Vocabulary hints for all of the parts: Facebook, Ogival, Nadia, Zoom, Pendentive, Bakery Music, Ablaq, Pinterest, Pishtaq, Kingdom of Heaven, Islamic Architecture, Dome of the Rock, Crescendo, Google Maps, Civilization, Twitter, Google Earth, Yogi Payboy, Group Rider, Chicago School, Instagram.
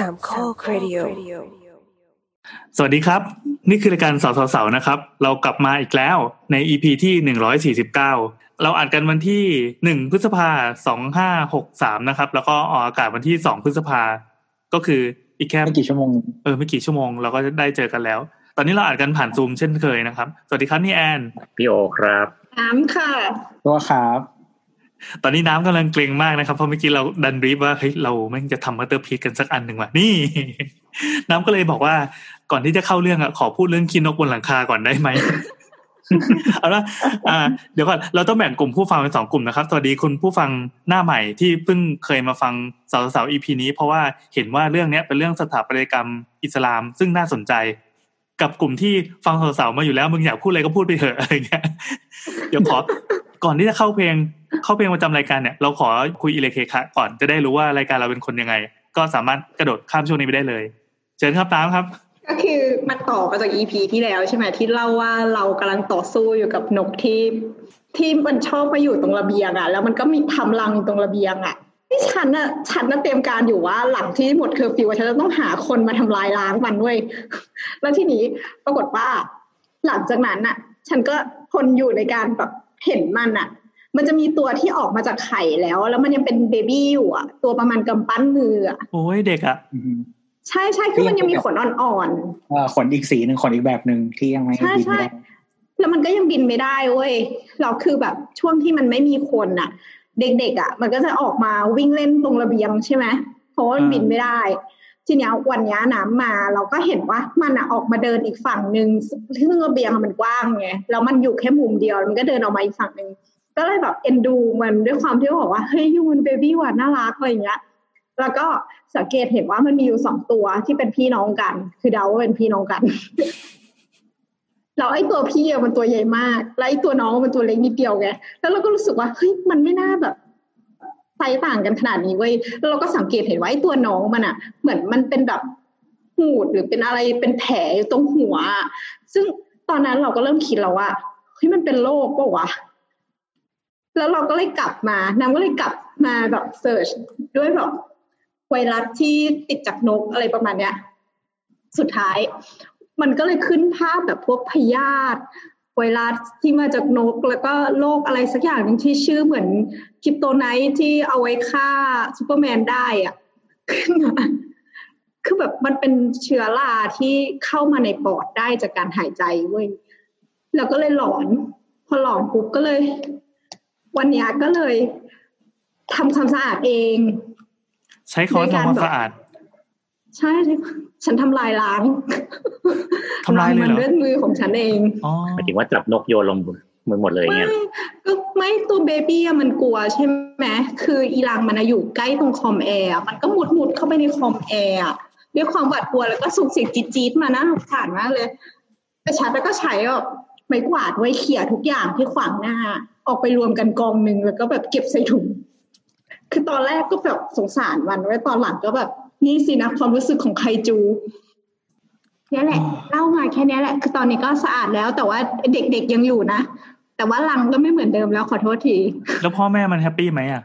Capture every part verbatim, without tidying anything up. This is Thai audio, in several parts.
สามข้อเรดิโอสวัสดีครับนี่คือรายการสาวสาวนะครับเรากลับมาอีกแล้วใน อี พี ที่หนึ่งร้อยสี่สิบเก้าเราอัดกันวันที่หนึ่งพฤษภาคมสองห้าหกสามนะครับแล้วก็ออกอากาศวันที่สองพฤษภาคมก็คืออีกแค่ไม่กี่ชั่วโมงเออไม่กี่ชั่วโมงเราก็ได้เจอกันแล้วตอนนี้เราอัดกันผ่าน Zoom เช่นเคยนะครับสวัสดีครับนี่แอนพี่โอครับน้ำค่ะตัวครับตอนนี้น้ำกำลังเกรงมากนะครับเพราะเมื่อกี้เราดันบรีฟว่าเฮ้ยเราแม่งจะทำมาสเตอร์พีซกันสักอันหนึ่งว่ะนี่น้ำก็เลยบอกว่าก่อนที่จะเข้าเรื่องอ่ะขอพูดเรื่องขี้นกบนหลังคาก่อนได้ไหม เอาละอ่าเดี๋ยวก่อนเราต้องแบ่งกลุ่มผู้ฟังเป็นสองกลุ่มนะครับสวัสดีคุณผู้ฟังหน้าใหม่ที่เพิ่งเคยมาฟังสาวสาวอีพีนี้เพราะว่าเห็นว่าเรื่องนี้เป็นเรื่องสถาปัตยกรรมอิสลามซึ่งน่าสนใจกับกลุ่มที่ฟังสาวๆมาอยู่แล้วมึงอยากพูดอะไรก็พูดไปเถอะอะไรเงี้ยเดี๋ยวขอก่อนที่จะเข้าเพลงเข้าเพลงประจำรายการเนี่ยเราขอคุยอิเลเคคะก่อนจะได้รู้ว่ารายการเราเป็นคนยังไงก็สามารถกระโดดข้ามช่วงนี้ไปได้เลยเชิญครับตามครับก็คือมันต่อมาจาก อี พี ที่แล้วใช่ไหมที่เล่าว่าเรากำลังต่อสู้อยู่กับนกที่ที่มันชอบมาอยู่ตรงระเบียงอ่ะแล้วมันก็มีทำรังตรงระเบียงอ่ะที่ฉันอ่ะฉันน่ะเตรียมการอยู่ว่าหลังที่หมดเคอร์ฟิวฉันจะต้องหาคนมาทำลายล้างมันด้วยแล้วทีนี้ปรากฏว่าหลังจากนั้นอ่ะฉันก็ทนอยู่ในการแบบเห็นมันอ่ะมันจะมีตัวที่ออกมาจากไข่แล้วแล้วมันยังเป็นเบบี้อยู่อ่ะตัวประมาณกำปั้นมืออ่ะโอ้ยเด็กอ่ะใช่ใช่คือมันยังมีขนอ่อนๆอ่าขนอีกสีหนึ่งขนอีกแบบหนึ่งที่ยังไม่บินไม่ได้แล้วมันก็ยังบินไม่ได้เว้ยเราคือแบบช่วงที่มันไม่มีคนอ่ะเด็กๆอ่ะมันก็จะออกมาวิ่งเล่นตรงระเบียงใช่ไหมเพราะมันบินไม่ได้ทีนี้วันนี้น้ำมาเราก็เห็นว่ามันอ่ะออกมาเดินอีกฝั่งนึงซึ่งระเบียงมันกว้างไงแล้วมันอยู่แค่มุมเดียวมันก็เดินออกมาอีกฝั่งนึงก็เลยแบบเอ็นดูมันด้วยความที่บอกว่าเฮ้ยยูมันเบบี้ว่ะน่ารักอะไรอย่างเงี้ยแล้วก็สังเกตเห็นว่ามันมีอยู่สองตัวที่เป็นพี่น้องกันคือเดาว่าเป็นพี่น้องกันแล้วไอ้ตัวพี่มันตัวใหญ่มากแล้วไอ้ตัวน้องมันตัวเล็กนิดเดียวไงแล้วเราก็รู้สึกว่าเฮ้ยมันไม่น่าแบบไซส์ต่างกันขนาดนี้เว้ยแล้วเราก็สังเกตเห็นว่าไอ้ตัวน้องมันอ่ะเหมือนมันเป็นแบบหูดหรือเป็นอะไรเป็นแผลอยู่ตรงหัวซึ่งตอนนั้นเราก็เริ่มคิดแล้วว่าเฮ้ยมันเป็นโรคป่ะวะแล้วเราก็เลยกลับมาน้ำก็เลยกลับมาแบบเสิร์ชด้วยแบบไวรัสที่ติดจากนกอะไรประมาณเนี้ยสุดท้ายมันก็เลยขึ้นภาพแบบพวกพยาธิไวรัสที่มาจากนกแล้วก็โรคอะไรสักอย่างนึงที่ชื่อเหมือนคริปโตไนท์ที่เอาไว้ฆ่าซูเปอร์แมนได้อ่ะขึ้นมาคือแบบมันเป็นเชื้อราที่เข้ามาในปอดได้จากการหายใจเว้ยแล้วก็เลยหลอนพอหลอนปุ๊บก็เลยวันนี้ก็เลยทำความสะอาดเองใช้คำว่าทำความสะอาดใช่ฉันทำลายล้างทำลายเลยเหรอด้วยมือของฉันเองหมายถึงว่าจับนกโยนลงมือหมดเลยเนี่ยก็ไม่ตัวเบบี้มันกลัวใช่ไหมคืออีรังมันอยู่ใกล้ตรงคอมแอร์มันก็มุดมุดเข้าไปในคอมแอร์ด้วยความหวาดกลัวแล้วก็ส่งเสียงจี๊ดๆมาน่าสงสารมากเลยแต่ฉันก็ใช้แบบไม้กวาดไว้เขี่ยทุกอย่างที่ขวางหน้าออกไปรวมกันกองนึงแล้วก็แบบเก็บใส่ถุงคือตอนแรกก็แบบสงสารมันไว้ตอนหลังก็แบบนี่สินะความรู้สึกของไคจูนี่แหละเล่ามาแค่นี้แหละคือตอนนี้ก็สะอาดแล้วแต่ว่าเด็กๆยังอยู่นะแต่ว่ารังก็ไม่เหมือนเดิมแล้วขอโทษทีแล้วพ่อแม่มันแฮปปี้ไหมอ่ะ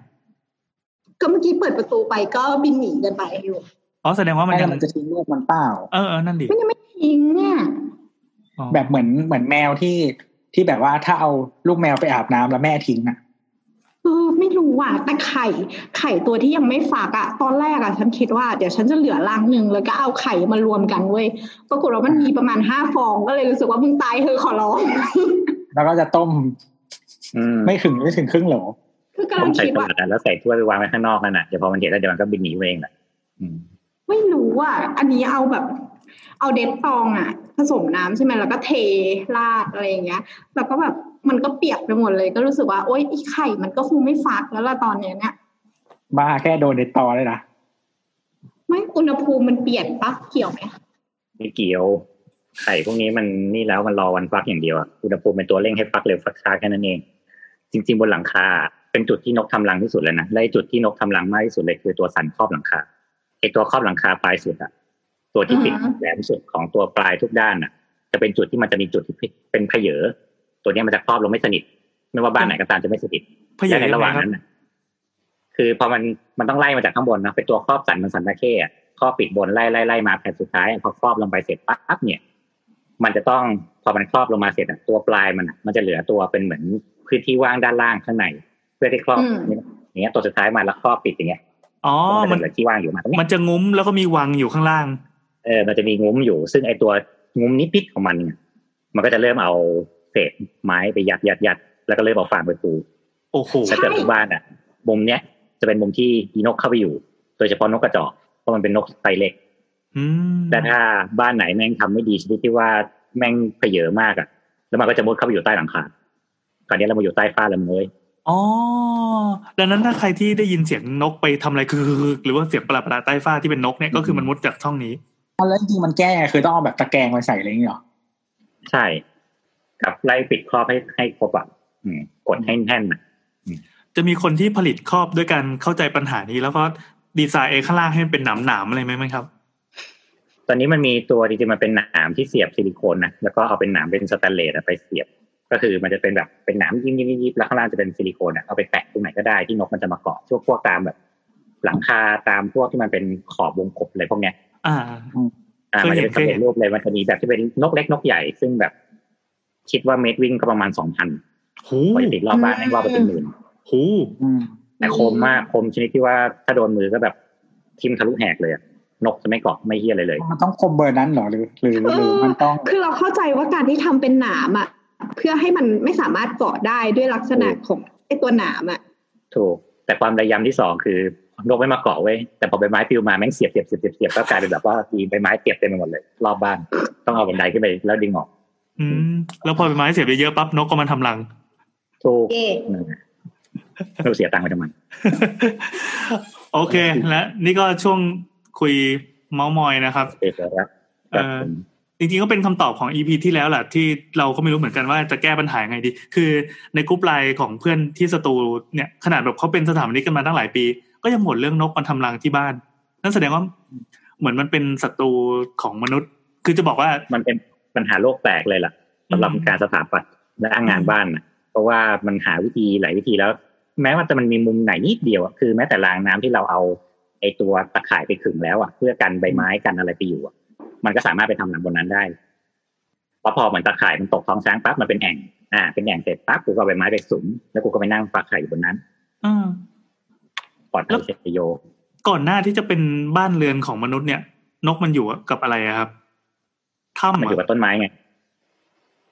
ก็เมื่อกี้เปิดประตูไปก็บินหนีกันไปอยู่อ๋อแสดงว่ามันยังจะทิ้งลูกมันเปล่าเออๆนั่นดิมันยังไม่ทิ้งเนี่ยแบบเหมือนเหมือนแมวที่ที่แบบว่าถ้าเอาลูกแมวไปอาบน้ำแล้วแม่ทิ้งอ่ะเออไม่รู้อ่ะแต่ไข่ไข่ตัวที่ยังไม่ฝากอ่ะตอนแรกอ่ะฉันคิดว่าเดี๋ยวฉันจะเหลือรังนึงแล้วก็เอาไข่มารวมกันเว้ยปรากฏว่ามันมีประมาณห้าฟองก็เลยรู้สึกว่ามึงตายเธอขอร้องแล้วก็จะต้มไม่ถึงไม่ถึงครึ่งโหลคือกำลังคิดว่าแล้วใส่ถ้วยไปวางไว้ข้างนอกนั่นน่ะเดี๋ยวพอมันเห็นแล้วเดี๋ยวมันก็บินหนีเองแหละไม่รู้อ่ะอันนี้เอาแบบเอาเด็ดตองอ่ะผสมน้ำใช่ไหมแล้วก็เทราดอะไรอย่างเงี้ยแล้วก็แบบมันก็เปียกไปหมดเลยก็รู้สึกว่าโอ๊ยไอ้ไข่มันก็คงไม่ฟักแล้วล่ะตอนนี้เนี่ยบ้าแค่โดนเด็ดตอเลยนะไม่อุณหภูมิมันเปลี่ยนปะเกี่ยวไหมไม่เกี่ยวไข่พวกนี้มันนี่แล้วมันรอวันฟักอย่างเดียวอุณหภูมิเป็นตัวเร่งให้ฟักเร็วฟักช้าแค่นั้นเองจริงๆบนหลังคาเป็นจุดที่นกทำรังที่สุดเลยนะและจุดที่นกทำรังมากที่สุดเลยคือตัวสันครอบหลังคาไอตัวครอบหลังคาปลายสุดอะตัวที่ปิดแหลมสุดของตัวปลายทุกด้านน่ะจะเป็นจุดที่มันจะมีจุดที่เป็นเพเยอตัวนี้มันจะครอบลงไม่สนิทไม่ว่าบ้านไหนก็ตามจะไม่สนิทเพเยอในระหว่างนั้นคือพอมันมันต้องไล่มาจากข้างบนนะเป็นตัวครอบสันมันสันตะเข้ ข้อปิดบนไล่ไล่ไล่มาแผ่นสุดท้ายพอครอบลงไปเสร็จปั๊บเนี่ยมันจะต้องพอมันครอบลงมาเสร็จตัวปลายมันมันจะเหลือตัวเป็นเหมือนพื้นที่ว่างด้านล่างข้างในเพื่อที่ครอบอย่างเงี้ยตัวสุดท้ายมาแล้วครอบปิดอย่างเงี้ยอ๋อมันจะที่ว่างอยู่มามันจะงุ้มแล้วก็มีวังอยู่ข้างล่างเออมันจะมีงุ้มอยู่ซึ่งไอตัวงุ้มนิดนิดของมันเนี่ยมันก็จะเริ่มเอาเศษไม้ไปยัดยัดยัดแล้วก็เริ่มเอาฝาไปปูโอ้โหถ้าเกิดทุกบ้านอ่ะมุมเนี้ยจะเป็นมุมที่อีนกเข้าไปอยู่โดยเฉพาะนกกระจอกเพราะมันเป็นนกไซเล็กแต่ถ้าบ้านไหนแม่งทำไม่ดีชนิดที่ว่าแม่งเพเยอะมากอ่ะแล้วมันก็จะมุดเข้าไปอยู่ใต้หลังคาตอนนี้เรามาอยู่ใต้ฝ้าละเมยอ๋อดังนั้นถ้าใครที่ได้ยินเสียงนกไปทำอะไรคือหรือว่าเสียงประหลาดๆใต้ฝ้าที่เป็นนกเนี่ยก็คือมันมุดจากช่องนี้แล้วจริงมันแก้คือต้องเอาแบบตะแกรงไปใส่อะไรอย่างเงี้ยหรอใช่กับไล่ปิดครอบให้ให้ครบอ่ะกดให้แน่นจะมีคนที่ผลิตครอบด้วยกันเข้าใจปัญหานี้แล้วก็ดีไซน์เอข้างล่างให้มันเป็นหนามหนามอะไรไหมครับตอนนี้มันมีตัวจริงๆมันเป็นหนามที่เสียบซิลิโคนนะแล้วก็เอาเป็นหนามเป็นสแตนเลสไปเสียบก็คือมันจะเป็นแบบเป็นหนามยิบยิบยิบแล้วข้างล่างจะเป็นซิลิโคนอ่ะเอาไปแปะตรงไหนก็ได้ที่นกมันจะมาเกาะช่วงพวกตามแบบหลังคาตามพวกที่มันเป็นขอบวงกบอะไรพวกเนี้ยอ่าอ่ามันจะเป็นสำเร็จรูปเลยมันจะมีแบบที่เป็นนกเล็กนกใหญ่ซึ่งแบบคิดว่าเมตรวิ่งก็ประมาณสองพันปกติรอบบ้านรอบเป็นหมื่นหูแต่คมมากคมชนิดที่ว่าถ้าโดนมือก็แบบทิ่มทะลุแหกเลยนกจะไม่เกาะไม่เหี้ยอะไรเลยมันต้องคมเบอร์นั้นหรอหรือหรือมันต้องคือเราเข้าใจว่าการที่ทำเป็นหนามอ่ะเพื่อให้มันไม่สามารถเกาะได้ด้วยลักษณะของไอ้ตัวหนามอ่ะถูกแต่ความระยำที่สองคือนกไม่มาเกาะเว้ยแต่พอใบไม้ปลิวมาแม่งเสียบเสียบเสียบเสียบเสียบก็กลายเป็นแบบว่ามีใบไม้เสียบเต็มไปหมดเลยรอบบ้านต้องเอาบันไดขึ้นไปแล้วดึงออกอืมแล้วพอใบไม้เสียบเยอะๆปั๊บนกก็มาทำรังถูกเราเสียตังค์ไปทำไมโอเคและนี่ก็ช่วงคุยเม้ามอยนะครับจริงๆก็เป็นคำตอบของ อี พี ที่แล้วแหละที่เราก็ไม่รู้เหมือนกันว่าจะแก้ปัญหาไงดีคือในกลุ่มไลน์ของเพื่อนที่สตูเนี่ยขนาดแบบเขาเป็นสถาปนิกกันมาตั้งหลายปีก็ยังหมดเรื่องนกมันทำรังที่บ้านนั่นแสดงว่าเหมือนมันเป็นศัตรูของมนุษย์คือจะบอกว่ามันเป็นปัญหาโลกแตกเลยล่ะสำหรับการสถาปัตย์และงานบ้านเพราะว่ามันหาวิธีหลายวิธีแล้วแม้ว่าแต่มันมีมุมไหนนิดเดียวอ่ะคือแม้แต่รางน้ำที่เราเอาไอตัวตะข่ายไปขึงแล้วอ่ะเพื่อกันใบไม้กันอะไรไปอยู่อ่ะมันก็สามารถไปทำหนังบนนั้นได้พอพอเหมือนตะข่ายมันตกท้องช้างปั๊บมันเป็นแอ่งอ่าเป็นแอ่งเสร็จปั๊บกูก็ใบไม้ไปสุมแล้วกูก็ไปนั่งปักไข่อยู่บนนั้นอือปอดแล้วโยก่อนหน้าที่จะเป็นบ้านเรือนของมนุษย์เนี่ยนกมันอยู่กับอะไรครับถ้ำมันอยู่กับต้นไม้ไง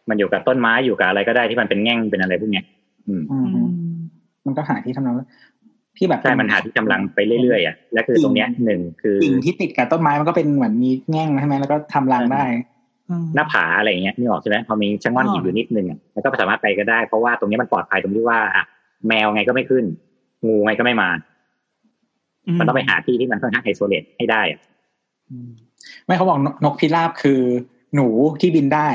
มันอยู่กับต้นไม้อยู่กับอะไรก็ได้ที่มันเป็นแง่งเป็นอะไรพวกเนี้ยอืมมันก็หาที่ทำรังที่แบบใช่มันหาที่ทำรังไปเรื่อยๆอ่ะและคือตรงเนี้ยหนึ่งคือสิ่งที่ติดกับต้นไม้มันก็เป็นเหมือนมีแง่งใช่ไหมแล้วก็ทำรังได้หน้าผาอะไรอย่างเงี้ยนี่ออกใช่ไหมพอมีชะง่อนหินอยู่นิดนึงมันก็สามารถไปก็ได้เพราะว่าตรงนี้มันปลอดภัยตรงที่ว่าอ่ะแมวไงก็ไม่ขึ้นงูไงก็ไม่มามันต้องไปหาที่ที่มันค่อนข้างไอโซเลตให้ได้อ่ะไม่เขาบอกนกพิราบคือหนูที่บินได้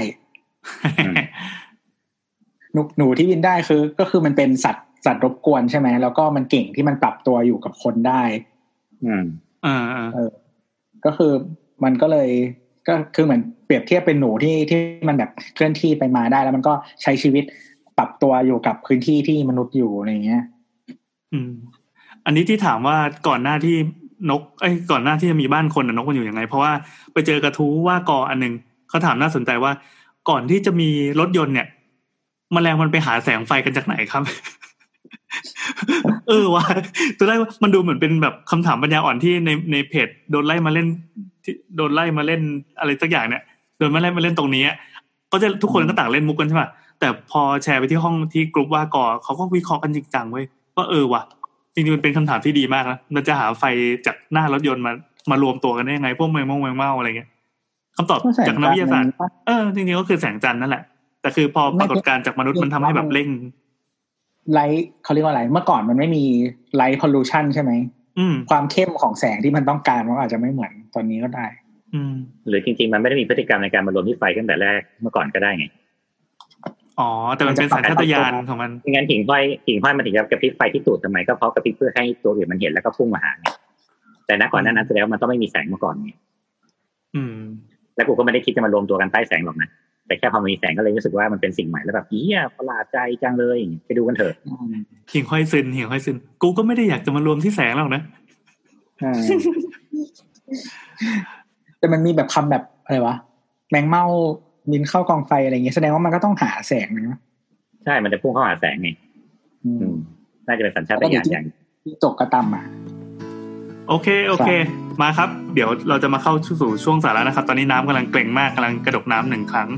หนูหนูที่บินได้คือก็คือมันเป็นสัตว์สัตว์รบกวนใช่ไหมแล้วก็มันเก่งที่มันปรับตัวอยู่กับคนได้อืมอ่าเออก็คือมันก็เลยก็คือเหมือนเปรียบเทียบเป็นหนูที่ที่มันแบบเคลื่อนที่ไปมาได้แล้วมันก็ใช้ชีวิตปรับตัวอยู่กับพื้นที่ที่มนุษย์อยู่อะไรเงี้ยอืมอันนี้ที่ถามว่าก่อนหน้าที่นกไอ้ก่อนหน้าที่จะมีบ้านคนนกมันอยู่ยังไงเพราะว่าไปเจอกระทู้ว่ากออันนึงเขาถามน่าสนใจว่าก่อนที่จะมีรถยนต์เนี่ยแมลงมันไปหาแสงไฟกันจากไหนครับเออว่ะตัวแรกมันดูเหมือนเป็นแบบคำถามปัญญาอ่อนที่ในในเพจโดนไล่มาเล่นที่โดนไล่มาเล่นอะไรสักอย่างเนี่ยโดนมาไล่มาเล่นตรงนี้ก็จะทุกคนก็ต่างเล่นมุกกันใช่ป่ะแต่พอแชร์ไปที่ห้องที่กลุ่มว่ากอเขาก็วิเคราะห์กันจริงจังเว้ยว่าเออว่ะจริงๆมันเป็นคำถามที่ดีมากนะมันจะหาไฟจากหน้ารถยนต์มามารวมตัวกันได้ยังไงพวกแมงม่วงแมงเม่าอะไรเงี้ยคำตอบจากนักวิทยาศาสตร์เออจริงๆก็คือแสงจันทร์นั่นแหละแต่คือพอปรากฏการณ์จากมนุษย์มันทำให้แบบเร่งไลท์เขาเรียกว่าอะไรเมื่อก่อนมันไม่มีไลท์พอลูชันใช่ไหมความเข้มของแสงที่มันต้องการมันอาจจะไม่เหมือนตอนนี้ก็ได้หรือจริงๆมันไม่ได้มีพฤติกรรมในการมารวมที่ไฟตั้งแต่แรกเมื่อก่อนก็ได้ไงอ๋อแต่มันเป็นสัญชาตญาณของมันงั้นหิ่งห้อยหิ่งห้อยมันถึงกับกระพริบไฟที่ตูดทำไมก็เพราะกระพริบเพื่อให้ตัวอื่นมันเห็นแล้วก็พุ่งมาหาไงแต่ณก่อนนั้นนั้นแสดงว่ามันต้องไม่มีแสงมาก่อนไงอืมแล้วกูก็ไม่ได้คิดจะมารวมตัวกันใต้แสงหรอกนะแต่แค่พอมีแสงก็เลยรู้สึกว่ามันเป็นสิ่งใหม่แล้วแบบเหี้ยประหลาดใจจังเลยไปดูกันเถอะหิ่งห้อยซึนหิ่งห้อยซึนกูก็ไม่ได้อยากจะมารวมที่แสงหรอกนะ แต่มันมีแบบคำแบบอะไรวะแมงเม่าบินเข้ากองไฟอะไรอย่างเงี้ยแสดงว่ามันก็ต้องหาแสงนะใช่มันจะพุ่งเข้าหาแสงไงน่าจะเป็นสัญชาตญาณอย่างที่ตกกระตำอ่ะโอเคโอเคมาครับเดี๋ยวเราจะมาเข้าสู่ช่วงสาระนะครับตอนนี้น้ำกำลังเกร็งมากกำลังกระดกน้ำหนึ่งครั้ง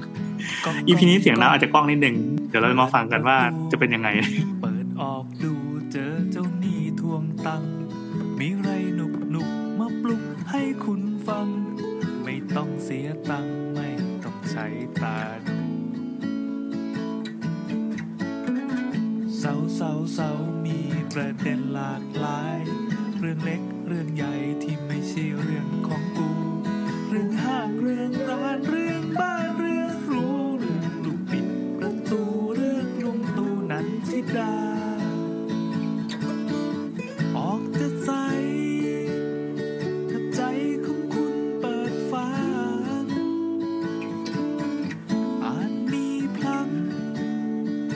อีพีนี้เสียงน้ำอาจจะกล้องนิดนึงเดี๋ยวเรามาฟังกันว่าจะเป็นยังไงเปิดออกดูเจอเจ้านี่ทวงตังมีไรหนุกหนุกมาปลุกให้คุณฟังไม่ต้องเสียตังไม่ต้องใช้ตาดูเสาเสาเสามีประเด็นหลากหลายเรื่องเล็กเรื่องใหญ่ที่ไม่ใช่เรื่องของกูเรื่องห้างเรื่องร้านเรื่องบ้านเรื่องรู้เรื่องลูกปิดประตูเรื่องลุงตูนันทิดาออกจะใสถ้าใจของคุณเปิดฟังอาจมีพลัง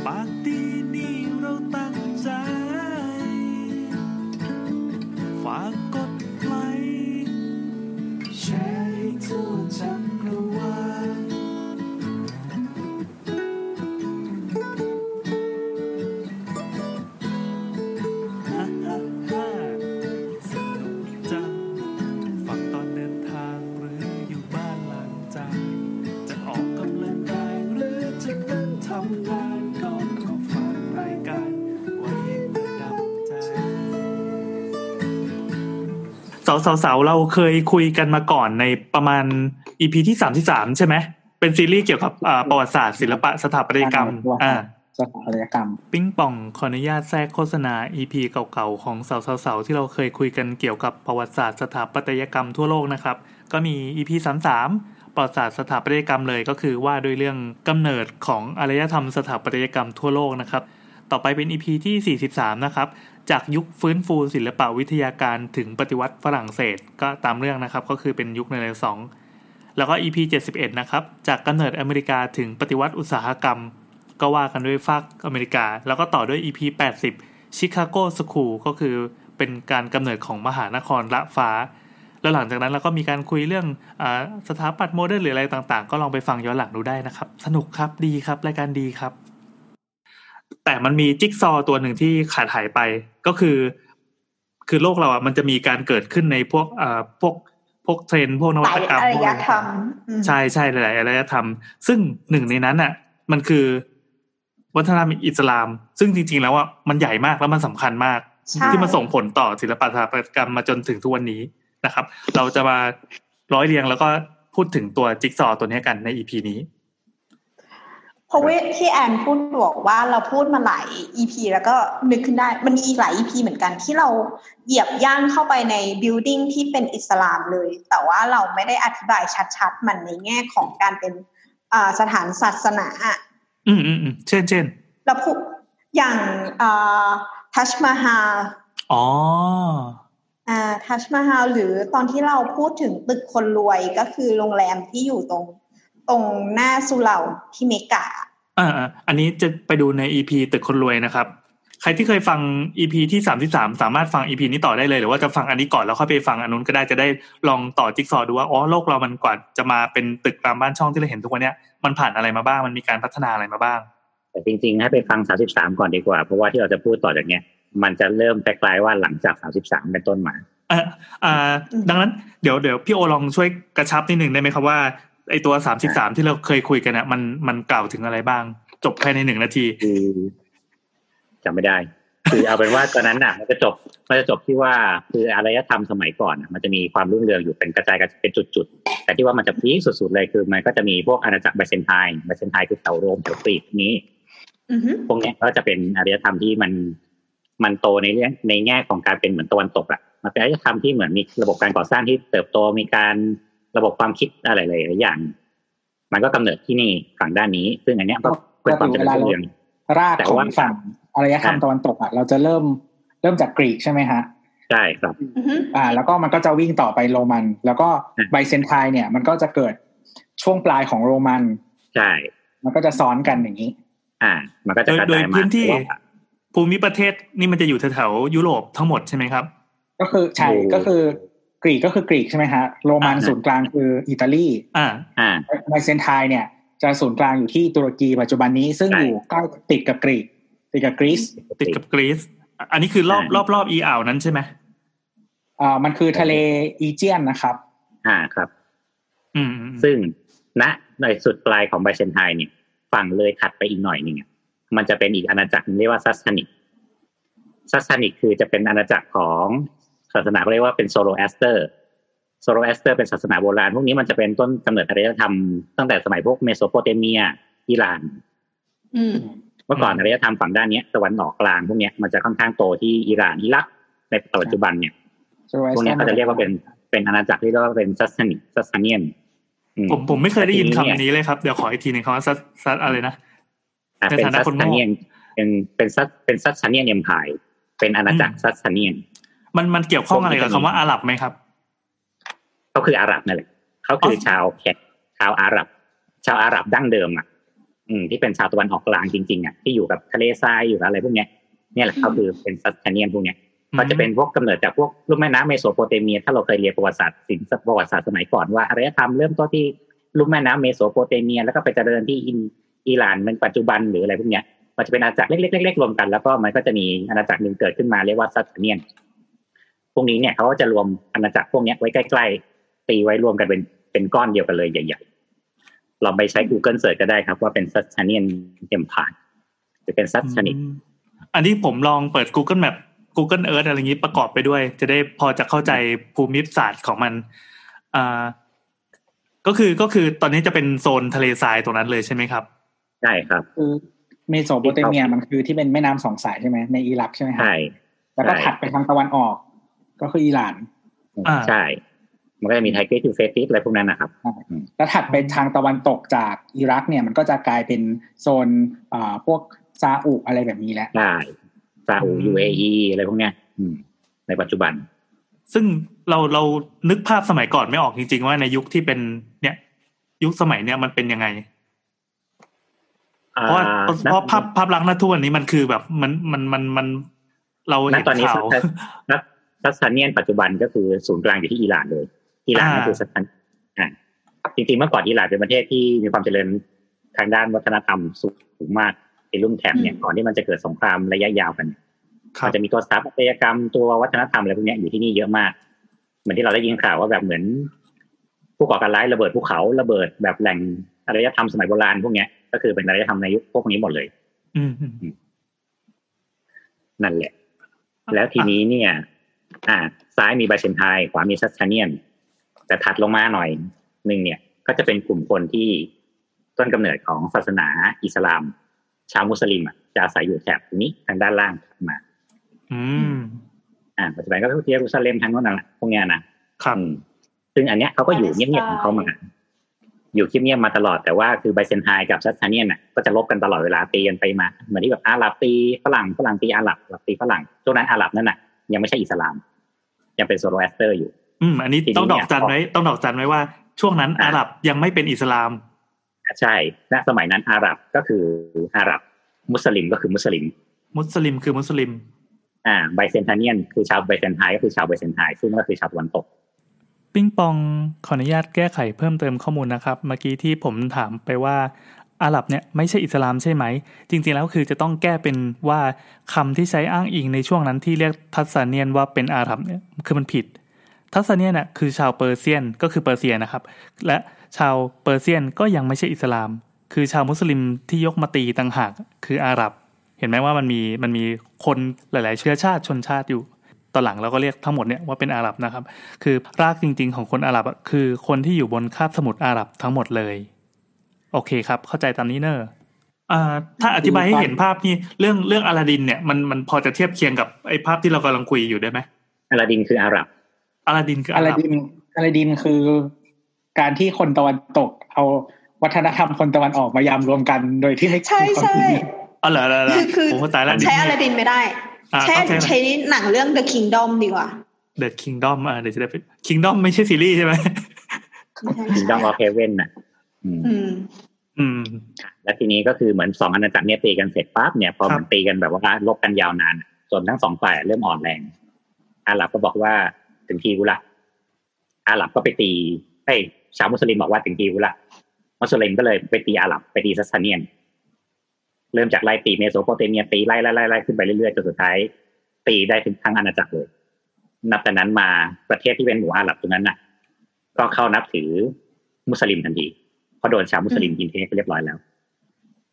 ปาร์ตี้นี้เราตั้งใจฝากกดไลค์แชร์ให้ทั่วจักรวาลฮ่าฮ่าฮ่าสนุกจังฟังตอนเดินทางหรืออยู่บ้านหลังจังจะออกกำลังกายหรือจะเดินทำงานก่อนก็ฟังรายการไว้ประดับใจสาวๆเราเคยคุยกันมาก่อนในประมาณ อี พี ที่สามสิบสามใช่ไหมเป็นซีรีส์เกี่ยวกับประวัติศาสตร์ศิลปะสถาปัตยกรรมอ่าสถาปัตยกรรมปิ๊งป่องขออนุญาตแทรกโฆษณา อี พี เก่าๆของสาวๆที่เราเคยคุยกันเกี่ยวกับประวัติศาสตร์สถาปัตยกรรมทั่วโลกนะครับก็มี อี พี สามสิบสามประวัติศาสตร์สถาปัตยกรรมเลยก็คือว่าด้วยเรื่องกำเนิดของอารยธรรมสถาปัตยกรรมทั่วโลกนะครับต่อไปเป็น อี พี ที่สี่สิบสามนะครับจากยุคฟื้นฟูศิลปวิทยาการถึงปฏิวัติฝรั่งเศสก็ตามเรื่องนะครับก็คือเป็นยุคในเรสองแล้วก็ อี พี เจ็ดสิบเอ็ดนะครับจากกำเนิดอเมริกาถึงปฏิวัติอุตสาหกรรมก็ว่ากันด้วยฝั่งอเมริกาแล้วก็ต่อด้วย อี พี แปดสิบชิคาโกสคูลก็คือเป็นการกำเนิดของมหานครละฟ้าแล้วหลังจากนั้นเราก็มีการคุยเรื่องอ่าสถาปัตย์โมเดิร์นหรืออะไรต่างๆก็ลองไปฟังย้อนหลังดูได้นะครับสนุกครับดีครับรายการดีครับแต่มันมีจิ๊กซอตัวหนึ่งที่ขาดหายไปก็คือคือโลกเราอ่ะมันจะมีการเกิดขึ้นในพวกเอ่อพวกพวกเทรนด์พวกนวัตกรรมอารยธรรมใช่ใช่หลายๆอารยธรรมซึ่งหนึ่งในนั้นอ่ะมันคือวัฒนธรรมอิสลามซึ่งจริงๆแล้วอ่ะมันใหญ่มากแล้วมันสำคัญมากที่มันส่งผลต่อศิลปะสถาปัตยกรรมมาจนถึงทุกวันนี้นะครับเราจะมาร้อยเรียงแล้วก็พูดถึงตัวจิ๊กซอตัวนี้กันใน อี พี นี้เพราะว่าที่แอนพูดบอกว่าเราพูดมาหลาย อี พี แล้วก็นึกขึ้นได้มันมีอีกหลาย อี พี เหมือนกันที่เราเหยียบย่างเข้าไปในบิลดิ้งที่เป็นอิสลามเลยแต่ว่าเราไม่ได้อธิบายชัดๆมันในแง่ของการเป็นอ่าสถานศาสนาอืมๆๆเช่นๆเราพูดอย่างอ่าทัชมาฮาลอ๋ออ่าทัชมาฮาลหรือตอนที่เราพูดถึงตึกคนรวยก็คือโรงแรมที่อยู่ตรงตรงหน้าสุเหร่าที่เมกาอ่าอันนี้จะไปดูใน อี พี ตึกคนรวยนะครับใครที่เคยฟัง อี พี ที่สามสิบสามสามารถฟัง อี พี นี้ต่อได้เลยหรือว่าจะฟังอันนี้ก่อนแล้วค่อยไปฟังอันนู้นก็ได้จะได้ลองต่อจิ๊กซอว์ดูว่าอ๋อโลกเรามันกว่าจะมาเป็นตึกตามบ้านช่องที่เราเห็นทุกวันเนี้ยมันผ่านอะไรมาบ้างมันมีการพัฒนาอะไรมาบ้างแต่จริงๆให้ไปฟังสามสิบสามก่อนดีกว่าเพราะว่าที่เราจะพูดต่อจากเนี้ยมันจะเริ่มแตกกลายว่าหลังจากสามสิบสามเป็นต้นมาเอ่ออ่าดังนั้นเดี๋ยวเดี๋ยวพี่โอลองช่วยกระชับนิดนึงได้ไหมครับว่าไอตัวสามสิบสามที่เราเคยคุยกันนะมันมันกล่าวถึงอะไรบ้างจบภายในหนึ่งนาทีจำไม่ได้คือเอาเป็นว่าตอนนั้นน่ะมันจะจบมันจะจบที่ว่าคืออารยธรรมสมัยก่อนมันจะมีความรุ่งเรืองอยู่เป็นกระจายกันเป็นจุดๆแต่ที่ว่ามันจะพีคสุดๆเลยคือมันก็จะมีพวกอาณาจักรไบแซนไทน์ไบแซนไทน์คือเต่าโรมเต่าปีกนี้พวกนี้ก็จะเป็นอารยธรรมที่มันมันโตในเรื่องในแง่ของการเป็นเหมือนตะวันตกอ่ะมันเป็นอารยธรรมที่เหมือนมีระบบการก่อสร้างที่เติบโตมีการระบบความคิดอะไรหลายอย่างมันก็กำเนิดที่นี่ฝั่งด้านนี้ซึ่งอันเนี้ยก็เป็นความเจริญรุ่งเรืองรากของฝั่งอารยธรรมตะวันตกอ่ะเราจะเริ่มเริ่มจากกรีกใช่ไหมฮะใช่ครับอ่าแล้วก็มันก็จะวิ่งต่อไปโรมันแล้วก็ไบแซนไทน์เนี่ยมันก็จะเกิดช่วงปลายของโรมันใช่มันก็จะซ้อนกันอย่างนี้อ่ามันก็จะกระจายมาโดยพื้นที่ภูมิประเทศนี่มันจะอยู่แถวๆยุโรปทั้งหมดใช่ไหมครับก็คือใช่ก็คือ กรีกก็คือกรีกใช่ไหมฮะโรมันศูนย์กลางคืออิตาลีอ่าอ่าไบแซนไทน์เนี่ยจะศูนย์กลางอยู่ที่ตุรกีปัจจุบันนี้ซึ่งอยู่ใกล้ติดกับกรีกติดกับกรีซติดกับกรีซอันนี้คือรอบรอบรอบอีอ่าวนั้นใช่ไหมอ่ามันคือทะเลอีเจียนนะครับอ่าครับอืมซึ่งณในสุดปลายของไบแซนไทน์เนี่ยฝั่งเลยถัดไปอีกหน่อยนึงมันจะเป็นอีกอาณาจักรนึงเรียกว่าซัสซานิกซัสซานิกคือจะเป็นอาณาจักรของศาสนาเรียกว่าเป็นโซโลแอสเตอร์โซโลแอสเตอร์เป็นศาสนาโบราณพวกนี้มันจะเป็นต้นกำเนิดอารยธรรมตั้งแต่สมัยพวกเมโสโปเตเมียอิหร่านเมื่อก่อนอารยธรรมฝั่งด้านนี้ตะวันออกกลางพวกนี้มันจะค่อนข้างโตที่อิหร่านอิรักในปัจจุบันเนี่ยพวกนี้เขาจะเรียกว่าเป็นเป็นอาณาจักรที่เรียกว่าเป็นซัสซานิกซัสซาเนียนผมผมไม่เคยได้ยินคำนี้เลยครับเดี๋ยวขออีกทีนึงคำว่าซัสซัสอะไรนะเป็นซัสซาเนียนเป็นเป็นซัสเป็นซัสซาเนียนเอ็มไพร์เป็นอาณาจักรซัสซาเนียนมันมันเกี่ยวข้องอะไรกับคำว่าอาหรับไหมครับเขาคืออาหรับนั่นแหละเขาคือชาวแขกชาวอาหรับชาวอาหรับดั้งเดิมอ่ะอืมที่เป็นชาวตะวันออกกลางจริงๆอ่ะที่อยู่กับทะเลทรายอยู่อะไรพวกเนี้ยเนี่ยแหละเขาคือเป็นซัสซาเนียนพวกเนี้ยก็จะเป็นพวกกำเนิดจากพวกลุ่มแม่น้ำเมโสโปเตเมียถ้าเราเคยเรียนประวัติศาสตร์ศิลป์ประวัติศาสตร์สมัยก่อนว่าอารยธรรมเริ่มต้นที่ลุ่มแม่น้ำเมโสโปเตเมียแล้วก็ไปเจริญที่อิหร่านเป็นปัจจุบันหรืออะไรพวกเนี้ยมันจะเป็นอาณาจักรเล็กๆๆรวมกันแล้วก็มันก็จะมีอาณาจักรนึงเกิดขึ้นมาเรียกว่าซัสซาเนียนพวกนี้เนี่ยเขาก็จะรวมอาณาจักรพวกนี้ไว้ใกล้ๆตีไว้รวมกันเป็นเป็นก้อนเดียวกันเลยใหญ่ๆลองไปใช้ Google Search ก็ได้ครับว่าเป็นซัสซาเนียนเอ็มไพร์หรือเป็นซัสซานิกอันนี้ผมลองเปิด Google Map Google Earth อะไรอย่างนี้ประกอบไปด้วยจะได้พอจะเข้าใจภูมิศาสตร์ของมันอ่าก็คือก็คือตอนนี้จะเป็นโซนทะเลทรายตรงนั้นเลยใช่ไหมครับใช่ครับคือเมโสโปเตเมียมันคือที่เป็นแม่น้ำสองสายใช่ไหมในอิรักใช่ไหมครับใช่แล้วก็ถัดไปทางตะวันออกก็คืออิหร่านใช่มันก็จะมีไทเกสติเฟติสอะไรพวกนั้นนะครับแล้วถัดไปทางตะวันตกจากอิรักเนี่ยมันก็จะกลายเป็นโซนอ่าพวกซาอุอะไรแบบนี้แล้วใช่ซาอุ ยู เอ อี อะไรพวกเนี้ยในปัจจุบันซึ่งเราเรานึกภาพสมัยก่อนไม่ออกจริงๆว่าในยุคที่เป็นเนี่ยยุคสมัยเนี้ยมันเป็นยังไงเพราะเพราะภาพภาพลักษณ์ณทุกวันนี้มันคือแบบมันมันมันมันเราเห็นข่าวซัสซาเนียนปัจจุบันก็คือศูนย์กลางอยู่ที่อิหร่านเลยอิหร่านก็คือซัสซาเนียนอ่าจริงๆเมื่อก่อนอิหร่านเป็นประเทศที่มีความเจริญทางด้านวัฒนธรรมสูงมากในรุ่มแถบเนี่ยก่อนที่มันจะเกิดสงครามระยะยาวกันมันจะมีตัวสถาปัตยกรรมตัววัฒนธรรมอะไรพวกนี้อยู่ที่นี่เยอะมากเหมือนที่เราได้ยินข่าวว่าแบบเหมือนผู้ก่อการร้ายระเบิดภูเขาระเบิดแบบแหล่งอารยธรรมสมัยโบราณพวกนี้ก็คือเป็นอารยธรรมในยุคพวกนี้หมดเลยนั่นแหละแล้วทีนี้เนี่ยอ่าซ้ายมีไบแซนไทน์ขวามีซัสซาเนียนแต่ถัดลงมาหน่อยนึงเนี่ยก็จะเป็นกลุ่มคนที่ต้นกำเนิดของศาสนาอิสลามชาวมุสลิมอ่ะจะอาศัยอยู่แถบนี้ทางด้านล่างมาอืมอ่าปัจจุบันก็คือเยรูซาเล็มทางโน้นน่ะพวกเนี้ยนะครับซึ่งอันเนี้ยเขาก็อยู่เงียบๆของเขามาอยู่เงียบๆมาตลอดแต่ว่าคือไบแซนไทน์กับซัสซาเนียนน่ะก็จะลบกันตลอดเวลาตีกันไปมาเหมือนที่แบบอาหรับตีฝรั่งฝรั่งตีอาหรับอาหรับตีฝรั่งช่วงนั้นอาหรับนั่นน่ะยังไม่ใช่อิสลามยังเป็นโซโลแอสเตอร์อยู่อืมอันนี้ต้องดอกจันไว้ต้องดอกจันไว้ว่าช่วงนั้นอาหรับยังไม่เป็นอิสลามใช่ณสมัยนั้นอาหรับก็คืออาหรับมุสลิมก็คือมุสลิมมุสลิมคือมุสลิมอ่าไบแซนไทเนียนคือชาวไบแซนไทน์ก็คือชาวไบแซนไทน์ซึ่งก็คือชาวตะวันตกปิ้งปองขออนุญาตแก้ไขเพิ่มเติมข้อมูลนะครับเมื่อกี้ที่ผมถามไปว่าอาหรับเนี่ยไม่ใช่อิสลามใช่ไหมจริงๆแล้วคือจะต้องแก้เป็นว่าคำที่ใช้อ้างอิงในช่วงนั้นที่เรียกทัสซาเนียนว่าเป็นอาหรับเนี่ยคือมันผิดทัสซาเนียนน่ะคือชาวเปอร์เซียนก็คือเปอร์เซียนะครับและชาวเปอร์เซียนก็ยังไม่ใช่อิสลามคือชาวมุสลิมที่ยกมาตีต่างหากคืออาหรับเห็นไหมว่ามันมีมันมีคนหลายๆเชื้อชาติชนชาติอยู่ตอนหลังเราก็เรียกทั้งหมดเนี่ยว่าเป็นอาหรับนะครับคือรากจริงๆของคนอาหรับคือคนที่อยู่บนคาบสมุทรอาหรับทั้งหมดเลยโอเคครับเข้าใจตามนี้เนอะอ่าถ้าอธิบายให้เห็นภาพนี่เรื่องเรื่องอลาดินเนี่ยมันมันพอจะเทียบเคียงกับไอ้ภาพที่เรากำลังคุยอยู่ได้ไหมอลาดินคืออาหรับอลาดินคืออาหรับอลาดินคือการที่คนตะวันตกเอาวัฒนธรรมคนตะวันออกมายำรวมกันโดยที่ไม่ใช่ใช่อ๋อเหรอเหรอเหรอคือใช้อลาดินไม่ได้ใช้ใช้หนังเรื่อง The Kingdom ดีกว่า The Kingdom อ่ะเดี๋ยวจะได้เป็น Kingdom ไม่ใช่ซีรีส์ใช่ไหม Kingdom of Heaven น่ะอืมอืมแล้วทีนี้ก็คือเหมือนสองอาณาจักรเนี่ยตีกันเสร็จปั๊บเนี่ยพอมันตีกันแบบว่าลบกันยาวนานจนทั้งสองฝ่ายเริ่มอ่อนแรงอาหรับก็บอกว่าถึงทีกูละ อาหรับก็ไปตีเอ้ยชาวมุสลิมบอกว่าถึงกิวละมุสลิมก็เลยไปตีอาหรับไปตีซัสซาเนียนเริ่มจากไล่ตีเมโสโปเตเมียตีไล่ไล่ไล่ขึ้นไปเรื่อยๆจนสุดท้ายตีได้ถึงทั้งอาณาจักรเลยนับแต่นั้นมาประเทศที่เป็นหมู่อาหรับตรงนั้นน่ะก็เข้านับถือมุสลิมทันทีเพราะโดนชาวมุสลิมกินเทไปเรียบร้อยแล้ว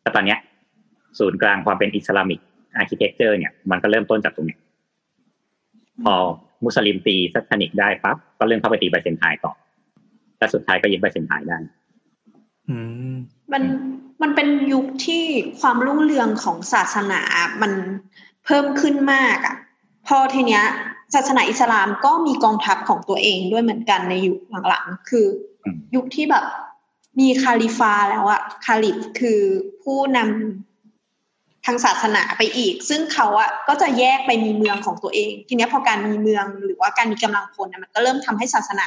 แต่ตอนเนี้ยศูนย์กลางความเป็น Islamic Architecture เนี่ยมันก็เริ่มต้นจากตรงนี้พอมุสลิมตีซัสซานิกได้ปั๊บก็เริ่มเข้าไปตีไบเซนไทน์ต่อและสุดท้ายก็ยึดไบเซนไทน์ได้อืมมันมันเป็นยุคที่ความรุ่งเรืองของศาสนามันเพิ่มขึ้นมากอ่ะพอทีเนี้ยศาสนาอิสลามก็มีกองทัพของตัวเองด้วยเหมือนกันในยุคหลังๆคือยุคที่แบบมีคาลิฟาแล้วอ่ะคาลิฟคือผู้นำทางศาสนาไปอีกซึ่งเขาอ่ะก็จะแยกไปมีเมืองของตัวเองทีเนี้ยพอการมีเมืองหรือว่าการมีกำลังพลมันก็เริ่มทำให้ศาสนา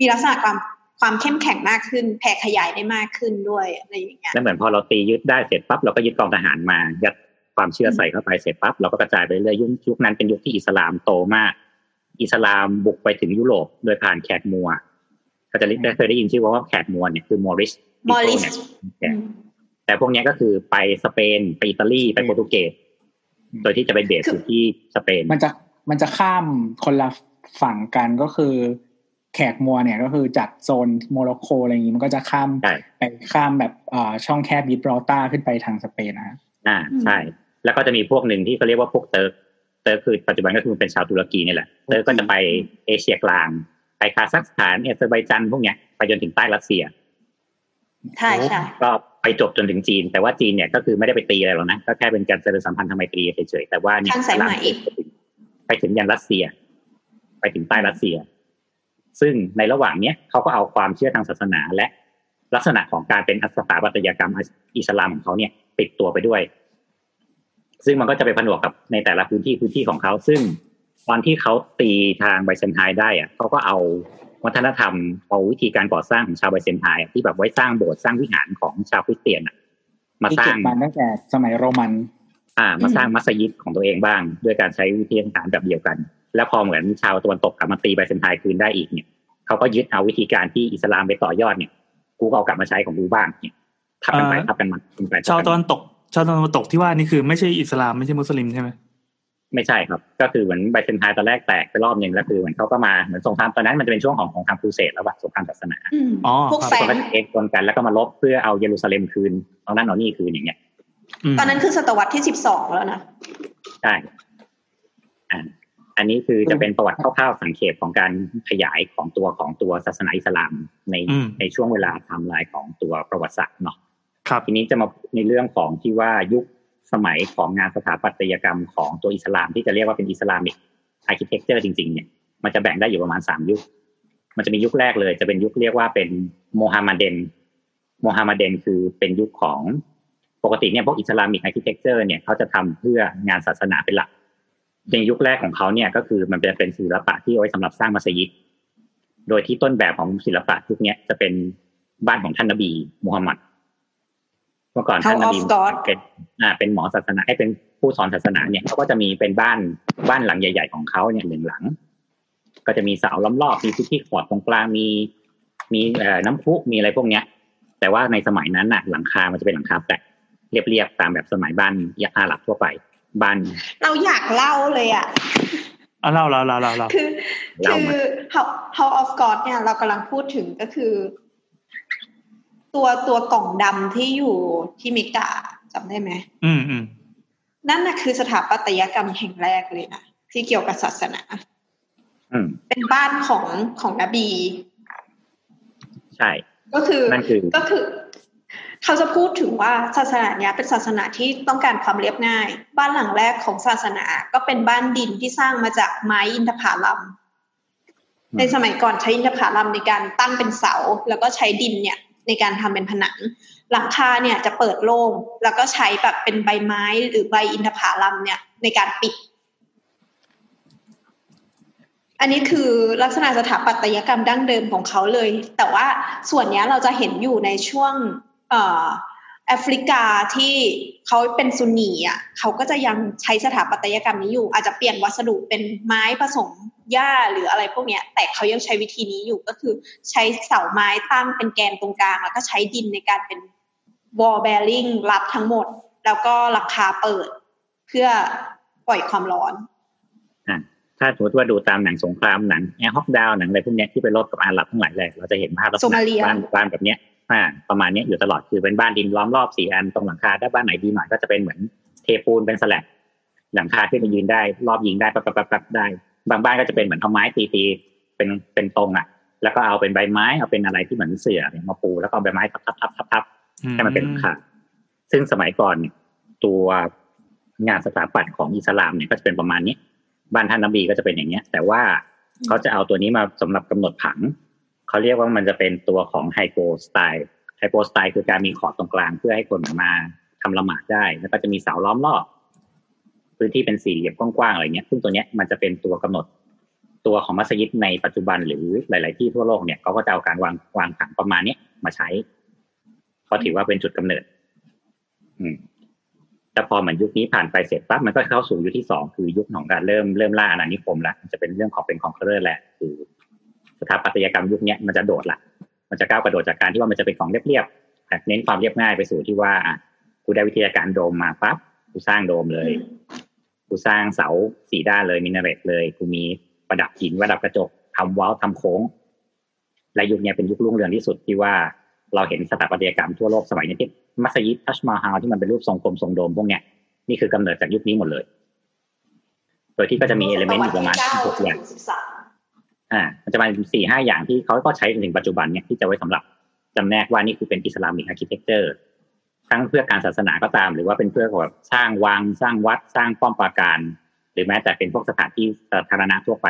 มีลักษณะความความเข้มแข็งมากขึ้นแผ่ขยายได้มากขึ้นด้วยอะไรอย่างเงี้ยแล้วเหมือนพอเราตียึดได้เสร็จปั๊บเราก็ยึดกองทหารมายัดความเชื่อใส่เข้าไปเสร็จปั๊บเราก็กระจายไปเรื่อยยุคนั้นเป็นยุคที่อิสลามโตมากอิสลามบุกไปถึงยุโรปโดยผ่านแขกมัวก็จะเคยได้ยินชื่อว่าแขกมัวเนี่ยคือมอริสมอริสแต่พวกนี้ก็คือไปสเปนไปอิตาลีไปโปรตุเกสโดยที่จะไปเบสอยู่ที่สเปนมันจะมันจะข้ามคนละฝั่งกันก็คือแขกมัวเนี่ยก็คือจากโซนโมร็อกโกอะไรอย่างนี้มันก็จะข้ามไปข้ามแบบช่องแคบยิบรอต้าขึ้นไปทางสเปนนะฮะอ่าใช่แล้วก็จะมีพวกหนึ่งที่เขาเรียกว่าพวกเติร์กเติร์กคือปัจจุบันก็คือเป็นชาวตุรกีนี่แหละเติร์กก็จะไปเอเชียกลางไปคาซัคสถานแอเซอร์ไบจันพวกเนี้ยไปจนถึงใต้รัสเซียใช่ใช่ก็ไปจบจนถึงจีนแต่ว่าจีนเนี่ยก็คือไม่ได้ไปตีอะไรหรอกนะก็แค่เป็นการเจริญสัมพันธ์ทางไมตรีเฉยๆแต่ว่าเนี่ยทางสายไหมไปถึงยันรัสเซียไปถึงใต้รัสเซียซึ่งในระหว่างเนี้ยเขาก็เอาความเชื่อทางศาสนาและลักษณะของการเป็นสถาปัตยกรรมอิสลามของเขาเนี่ยติดตัวไปด้วยซึ่งมันก็จะไปผนวกกับในแต่ละพื้นที่พื้นที่ของเขาซึ่งตอนที่เขาตีทางไบเซนไทน์ได้อ่ะเขาก็เอาวัฒนธรรมเอาวิธีการก่อสร้างของชาวไบเซนไทน์ที่แบบไว้สร้างโบสถ์สร้างวิหารของชาวคริสเตียนอ่ะมาสร้างมาตั้งแต่สมัยโรมันอ่ามาสร้างมัสยิดของตัวเองบ้างด้วยการใช้วิธีการแบบเดียวกันแล้วพอเหมือนชาวตะวันตกกลับมาตีไบเซนไทน์คืนได้อีกเนี่ยเขาก็ยึดเอาวิธีการที่อิสลามไปต่อยอดเนี่ยกูก็เอากลับมาใช้ของกูบ้างเนี่ยทับกันไปทับกันมาชาวตะวันตกชาวตะวันตกที่ว่านี่คือไม่ใช่อิสลามไม่ใช่มุสลิมใช่ไหมไม่ใช่ครับก็คือเหมือนไบเซนไทน์ตอนแรกแตกไปรอบนึงแล้วคือเหมือนเขาก็มาเหมือนสงครามตอนนั้นมันจะเป็นช่วงของสงครามครูเสดแล้วว่าสงครามศาสนาอ๋อพวกแฝงเอกคนกันแล้วก็มาลบเพื่อเอาเยรูซาเล็มคืนเอานั่นเอานี่คืนอย่างเงี้ยตอนนั้นคือศตวรรษที่สิบสองแล้วนะใช่อ่าอันนี้คือจะเป็นประวัติคร่าวๆสังเขปของการขยายของตัวของตัวศาสนาอิสลามในในช่วงเวลาไทม์ไลน์ของตัวประวัติศาสตร์เนาะครับทีนี้จะมาในเรื่องของที่ว่ายุคสมัยของงานสถาปัตยกรรมของตัวอิสลามที่จะเรียกว่าเป็น Islamic Architecture จริงๆเนี่ยมันจะแบ่งได้อยู่ประมาณสามยุคมันจะมียุคแรกเลยจะเป็นยุคเรียกว่าเป็นโมฮัมมัดเดนโมฮัมมัดเดนคือเป็นยุคของปกติเนี่ยพวก Islamic Architecture เนี่ยเขาจะทำเพื่องานศาสนาเป็นหลักในยุคแรกของเขาเนี่ยก็คือมันจะเป็นศิลปะที่เอาไว้สำหรับสร้างมัสยิดโดยที่ต้นแบบของศิลปะยุคนี้จะเป็นบ้านของท่านนบีมูฮัมหมัดเมื่อก่อนท่านนบีเป็นอ่าเป็นหมอศาสนาให้เป็นผู้สอนศาสนาเนี่ยเขาก็จะมีเป็นบ้านบ้านหลังใหญ่ๆของเขาเนี่ยหนึ่งหลังก็จะมีเสาล้อมรอบมีพื้นที่ขอดตรงกลางมีมีเอ่อน้ำพุมีอะไรพวกเนี้ยแต่ว่าในสมัยนั้นน่ะหลังคามันจะเป็นหลังคาแตกเรียบๆตามแบบสมัยบ้านยะอาหรับทั่วไปบ้านเราอยากเล่าเลยอ่ะอ่ะเล่าเล่าเล่าเล่าเล่าคือคือ how how of god เนี่ยเรากำลังพูดถึงก็คือตัวตัวกล่องดำที่อยู่ที่เมกาจำได้ไหมอืมอืมนั่นน่ะคือสถาปัตยกรรมแห่งแรกเลยนะที่เกี่ยวกับศาสนาอืมเป็นบ้านของของนบีใช่ก็คือก็คือเขาจะพูดถึงว่าศาสนาเนี้ยเป็นศาสนาที่ต้องการความเรียบง่ายบ้านหลังแรกของศาสนาก็เป็นบ้านดินที่สร้างมาจากไม้อินทผลัมในสมัยก่อนใช้อินทผลัมในการตั้งเป็นเสาแล้วก็ใช้ดินเนี่ยในการทำเป็นผนังหลังคาเนี่ยจะเปิดโล่งแล้วก็ใช้แบบเป็นใบไม้หรือใบอินทผลัมเนี่ยในการปิดอันนี้คือลักษณะสถาปัตยกรรมดั้งเดิมของเขาเลยแต่ว่าส่วนนี้เราจะเห็นอยู่ในช่วงแอฟริกาที่เขาเป็นซุนนีอ่ะเขาก็จะยังใช้สถาปัตยกรรมนี้อยู่อาจจะเปลี่ยนวัสดุเป็นไม้ผสม หญ้าหรืออะไรพวกเนี้ยแต่เขายังใช้วิธีนี้อยู่ก็คือใช้เสาไม้ตั้งเป็นแกนตรงกลางแล้วก็ใช้ดินในการเป็น wall bearing รับทั้งหมดแล้วก็หลังคาเปิดเพื่อปล่อยความร้อนอ่ะถ้าสมมติว่าดูตามหนังสงครามหนังแอร์ฮอกดาวหนังอะไรพวกเนี้ยที่ไปรบกับอาหรับทั้งหลายแหล่เราจะเห็นภาพลักษณะบ้านบ้านแบบเนี้ยอ่าประมาณนี้อยู่ตลอดคือเป็นบ้านดินล้อมรอบสี่อันตรงหลังคาถ้าบ้านไหนดีหน่อยก็จะเป็นเหมือนเทปูนเป็นสแลบหลังคาขึ้นไปยืนได้รอบยิงได้ปั๊บปั๊บปั๊บได้บางบ้านก็จะเป็นเหมือนเอาไม้ตีๆเป็นเป็นตรงอ่ะแล้วก็เอาเป็นใบไม้เอาเป็นอะไรที่เหมือนเสื่อมาปูแล้วก็ใบไม้ทับๆๆๆให้มันเป็นหลังคาซึ่งสมัยก่อนตัวงานสถาปัตย์ของอิสลามเนี่ยก็จะเป็นประมาณนี้บ้านท่านนบีก็จะเป็นอย่างเงี้ยแต่ว่าเขาจะเอาตัวนี้มาสำหรับกำหนดผังเขาเรียกว่ามันจะเป็นตัวของไฮโกสไตล์ไฮโกสไตล์คือการมีขอบตรงกลางเพื่อให้คนมาทำละหมาดได้แล้วก็จะมีเสาล้อมรอบพื้นที่เป็นสี่เหลี่ยมกว้างๆอะไรเงี้ยซึ่งตัวเนี้ยมันจะเป็นตัวกำหนดตัวของมัสยิดในปัจจุบันหรือหลายๆที่ทั่วโลกเนี่ยเขาก็จะเอาการวางวางผังประมาณนี้มาใช้เขาถือว่าเป็นจุดกำเนิดอืมแต่พอเหมือนยุคนี้ผ่านไปเสร็จปั๊บมันก็เข้าสู่ยุคที่สองคือยุคของการเริ่มเริ่มล่าอาณานิคมละมันจะเป็นเรื่องของเป็นคอนเกอเรอร์แหละคือสถาปัตยกรรมยุคนี้มันจะโดดละมันจะก้าวกระโดดจากการที่ว่ามันจะเป็นของเรียบๆแบบเน้นความเรียบง่ายไปสู่ที่ว่ากูได้วิทยาการโดมมาปั๊บกูสร้างโดมเลยกูสร้างเสาสี่ด้านเลยมินาเรตเลยกูมีประดับหินประดับกระจกทำวอลทำโค้งและยุคนี้เป็นยุครุ่งเรืองที่สุดที่ว่าเราเห็นสถาปัตยกรรมทั่วโลกสมัยนี้ที่มัสยิดทัชมาฮาลที่มันเป็นรูปทรงกลมทรงโดมพวกเนี้ยนี่คือกำเนิดจากยุคนี้หมดเลยโดยที่ก็จะมีเอลิเมนต์อยู่ประมาณหกอย่างอ่ามันจะมาสี่ห้าอย่างที่เขาก็ใช้จนถึงปัจจุบันเนี่ยที่จะไว้สำหรับจำแนกว่านี่คือเป็น Islamic Architecture ทั้งเพื่อการศาสนาก็ตามหรือว่าเป็นเพื่อแบบสร้างวังสร้างวัดสร้างป้อมปราการหรือแม้แต่เป็นพวกสถานที่สาธารณะทั่วไป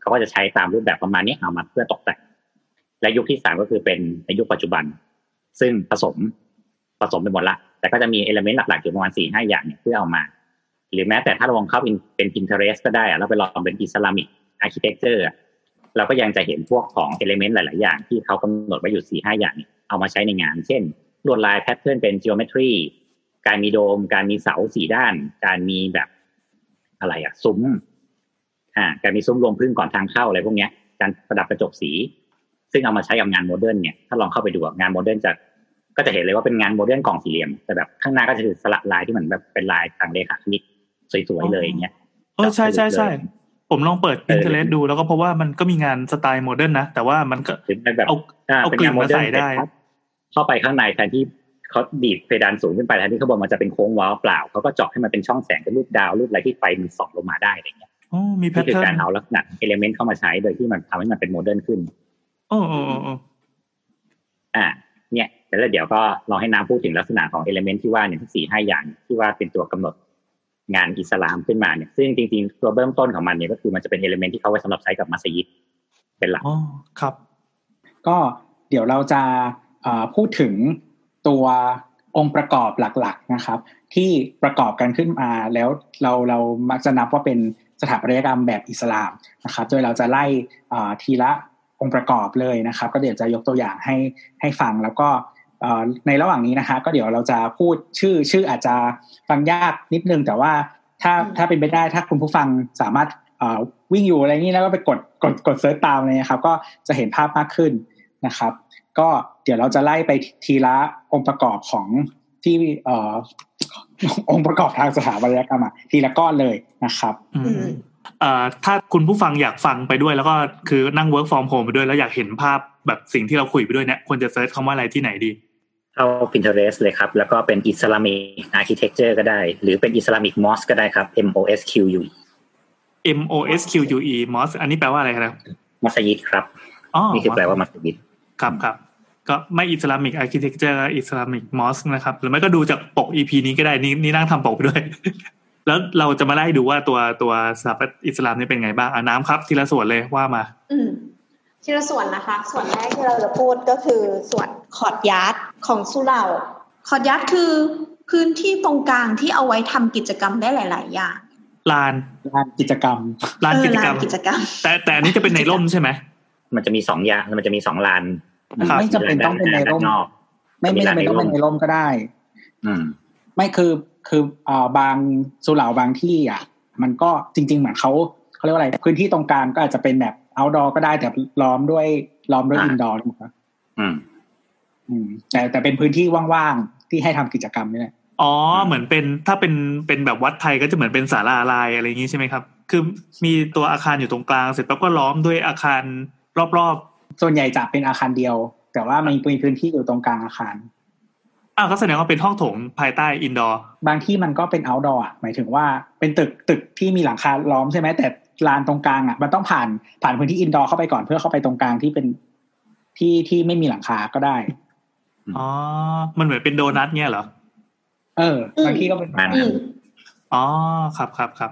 เขาก็จะใช้ตามรูปแบบประมาณนี้เอามาเพื่อตกแต่งและยุคที่สามก็คือเป็นในยุคปัจจุบันซึ่งผสมผสมไปหมดละแต่ก็จะมี element หลักๆอยู่ประมาณ สี่ถึงห้า อย่างเนี่ยเพื่อเอามาหรือแม้แต่ถ้าลองเข้าเป็น Pinterest ก็ได้อ่ะแล้วไปลองเป็น Islamic Architecture อ่ะเราก็ยังจะเห็นพวกของ element หลายๆอย่างที่เขากำหนดไว้อยู่ สี่ถึงห้า อย่างเนี่ยเอามาใช้ในงานเช่นลวดลาย pattern เป็น geometry การมีโดมการมีเสาสี่ด้านการมีแบบอะไรอ่ะซุ้มอ่าการมีซุ้มรวมพึ่งก่อนทางเข้าอะไรพวกเนี้ยการประดับกระจกสีซึ่งเอามาใช้กับงานโมเดิร์นเนี่ยถ้าลองเข้าไปดูงานโมเดิร์นจะก็จะเห็นเลยว่าเป็นงานโมเดิร์นกล่องสี่เหลี่ยมแต่แบบข้างหน้าก็จะคือสลักลายที่เหมือนแบบเป็นลายต่างเลขาคณิตสวยๆเลยอย่างเงี้ยเออใช่ๆๆผมลองเปิด Pinterest ดูแล้วก็เพราะว่ามันก็มีงานสไตล์โมเดิร์นนะแต่ว่ามันก็เอาเอากลิ่นมาใส่ได้เข้าไปข้างในแทนที่เขาดีดเพดานสูงขึ้นไปแทนที่ข้างบนมันจะเป็นโค้งว้าวเปล่าเขาก็เจาะให้มันเป็นช่องแสงเป็นรูปดาวรูปอะไรที่ไฟมันส่องลงมาได้อะไรเงี้ยอ๋อมีแพทเทิร์นการเอาลักษณะเอลิเมนต์เข้ามาใช้โดยที่มันทำให้มันเป็นโมเดิร์นขึ้นอ๋ออ่าเนี่ยแต่แล้วเดี๋ยวก็ลองให้น้ำพูดถึงลักษณะของ element ที่ว่าเนี่ยทั้งสี่ห้าอย่างที่ว่าเป็นตัวกำหนดงานอิสลามขึ้นมาเนี่ยซึ่งจริงๆตัวเริ่มต้นของมันเนี่ยก็คือมันจะเป็น element ที่เขาไว้สำหรับใช้กับมัสยิดเป็นหลักอ๋อครับก็เดี๋ยวเราจะอ่าพูดถึงตัวองค์ประกอบหลักๆนะครับที่ประกอบกันขึ้นมาแล้วเราเรามักจะนับว่าเป็นสถาปัตยกรรมแบบอิสลามนะครับโดยเราจะไล่อ่าทีละองค์ประกอบเลยนะครับก็เดี๋ยวจะยกตัวอย่างให้ให้ฟังแล้วก็ในระหว่างนี้นะคะก็เดี๋ยวเราจะพูดชื่อชื่ออาจจะฟังยากนิดนึงแต่ว่าถ้าถ้าเป็นไปได้ถ้าคุณผู้ฟังสามารถวิ่งอยู่อะไรนี่แล้วก็ไปกดกดกดเสิร์ชตามเลยนะครับก็จะเห็นภาพมากขึ้นนะครับก็เดี๋ยวเราจะไล่ไปทีละองค์ประกอบของที่องค์ประกอบทางสถาปัตยกรรมทีละก้อนเลยนะครับอ่าถ้าคุณผู้ฟังอยากฟังไปด้วยแล้วก็คือนั่ง work from home ไปด้วยแล้วอยากเห็นภาพแบบสิ่งที่เราคุยไปด้วยเนี่ยควรจะเซิร์ชคำว่าอะไรที่ไหนดีเอา Pinterest เลยครับแล้วก็เป็น Islamic Architecture ก็ได้หรือเป็น Islamic Mosque ก็ได้ครับ M O S Q U E M O S Q U E Mosque อันนี้แปลว่าอะไรครับมัสยิดครับอ๋อนี่คือแปลว่ามัสยิดครับครับก็ไม่ Islamic Architecture Islamic Mosque นะครับหรือไม่ก็ดูจากปก อี พี นี้ก็ได้นี่นี่นั่งทำปกไปด้วยแล้วเราจะมาไล่ดูว่าตัวตัวสถาปัตย์อิสลามนี่เป็นไงบ้างอ่ะน้ำครับทีละส่วนเลยว่ามาอืมทีละส่วนนะคะส่วนแรกที่เราจะพูดก็คือส่วนคอร์ทยาร์ดของสุเหร่าคอร์ทยาร์ดคือพื้นที่ตรงกลางที่เอาไว้ทำกิจกรรมได้หลายๆอย่างลานลานกิจกรรมลานกิจกรรมกิจกรรมแต่แต่อันนี้จะเป็นในร่มใช่ไหมมันจะมีสองอย่างมันจะมีสองลานไม่จำเป็นต้องเป็นในร่มไม่ไม่จำเป็นต้องเป็นในร่มก็ได้อืมไม่คือคืออ่าบางสุเหร่าบางที่อ่ะมันก็จริงๆเหมือนเขา เขาเรียกว่าอะไรพื้นที่ตรงกลางก็อาจจะเป็นแบบ outdoor ก็ได้แต่ล้อมด้วยล้อมด้วย indoor ถูกมั้ยอืมอืมแต่แต่เป็นพื้นที่ว่างๆที่ให้ทำกิจกรรมนี่แหละอ๋อเหมือนเป็นถ้าเป็นเป็นแบบวัดไทยก็จะเหมือนเป็นศาลาลายอะไรอย่างงี้ใช่ไหมครับคือมีตัวอาคารอยู่ตรงกลางเสร็จปั๊บก็ล้อมด้วยอาคารรอบๆส่วนใหญ่จะเป็นอาคารเดียวแต่ว่ามันมีพื้นที่อยู่ตรงกลางอาคารอ้าวก็แสดงว่าเป็นห้องโถงภายใต้อินดอร์บางที่มันก็เป็นเอาท์ดอร์หมายถึงว่าเป็นตึกตึกที่มีหลังคาล้อมใช่ไหมแต่ลานตรงกลางอ่ะมันต้องผ่านผ่านพื้นที่อินดอร์เข้าไปก่อนเพื่อเข้าไปตรงกลางที่เป็นที่ที่ไม่มีหลังคาก็ได้อ๋อมันเหมือนเป็นโดนัทเนี่ยเหรอเออบางที่ก็เป็นแบบนั้นอ๋อครับครับครับ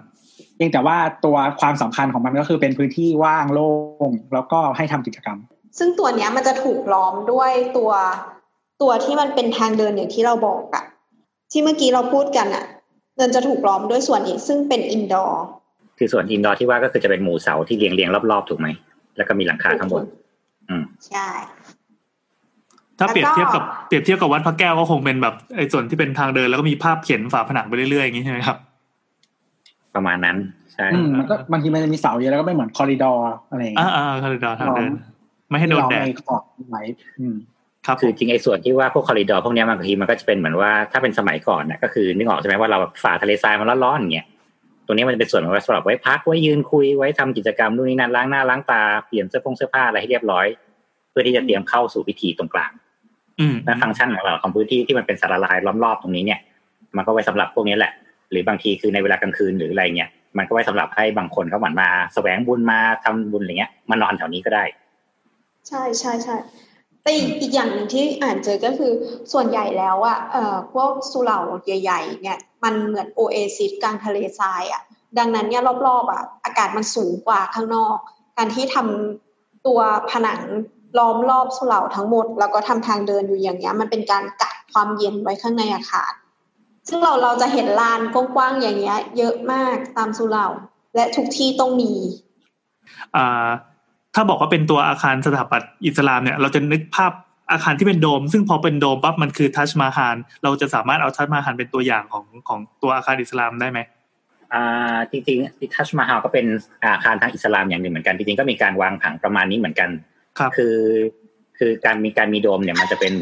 เพียงแต่ว่าตัวความสำคัญของมันก็คือเป็นพื้นที่ว่างโล่งแล้วก็ให้ทำกิจกรรมซึ่งตัวเนี้ยมันจะถูกล้อมด้วยตัวตัวที่มันเป็นทางเดินอย่างที่เราบอกอะที่เมื่อกี้เราพูดกันอะเดินจะถูกล้อมด้วยส่วนอีกซึ่งเป็นอินดอร์คือส่วนอินดอร์ที่ว่าก็คือจะเป็นหมู่เสาที่เรียงเรียงรอบๆถูกไหมแล้วก็มีหลังคาข้างบนอืมใช่ถ้าเปรียบเทียบกับเปรียบเทียบกับวัดพระแก้วก็คงเป็นแบบไอ้ส่วนที่เป็นทางเดินแล้วก็มีภาพเขียนฝาผนังไปเรื่อยๆอย่างนี้ใช่ไหมครับประมาณนั้นใช่มันก็บางทีมันจะมีเสาเยอะแล้วก็ไม่เหมือนคอริดอร์อะไรอย่างเงี้ยอ่าๆคอริดอร์ทางเดินไม่ให้โดนแดดขอบไหนอืมครับคือจริงไอ้ส่วนที่ว่าพวกคอริดอร์พวกเนี้ยบางทีมันก็จะเป็นเหมือนว่าถ้าเป็นสมัยก่อนน่ะก็คือนึกออกใช่มั้ยว่าเราแบบฝ่าทะเลทรายมันร้อนๆอย่างเงี้ยตรงนี้มันจะเป็นส่วนไว้สำหรับไว้พักไว้ยืนคุยไว้ทำกิจกรรมนู่นนี่นั่นล้างหน้าล้างตาเปลี่ยนเสื้อผงเสื้อผ้าอะไรให้เรียบร้อยเพื่อที่จะเตรียมเข้าสู่พิธีตรงกลางและฟังก์ชันของเราของพื้นที่ที่มันเป็นสารลายล้อมรอบตรงนี้เนี่ยมันก็ไว้สำหรับพวกนี้แหละหรือบางทีคือในเวลากลางคืนหรืออะไรเงี้ยมันก็ไว้สำหรับให้บางคนเขาหมั่นมาแสวงบุญมาทำบุญอะไรเงี้ยมานอนแถวนี้ก็ได้ใช่ใช่ใช่แต่อีกอย่างหนึ่งที่อ่านเจอก็คือส่วนใหญ่แล้วอ่ะพวกสุเหร่าใหญ่ๆเนี่ยมันเหมือนโอเอซิสกลางทะเลทรายอ่ะดังนั้นเนี่ยรอบๆอ่ะอากาศมันสูงกว่าข้างนอกการที่ทำตัวผนังล้อมรอบสุเหร่าทั้งหมดแล้วก็ทำทางเดินอยู่อย่างเงี้ยมันเป็นการกักความเย็นไว้ข้างในอาคารซึ่งเราเราจะเห็นลานกว้างๆอย่างเงี้ยเยอะมากตามสุเหร่าและทุกที่ต้องมีอ่าถ้าบอกว่าเป็นตัวอาคารสถาปัตย์อิสลามเนี่ยเราจะนึกภาพอาคารที่เป็นโดมซึ่งพอเป็นโดมปั๊บมันคือทัชมาฮาลเราจะสามารถเอาทัชมาฮาลเป็นตัวอย่างของของตัวอาคารอิสลามได้ไหมอ่าจริงๆทัชมาฮาลก็เป็นอาคารทางอิสลามอย่างหนึ่งเหมือนกันจริงๆก็มีการวางผังประมาณนี้เหมือนกันคือคือการมีการมีโดมเนี่ยมันจะเป็น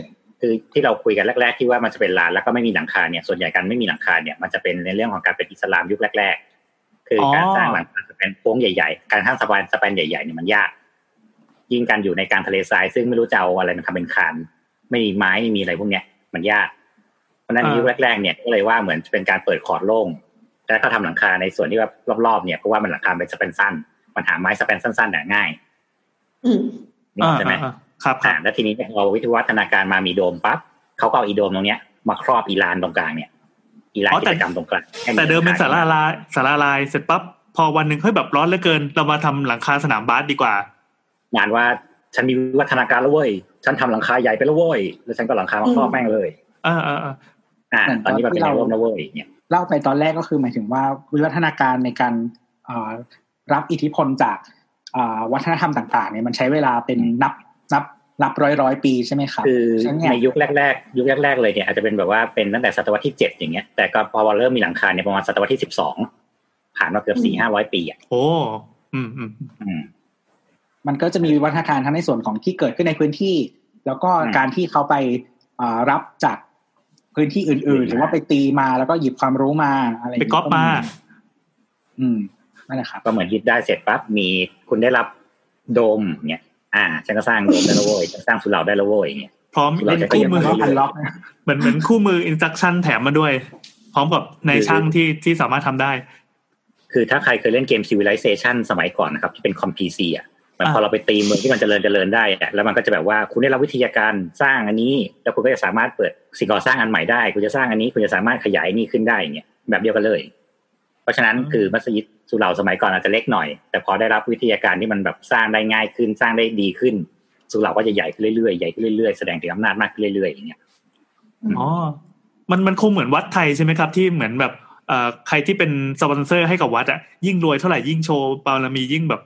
คือที่เราคุยกันแรกๆที่ว่ามันจะเป็นลานแล้วก็ไม่มีหลังคาเนี่ยส่วนใหญ่การไม่มีหลังคาเนี่ยมันจะเป็นในเรื่องของการเป็นอิสลามยุคแรกๆคือการสร้างหลังคาสแปนโค้งใหญ่ๆการสร้างสแปนสแปนใหญ่ๆเนี่ยมันยากยิ่งการอยู่ในการทะเลทรายซึ่งไม่รู้จะเอาอะไรมาทำเป็นคานไม่มีไม้ไม่มีอะไรพวกเนี้ยมันยากเพราะฉะนั้นยุคแรกๆเนี่ยก็เลยว่าเหมือนเป็นการเปิดขอดโล่งแล้วก็ทำหลังคาในส่วนที่ว่ารอบๆเนี่ยเพราะว่ามันหลังคาเป็นสแปนสั้นมันหาไม้สแปนสั้นๆน่ะง่ายใช่ไหมครับครับแล้วทีนี้พอวิวัฒนาการมามีโดมปั๊บเขาก็เอาอีโดมตรงเนี้ยมาครอบอีลานตรงกลางเนี่ยอีลานกิจกรรมตรงกลางแต่เดิมเป็นศาลาลายศาลาลายเสร็จปั๊บพอวันนึงเฮ้ยแบบร้อนเหลือเกินเรามาทำหลังคาสนามบาสดีกว่างานว่าฉันมีวิวัฒนาการแล้วเว้ยฉันทำหลังคาใหญ่ไปแล้วเว้ยแล้วฉันก็หลังคามาครอบแม่งเลยอ่าอ่าอ่าตอนนี้แบบเป็นร่วมแล้วเว้ยเนี่ยเล่าไปตอนแรกก็คือหมายถึงว่าวิวัฒนาการในการรับอิทธิพลจากวัฒนธรรมต่างๆเนี่ยมันใช้เวลาเป็นนับนับนับร้อยร้อยปีใช่ไหมครับคือในยุคแรกๆยุคแรกๆเลยเนี่ยอาจจะเป็นแบบว่าเป็นตั้งแต่ศตวรรษที่เจ็ดอย่างเงี้ยแต่ก็พอเริ่มมีหลังคาเนี่ยประมาณศตวรรษที่สิบสองผ่านมาเกือบ สี่ถึงห้าร้อย ปีอ่ะโอ้อืมอืมอืมมันก็จะมีวิวัฒนาการทั้งในส่วนของที่เกิดขึ้นในพื้นที่แล้วก็การที่เขาไปรับจากพื้นที่อื่นๆหรือว่าไปตีมาแล้วก็หยิบความรู้มาอะไรไปก๊อปมาอืมนั่นแหละครับก็เหมือนยึดได้เสร็จปั๊บมีคุณได้รับโดมเนี่ยอ่าฉันก็สร้างโดมได้แล้วโว้ยฉันสร้างสุเหร่าได้แล้วโว้ยเนี่ยพร้อมเล่นคู่มืออันล็อกเหมือนเหมือนคู่มืออินสตรัคชั่นแถมมาด้วยพร้อมกับในช่างที่ที่สามารถทำได้คือถ้าใครเคยเล่นเกม Civilization สมัยก่อนนะครับที่เป็นคอม พี ซี อ่ะมันพอเราไปตีเมืองที่มันเจริญเจริญได้แล้วมันก็จะแบบว่าคุณได้รับวิทยาการสร้างอันนี้แล้วคุณก็จะสามารถเปิดสิ่งก่อสร้างอันใหม่ได้คุณจะสร้างอันนี้คุณจะสามารถขยายนี่ขึ้นได้เนี่ยแบบเดียวกันเลยเพราะฉะนั้นคือมัสยิดสุเหร่าสมัยก่อนอาจจะเล็กหน่อยแต่พอได้รับวิทยาการที่มันแบบสร้างได้ง่ายขึ้นสร้างได้ดีขึ้นสุเหร่าก็จะใหญ่ขึ้นเรื่อยๆใหญ่ขึ้นเรื่อยๆแสดงถึงอำนาจมากขึ้นเรื่อยๆอย่างเงี้ยอ๋อมันมันคงเหมือนวัดไทยใช่ไหมครับที่เหมือนแบบเอ่อใครที่เป็นสปอนเซอร์ให้กับวัดอ่ะยิ่งรวยเท่าไหร่ยิ่งโชว์บารมียิ่งแบบ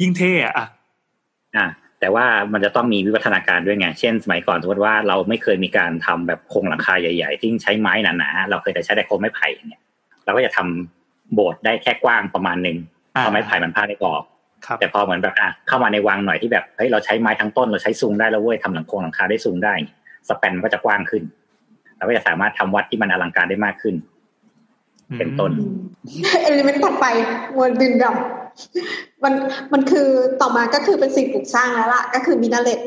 ยิ่งเท่อะอ่ะแต่ว่ามันจะต้องมีวิวัฒนาการด้วยไงเช่นสมัยก่อนสมมติว่าเราไม่เคยมีการทำแบบโครงหลังคาใหญ่ๆที่ใช้ไม้หนาๆเราเคยแต่ใช้แต่โครงไม้ไผ่อย่างเงี้ยเราก็จะทำโบสถ์ได้แค่กว้างประมาณนึง เพราะไม้ไผ่มันพาได้กรอบแต่พอเหมือนแบบอ่ะเข้ามาในวังหน่อยที่แบบเฮ้ยเราใช้ไม้ทั้งต้นเราใช้ซุงได้แล้วเว้ยทำหลังคงหลังคาได้ซุงได้สแปนมันก็จะกว้างขึ้นเราก็จะสามารถทำวัดที่มันอลังการได้มากขึ้นเป็นต้นเอลิเมนต์ถัดไปวัวดินดำมันมันคือต่อมาก็คือเป็นสิ่งปลูกสร้างแล้วล่ะก็คือมินาเร็ต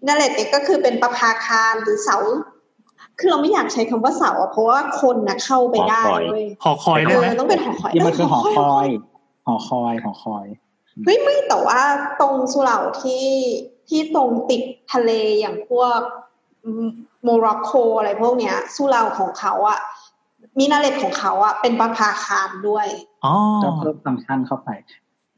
มินาเร็ตเนี่ยก็คือเป็นประภาคารหรือเสาคือเราไม่อยากใช้คำว่าเสาเพราะว่าคนนะเข้าไปได้เลยหอคอยได้ไหมต้องเป็นหอคอยนี่มันคือหอคอยหอคอยหอคอยเฮ้ยไม่แต่ว่าตรงสุเหร่าที่ที่ตรงติดทะเลอย่างพวกโมร็อกโกอะไรพวกเนี้ยสุเหร่าของเขาอ่ะมีนาเรตของเขาอ่ะเป็นประภาคารด้วยอ๋อก็เพิ่มฟังก์ชันเข้าไป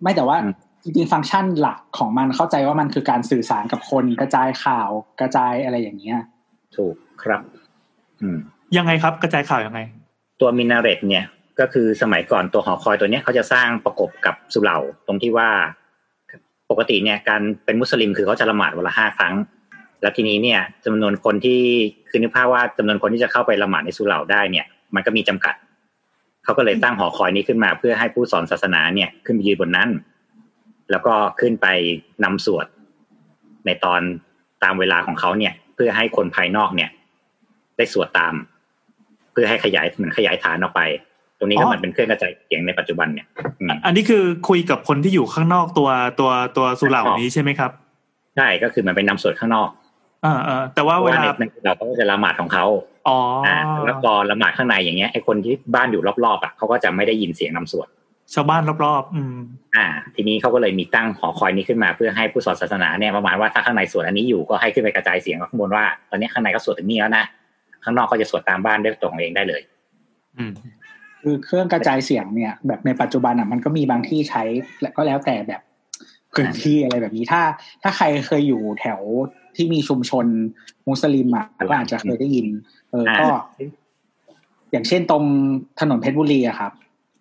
ไม่แต่ว่าจริงๆฟังก์ชันหลักของมันเข้าใจว่ามันคือการสื่อสารกับคนกระจายข่าวกระจายอะไรอย่างเงี้ยถูกครับอืมยังไงครับกระจายข่าวยังไงตัวมินาเรตเนี่ยก็คือสมัยก่อนตัวหอคอยตัวเนี้ยเขาจะสร้างประกบกับสุเหร่าตรงที่ว่าปกติเนี่ยการเป็นมุสลิมคือเขาจะละหมาดวันละห้าครั้งแล้วทีนี้เนี่ยจำนวนคนที่คือนึกภาพว่าจำนวนคนที่จะเข้าไปละหมาดในสุเหร่าได้เนี่ยมันก็มีจำกัดเขาก็เลยตั้งหอคอยนี้ขึ้นมาเพื่อให้ผู้สอนศาสนาเนี่ยขึ้นไปยืนบนนั้นแล้วก็ขึ้นไปนำสวดในตอนตามเวลาของเขาเนี่ยเพื่อให้คนภายนอกเนี่ยได้สวดตามเพื่อให้ขยายเหมือนขยายฐานออกไปตรงนี้ก็เหมือนเป็นเครื่องกระจายเสียงในปัจจุบันเนี่ยอันนี้คือคุยกับคนที่อยู่ข้างนอกตัวตัวตัวสุเหร่านี้ใช่ไหมครับใช่ก็คือมันไปนำสวดข้างนอกอ่าๆแต่ว่าเวลาเราก็จะละหมาดของเขาอ๋ออ่าแล้วก็ละหมาดข้างในอย่างเงี้ยไอ้คนที่บ้านอยู่รอบๆอ่ะเขาก็จะไม่ได้ยินเสียงนำสวดชาวบ้านรอบๆอืมอ่าทีนี้เขาก็เลยมีตั้งหอคอยนี้ขึ้นมาเพื่อให้ผู้สอนศาสนาเนี่ยประมาณว่าถ้าข้างในสวดอันนี้อยู่ก็ให้ขึ้นไปกระจายเสียงข้างบนว่าตอนนี้ข้างในก็สวดถึงนี่แล้วนะข้างนอกก็จะสวดตามบ้านได้ตรงเองได้เลยอืมคือเครื่องกระจายเสียงเนี่ยแบบในปัจจุบันอ่ะมันก็มีบางที่ใช้และก็แล้วแต่แบบพื้นที่อะไรแบบนี้ถ้าถ้าใครเคยอยู่แถวที่มีชุมชนมุสลิมอ่ะก็อาจจะเคยได้ยินเออก็อย่างเช่นตรงถนนเพชรบุรีอ่ะครับ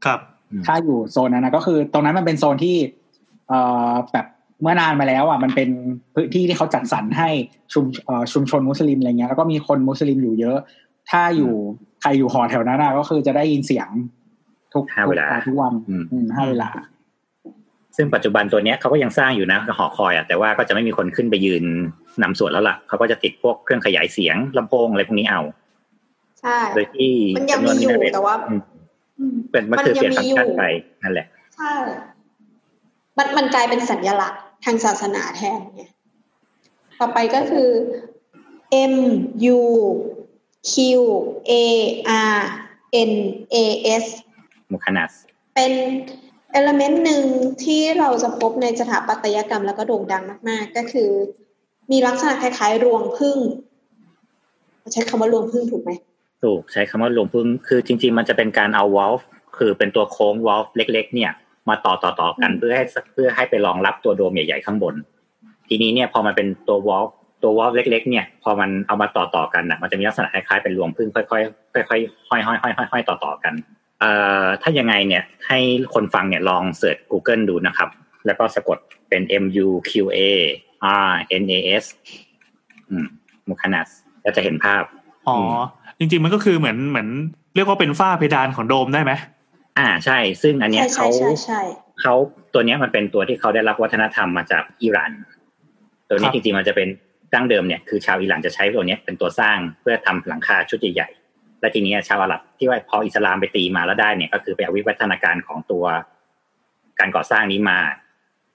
ครับถ้าอยู่โซนนั้นนะก็คือตรงนั้นมันเป็นโซนที่เอ่อแบบเมื่อนานมาแล้วอ่ะมันเป็นพื้นที่ที่เขาจัดสรรให้ชุมเอ่อชุมชนมุสลิมอะไรเงี้ยแล้วก็มีคนมุสลิมอยู่เยอะถ้าอยู่ใครอยู่หอแถวนั้นน่ะก็คือจะได้ยินเสียงทุกเวลาทุกวันอืมห้าเวลาซึ่งปัจจุบันตัวเนี้ยเขาก็ยังสร้างอยู่นะหอคอยอ่ะแต่ว่าก็จะไม่มีคนขึ้นไปยืนนำสวดแล้วล่ะเขาก็จะติดพวกเครื่องขยายเสียงลำโพงอะไรพวกนี้เอาใช่โดยที่มันยังมีอยู่แต่ว่าเป็นมันคือเปลี่ยนฟังก์ชันไปนั่นแหละใช่มันมันกลายเป็นสัญลักษณ์ทางศาสนาแทนไงต่อไปก็คือ M U Q A R N A S มุขนัสเป็นเอลเมนต์หนึ่งที่เราจะพบในสถาปัตยกรรมแล้วก็โด่งดังมากๆก็คือมีลักษณะคล้ายๆรวงผึ้งใช้คำว่ารวงผึ้งถูกไหมถูกใช้คำว่ารวงผึ้งคือจริงๆมันจะเป็นการเอาวอลฟ์คือเป็นตัวโค้งวอลฟ์เล็กๆเนี่ยมาต่อๆๆกันเพื่อให้เพื่อให้ไปรองรับตัวโดมใหญ่ๆข้างบนทีนี้เนี่ยพอมันเป็นตัววอลฟ์ตัววอลฟ์เล็กๆเนี่ยพอมันเอามาต่อๆกันน่ะมันจะมีลักษณะคล้ายๆเป็นรวงผึ้งค่อยๆค่อยๆห้อยๆๆๆต่อๆกันเอ่อถ้ายังไงเนี่ยให้คนฟังเนี่ยลองเสิร์ช Google ดูนะครับแล้วก็สะกดเป็น M U Q A R N A S อืมมุขนัสก็จะเห็นภาพอ๋อจริงๆมันก็คือเหมือนเหมือนเรียกว่าเป็นฝ้าเพดานของโดมได้ไหมอ่าใช่ซึ่งอันเนี้ยเขาเขาตัวเนี้ยมันเป็นตัวที่เขาได้รับวัฒนธรรมมาจากอิหร่านตัวนี้จริงๆมันจะเป็นดั้งเดิมเนี่ยคือชาวอิหร่านจะใช้ตัวเนี้ยเป็นตัวสร้างเพื่อทำหลังคาชุดใหญ่ๆและทีนี้ชาวอาหรับที่ว่าพออิสลามไปตีมาแล้วได้เนี่ยก็คือไปเอาวิวัฒนาการของตัวการก่อสร้างนี้มา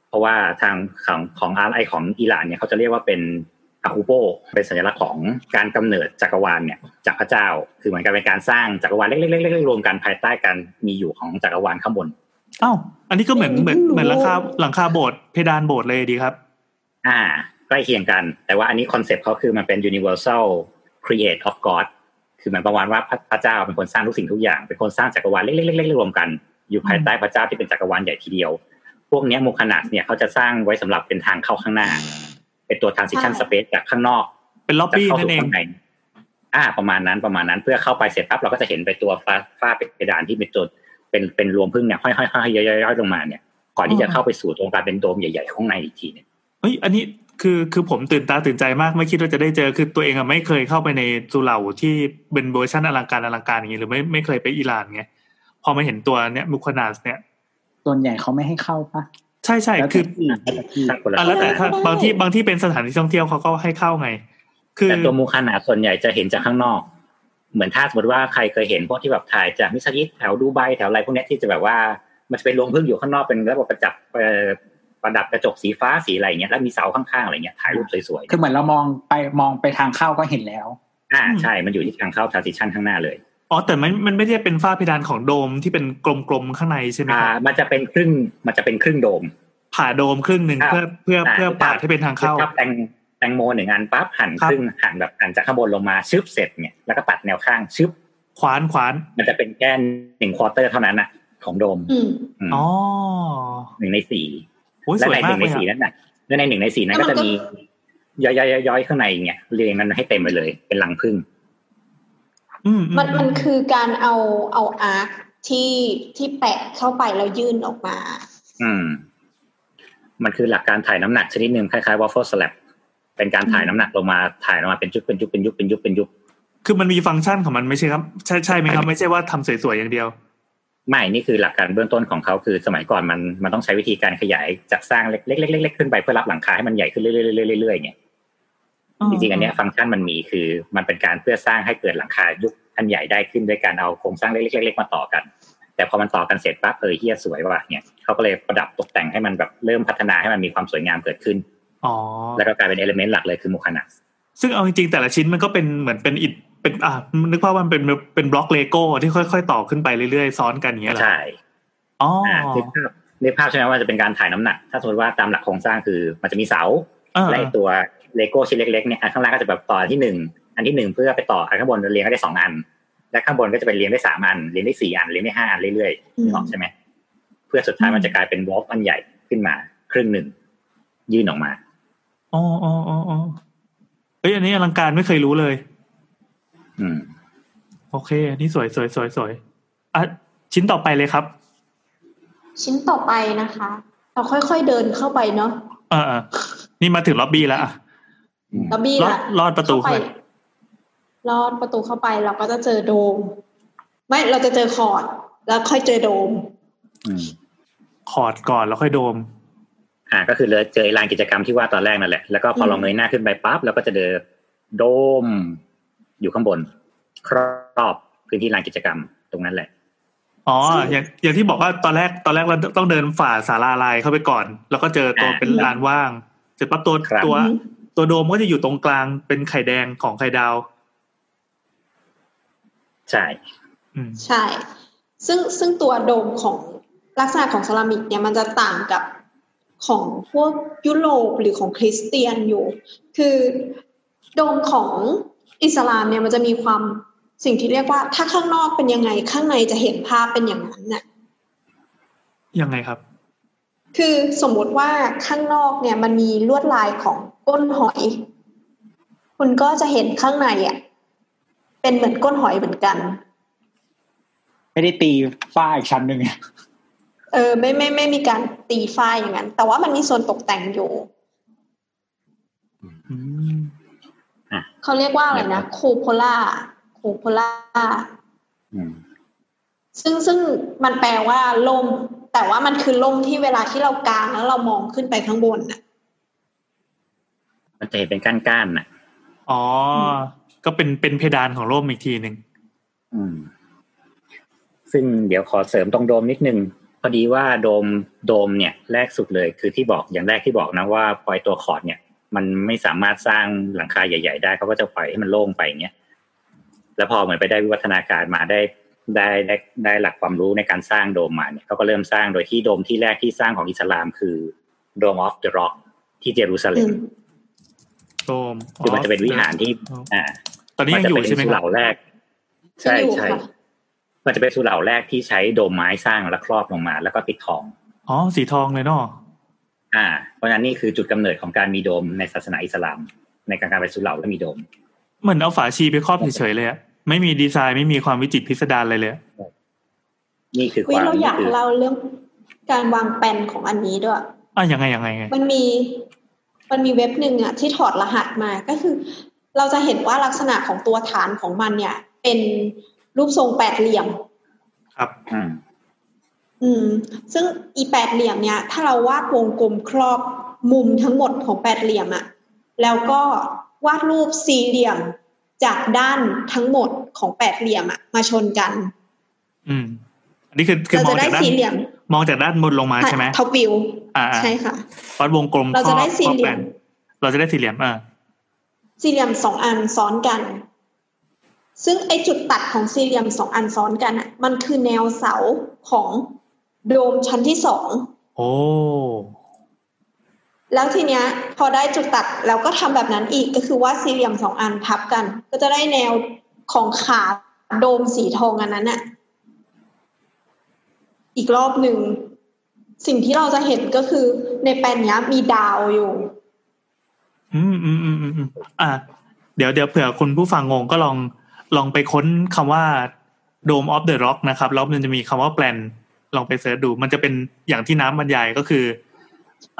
เพราะว่าทางของของอาร์ไอของอิหร่านเนี่ยเขาจะเรียกว่าเป็นอาคูโปเป็นสัญลักษณ์ของการกำเนิดจักรวาลเนี่ยจากพระเจ้าคือเหมือนกันเป็นการสร้างจักรวาลเล็กๆๆๆรวมกันภายใต้การมีอยู่ของจักรวาลข้างบนอ้าวอันนี้ก็เหมือนเหมือนเหมือนหลังคาหลังคาโบสถ์เพดานโบสถ์เลยดีครับอ่าใกล้เคียงกันแต่ว่าอันนี้คอนเซ็ปต์เขาคือมันเป็น universal create of god คือเหมือนประมาณว่าพระเจ้าเป็นคนสร้างทุกสิ่งทุกอย่างเป็นคนสร้างจักรวาลเล็กๆๆๆรวมกันอยู่ภายใต้พระเจ้าที่เป็นจักรวาลใหญ่ทีเดียวพวกเนี้ยมุขนัสเนี่ยเขาจะสร้างไว้สำหรับเป็นทางเข้าข้างหน้าเป็นตัว transition space จากข้างนอกเป็นล็อบบี้นั่นเองอ่าประมาณนั้นประมาณนั้นเพื่อเข้าไปเสร็จปั๊บเราก็จะเห็นไปตัวฝ้าเพดานที่เป็นตัวเป็นเป็นรวงผึ้งเนี่ยห้อยๆๆย้อยๆลงมาเนี่ยก่อนที่จะเข้าไปสู่ตรงกลางเป็นโดมใหญ่ๆข้างในอีกทีเนี่ยเฮ้ยอันนี้คือคือผมตื่นตาตื่นใจมากไม่คิดว่าจะได้เจอคือตัวเองอ่ะไม่เคยเข้าไปในสุเหร่าที่เป็นเวอร์ชั่นอลังการอลังการอย่างงี้หรือไม่ไม่เคยไปอิหร่านไงพอมาเห็นตัวเนี้ยมุขนัสเนี่ย ส่วนใหญ่เขาไม่ให้เข้าปะใช่ๆคืออ่ะแล้วแต่ถ้าบางที่บางที่เป็นสถานที่ท่องเที่ยวเขาก็ให้เข้าไงคือแต่ตัวมูคานะส่วนใหญ่จะเห็นจากข้างนอกเหมือนถ้าสมมติว่าใครเคยเห็นพวกที่แบบถ่ายจากมิสยิดแถวดูไบแถวอะไรพวกนี้ที่จะแบบว่ามันจะเป็นโรงผึ้งอยู่ข้างนอกเป็นระบบประจับประดับกระจกสีฟ้าสีอะไรเงี้ยแล้วมีเสาข้างๆอะไรเงี้ยถ่ายรูปสวยๆคือเหมือนเรามองไปมองไปทางเข้าก็เห็นแล้วอ่าใช่มันอยู่ที่ทางเข้า transition ข้างหน้าเลยอ๋อแต่มันมันไม่ได้เป็นฝ้าเพดานของโดมที่เป็นกลมๆข้างในใช่ไหมครับอ่ามันจะเป็นครึ่งมันจะเป็นครึ่งโดมผ่าโดมครึ่งหนึ่งเพื่อเพื่อเพื่อปาดให้เป็นทางเข้าครับแตงแตงโมหนึ่งอันปั๊บหันครึ่งหันแบบหันจากข้างบนลงมาชึบเสร็จเนี่ยแล้วก็ตัดแนวข้างชึบขวานขวานมันจะเป็นแค่หนึ่งควอเตอร์เท่านั้นนะของโดมอ๋อหนึ่งในสี่และในหนึ่งในสี่นั้นนะและในหนึ่งในสี่นั้นก็จะมีย้อยๆย้อยๆข้างในเนี่ยเรียงกันให้เต็มไปเลยเป็นรังผึ้งมันมันคือการเอาเอาอาร์คที่ที่แปะเข้าไปแล้วยื่นออกมาอืมมันคือหลักการถ่ายน้ำหนักชนิดนึงคล้ายๆวอฟเฟิลสแลบเป็นการถ่ายน้ำหนักลงมาถ่ายลงมาเป็นยุบเป็นยุบเป็นยุบเป็นยุบเป็นยุบคือมันมีฟังก์ชันของมันไม่ใช่ครับใช่ใช่ไหมครับไม่ใช่ว่าทำสวยๆอย่างเดียวไม่นี่คือหลักการเบื้องต้นของเขาคือสมัยก่อนมันมันต้องใช้วิธีการขยายจากสร้างเล็กๆเล็กๆขึ้นไปเพื่อรับหลังคาให้มันใหญ่ขึ้นเรื่อยๆๆๆเนี่ยจริงๆอันเนี้ยฟังก์ชันมันมีคือมันเป็นการเพื่อสร้างให้เกิดหลังคายุบอันใหญ่ได้ขึ้นด้วยการเอาโครงสร้างเล็กๆๆมาต่อกันแต่พอมันต่อกันเสร็จปั๊บเออเหี้ยสวยว่ะเนี่ยเขาก็เลยประดับตกแต่งให้มันแบบเริ่มพัฒนาให้มันมีความสวยงามเกิดขึ้นอ๋อแล้วก็กลายเป็น element หลักเลยคือมูคานะซึ่งเอาจริงๆแต่ละชิ้นมันก็เป็นเหมือนเป็นอิฐเป็นอ่ะนึกภาพว่ามันเป็นเป็นบล็อกเลโก้ที่ค่อยๆต่อขึ้นไปเรื่อยๆซ้อนกันอย่างเงี้ยเหรอใช่อ๋อในภาพใช่มั้ยว่าจะเป็นการถ่ายน้ำหนักถ้าสมมติว่าตามหลักโครงสร้างคือมันจะมีเสาและตัวเลโก้ชิ้นเล็กๆเนี่ยอันข้างล่างก็จะแบบต่อที่หนึ่งอันที่หนึ่งเพื่อไปต่ออันข้างบนเรียงได้สองอันและข้างบนก็จะเป็นเรียงได้สามอันเรียงได้สี่อันเรียงได้ห้าอันเรื่อยๆนี่ออกใช่ไหมเพื่อสุดท้ายมันจะกลายเป็นวอล์กอันใหญ่ขึ้นมาครึ่งหนึ่งยื่นออกมาอ๋ออ๋ออ๋อเอ้ยอันนี้อลังการไม่เคยรู้เลยอืมโอเคอันนี้สวยสวยสวยสวยอ่ะชิ้นต่อไปเลยครับชิ้นต่อไปนะคะเราค่อยๆเดินเข้าไปเนาะอ่านี่มาถึงล็อบบี้แล้วอะล็อบบี้ละลอดประตูเข้าไปลอดประตูเข้าไปเราก็จะเจอโดมไม่เราจะเจอคอร์ดแล้วค่อยเจอโดมคอร์ดก่อนแล้วค่อยโดมอ่าก็คือเลยเจอลานกิจกรรมที่ว่าตอนแรกนั่นแหละแล้วก็พอเราเงยหน้าขึ้นไปปั๊บแล้วก็จะเจอโดมอยู่ข้างบนครอบพื้นที่ลานกิจกรรมตรงนั้นแหละอ๋ออย่างอย่างที่บอกว่าตอนแรกตอนแรกเราต้องเดินฝ่าศาลาลายเข้าไปก่อนแล้วก็เจอตัวเป็นลานว่างเสร็จปั๊บตัวตัวตัวโดมก็จะอยู่ตรงกลางเป็นไข่แดงของไข่ดาวใช่ใช่ซึ่งซึ่งตัวโดมของลักษณะของเซรามิกเนี่ยมันจะต่างกับของพวกยุโรปหรือของคริสเตียนอยู่คือโดมของอิสลามเนี่ยมันจะมีความสิ่งที่เรียกว่าถ้าข้างนอกเป็นยังไงข้างในจะเห็นภาพเป็นอย่างนั้นน่ะยังไงครับคือสมมติว่าข้างนอกเนี่ยมันมีลวดลายของก้นหอยคุณก็จะเห็นข้างในอ่ะเป็นเหมือนก้นหอยเหมือนกันไม่ได้ตีฝ้าอีกชั้นหนึ่งเออไม่ไม่ไม่มีการตีฝ้าอย่างนั้นแต่ว่ามันมีส่วนตกแต่งอยู่เขาเรียกว่าอะไรนะคูโพล่าคูโพล่าซึ่งซึ่งมันแปลว่าล่มแต่ว่ามันคือล่มที่เวลาที่เรากางแล้วเรามองขึ้นไปข้างบนน่ะมันจะเห็นเป็นก้านๆน่ะอ๋อก็เป็นเป็นเพดานของร่มอีกทีหนึ่งซึ่งเดี๋ยวขอเสริมตรงโดมนิดนึงพอดีว่าโดมโดมเนี่ยแรกสุดเลยคือที่บอกอย่างแรกที่บอกนะว่าปล่อยตัวคอร์ดเนี่ยมันไม่สามารถสร้างหลังคาใหญ่ๆได้เขาก็จะปล่อยให้มันโล่งไปอย่างเงี้ยแล้วพอเหมือนไปได้วิวัฒนาการมาได้ได้ได้ได้หลักความรู้ในการสร้างโดมมาเนี่ยเขาก็เริ่มสร้างโดยที่โดมที่แรกที่สร้างของอิสลามคือ Dome of the Rock ที่เยรูซาเล็มโดมคือมันจะเป็นวิหารที่อ่าตอนนี้ยังอยู่ใช่ไหมครับสุเหร่าแรกใช่ใช่มันจะเป็นสุเหร่าแรกที่ใช้โดมไม้สร้างและครอบลงมาแล้วก็ติดทองอ๋อสีทองเลยเนาะอ่าเพราะฉะนั้นนี่คือจุดกำเนิดของการมีโดมในศาสนาอิสลามในการการเป็นสุเหร่าและมีโดมเหมือนเอาฝาชีไปครอบเฉยๆเลยอะไม่มีดีไซน์ไม่มีความวิจิตรพิสดารอะไรเลยนี่คือความเราอยากเล่าเรื่องการวางแปลนของอันนี้ด้วยอ่ะยังไงยังไงมันมีมันมีเว็บหนึ่งอ่ะที่ถอดรหัสมาก็คือเราจะเห็นว่าลักษณะของตัวฐานของมันเนี่ยเป็นรูปทรงแปดเหลี่ยมครับ อืมซึ่งอีแปดเหลี่ยมเนี่ยถ้าเราวาดวงกลมครอบมุมทั้งหมดของแปดเหลี่ยมอะแล้วก็วาดรูปสี่เหลี่ยมจากด้านทั้งหมดของแปดเหลี่ยมอะมาชนกันอืมอันนี้คือคือมองจากด้านมองจากด้านบนลงมาใช่ไหมท็อปวิวอ่าใช่ค่ะวาดวงกลมเราจะได้สี่เหลี่ยมเราจะได้สี่เหลี่ยมอ่าสี่เหลี่ยมสองอันซ้อนกันซึ่งไอจุดตัดของสี่เหลี่ยมสองอันซ้อนกันอ่ะมันคือแนวเสาของโดมชั้นที่สองโอ้แล้วทีเนี้ยพอได้จุดตัดแล้วก็ทำแบบนั้นอีกก็คือว่าสี่เหลี่ยมสองอันทับกันก็จะได้แนวของขาโดมสีทองอันนั้นอ่ะอีกรอบหนึ่งสิ่งที่เราจะเห็นก็คือในแปลนนี้มีดาวอยู่อืมอืมอืมอืมอ่าเดี๋ยวเดี๋ยวเผื่อคุณผู้ฟังงงก็ลองลองไปค้นคำว่า Dome of the Rock นะครับแล้วมันจะมีคำว่าแปลนลองไปเสิร์ชดูมันจะเป็นอย่างที่น้ำบรรยายก็คือ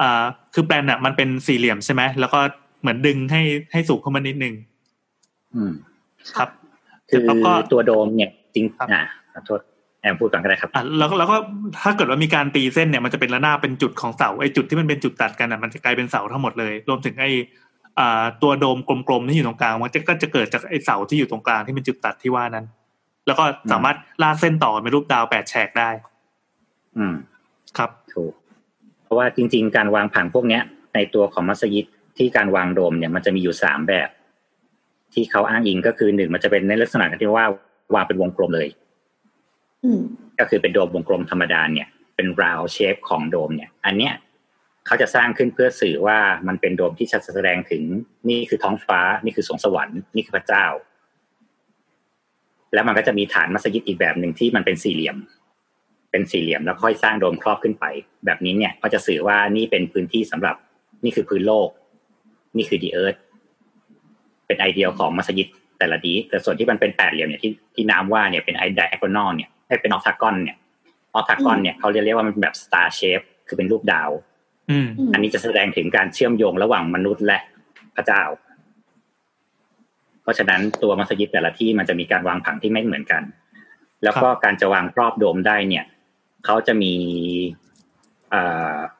อ่าคือแปลนอ่ะมันเป็นสี่เหลี่ยมใช่ไหมแล้วก็เหมือนดึงให้ให้สูงขึ้นมานิดนึงอืมครับคือตัวโดมเนี่ยจริงอ่าขอโทษแอมพูดก่อนก็ได้ครับอ่ะแล้วก็แล้วก็ถ้าเกิดว่ามีการตีเส้นเนี่ยมันจะเป็นระนาบเป็นจุดของเสาไอ้จุดที่มันเป็นจุดตัดกันอ่ะมันจะกลายเป็นเสาทั้งหมดเลยรวมถึงไอ้อ่าตัวโดมกลมๆที่อยู่ตรงกลางมันจะก็จะเกิดจากไอ้เสาที่อยู่ตรงกลางที่เป็นจุดตัดที่ว่านั้นแล้วก็สามารถลากเส้นต่อเป็นรูปดาวแปดแฉกได้อืมครับถูกเพราะว่าจริงๆการวางผังพวกเนี้ยในตัวของมัสยิดที่การวางโดมเนี่ยมันจะมีอยู่สามแบบที่เขาอ้างอิงก็คือหนึ่งมันจะเป็นในลักษณะที่ว่าวางเป็นวงกลมเลยก็คือเป็นโดมวงกลมธรรมดาเนี่ยเป็น round shape ของโดมเนี่ยอันเนี้ยเขาจะสร้างขึ้นเพื่อสื่อว่ามันเป็นโดมที่แสดงถึงนี่คือท้องฟ้านี่คือสวงสวรรค์นี่คือพระเจ้าแล้วมันก็จะมีฐานมัสยิดอีกแบบนึงที่มันเป็นสี่เหลี่ยมเป็นสี่เหลี่ยมแล้วค่อยสร้างโดมครอบขึ้นไปแบบนี้เนี่ยก็จะสื่อว่านี่เป็นพื้นที่สำหรับนี่คือพื้นโลกนี่คือ the earth เป็นไอเดียของมัสยิดแต่ละดีแต่ส่วนที่มันเป็นแปดเหลี่ยมเนี่ยที่ที่น้ำว่าเนี่ยเป็นไอไดแอกอนอลเนี่ยให้เป็นออคทากอนเนี่ยออคทากอนเนี่ยเขาเรียกว่ามันเป็นแบบสตาร์เชฟคือเป็นรูปดาวอันนี้จะแสดงถึงการเชื่อมโยงระหว่างมนุษย์และพระเจ้าเพราะฉะนั้นตัวมัสยิดแต่ละที่มันจะมีการวางผังที่ไม่เหมือนกันแล้วก็การจะวางรอบโดมได้เนี่ยเขาจะมี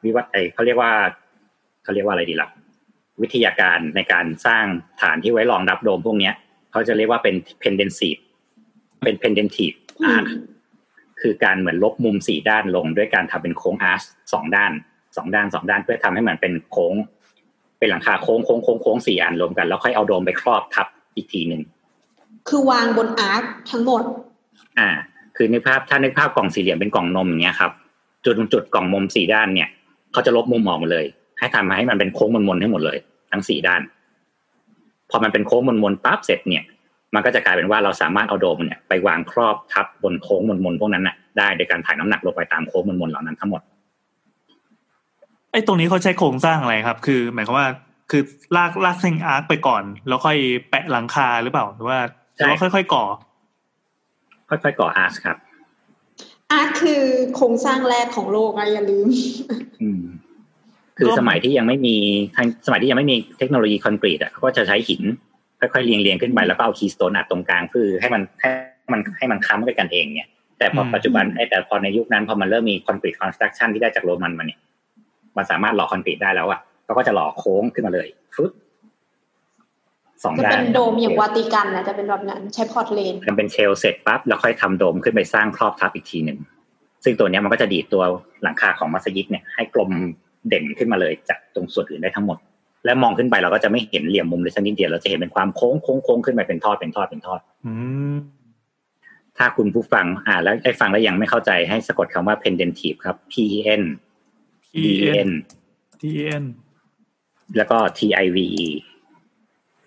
วิวัฒน์เขาเรียกว่าเขาเรียกว่าอะไรดีล่ะวิทยาการในการสร้างฐานที่ไว้รองรับโดมพวกนี้เขาจะเรียกว่าเป็น Pendentive เป็น Pendentive อ่าคือการเหมือนลบมุมสี่ด้านลงด้วยการทำเป็นโค้งอาร์ชสองด้านสองด้านสองด้านเพื่อทำให้เหมือนเป็นโค้งเป็นหลังคาโค้งโค้งโค้งโค้งสี่อันรวมกันแล้วค่อยเอาโดมไปครอบทับอีกทีหนึ่งคือวางบนอาร์ชทั้งหมดอ่าคือในภาพถ้าในภาพกล่องสี่เหลี่ยมเป็นกล่องนมอย่างเงี้ยครับจุดจุดกล่องมุมสี่ด้านเนี่ยเขาจะลบมุมออกหมดเลยให้ทำให้มันเป็นโค้งมนๆให้หมดเลยทั้งสี่ด้านพอมันเป็นโค้งมนๆปั๊บเสร็จเนี่ยมันก็จะกลายเป็นว่าเราสามารถเอาโดมเนี่ยไปวางครอบทับบนโค้งมนๆพวกนั้นน่ะได้โดยการถ่ายน้ำหนักลงไปตามโค้งมนๆเหล่านั้นทั้งหมดไอ้ตรงนี้เขาใช้โครงสร้างอะไรครับคือหมายความว่าคือลากลากเส้นอาร์คไปก่อนแล้วค่อยแปะหลังคาหรือเปล่าหรือว่าแล้วค่อยๆก่อค่อยๆก่ออาร์คครับอาร์คคือโครงสร้างแรกของโลกนะอย่าลืมคือสมัยที่ยังไม่มีสมัยที่ยังไม่มีเทคโนโลยีคอนกรีตอ่ะเขาก็จะใช้หินค่อยๆเรียงๆขึ้นไปแล้วก็เอาคีย์สโตนอัดตรงกลางเพื่อให้มันให้มันให้มันค้ำด้วยกันเองเนี่ยแต่พอปัจจุบันไอ้แต่พอในยุคนั้นพอมันเริ่มมีคอนกรีตคอนสตรักชั่นที่ได้จากโรมันมาเนี่ยมันสามารถหล่อคอนกรีตได้แล้วอ่ะเขาก็จะหล่อโค้งขึ้นมาเลยฟึ๊บสองด้านจะเป็นโดมอย่างวาติกันนะจะเป็นแบบนั้นใช้พอร์ตเลนมันเป็นเชลเสร็จปั๊บแล้วค่อยทำโดมขึ้นไปสร้างครอบทับอีกทีหนึ่งซึ่งตัวนี้มันก็จะดีดตัวหลังคาของมัสยิดเนี่ยให้กลมเด่นขึ้นมาเลยจากตรงส่วนอื่นได้ทั้งหมดและมองขึ้นไปเราก็จะไม่เห็นเหลี่ยมมุมเลยสักนิดเดียวเราจะเห็นเป็นความโค้งโค้งโค้งขึ้นไปเป็นทอดเป็นทอดเป็นทอดถ้าคุณผู้ฟังอ่าแล้วไอ้ฟังแล้วยังไม่เข้าใจให้สะกดคำว่า pendentive ครับ p e n p e n t e n แล้วก็ t i v e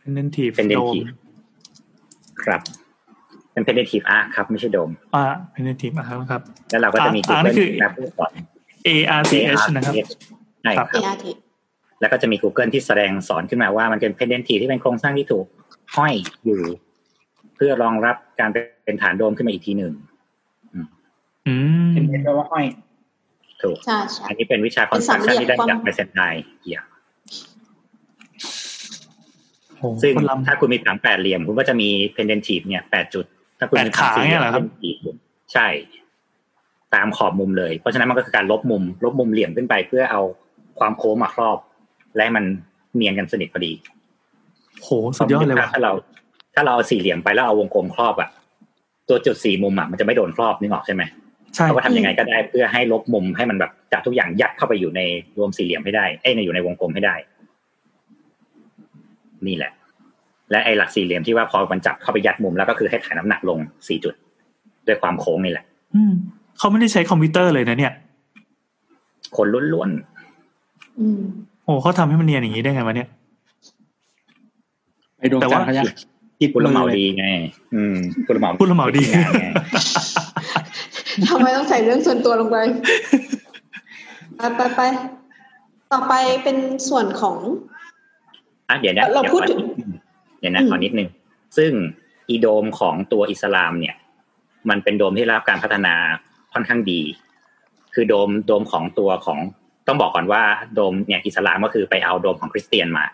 pendentive pendentive ครับเป็น pendentive arc ครับไม่ใช่โดมอ่า pendentive arc ครับแล้วเราก็จะมี Google Maps ก่อน a r c h นะครับใช่ครับแล้วก็จะมี Google ที่แสดงสอนขึ้นมาว่ามันเป็น Pendentive ที่เป็นโครงสร้างที่ถูกห้อยอยู่เพื่อรองรับการเป็นฐานโดมขึ้นมาอีกทีหนึ่งอืมเป็นแปลว่าห้อยถูกอันนี้เป็นวิชาคอนสตรักชั่นที่ได้จากไบเซนไทน์อย่างซึ่งถ้าคุณมีฐานแปดเหลี่ยมคุณก็จะมี Pendentive เนี่ยแปดจุดถ้าคุณมีฐานสี่เหลี่ยมใช่ ตามขอบมุมเลยเพราะฉะนั้นมันก็คือการลบมุมลบมุมเหลี่ยมขึ้นไปเพื่อเอาความโค้งมาครอบและมันเนียนกันสนิทพอดีโหสุดยอดเลยว่ะถ้าเราถ้าเราเอาสี่เหลี่ยมไปแล้วเอาวงกลมครอบอ่ะตัวจุดสี่มุมอ่ะมันจะไม่โดนครอบนึกออกใช่มั้ยใช่ก็ทำยังไงก็ได้เพื่อให้ลบมุมให้มันแบบจับทุกอย่างยัดเข้าไปอยู่ในรวมสี่เหลี่ยมให้ได้เอ้ยอยู่ในวงกลมให้ได้นี่แหละและไอ้หลักสี่เหลี่ยมที่ว่าพอมันจับเข้าไปยัดมุมแล้วก็คือให้ถ่ายน้ำหนักลงสี่จุดด้วยความโค้งนี่แหละอืมเขาไม่ได้ใช้คอมพิวเตอร์เลยนะเนี่ยคนล้วนๆอืมโอ้เขาทำให้มันเนียนอย่างนี้ได้ไงวะเนี่ยไอ้ดวงจันทร์เขาเนี่ยที่กุลเหมาดีไงอืมกุลเหมากุลเหมาดีไงทำไมต้องใส่เรื่องส่วนตัวลงไปไปไปต่อไปเป็นส่วนของอ่ะเดี๋ยวนะเราพูดถึงเดี๋ยวนะขอนิดนึงซึ่งอีโดมของตัวอิสลามเนี่ยมันเป็นโดมที่ได้รับการพัฒนาค่อนข้างดีคือโดมโดมของตัวของต้องบอกก่อนว่าโดมเนี่ยอิสลามก็คือไปเอาโดมของคริสเตียนมา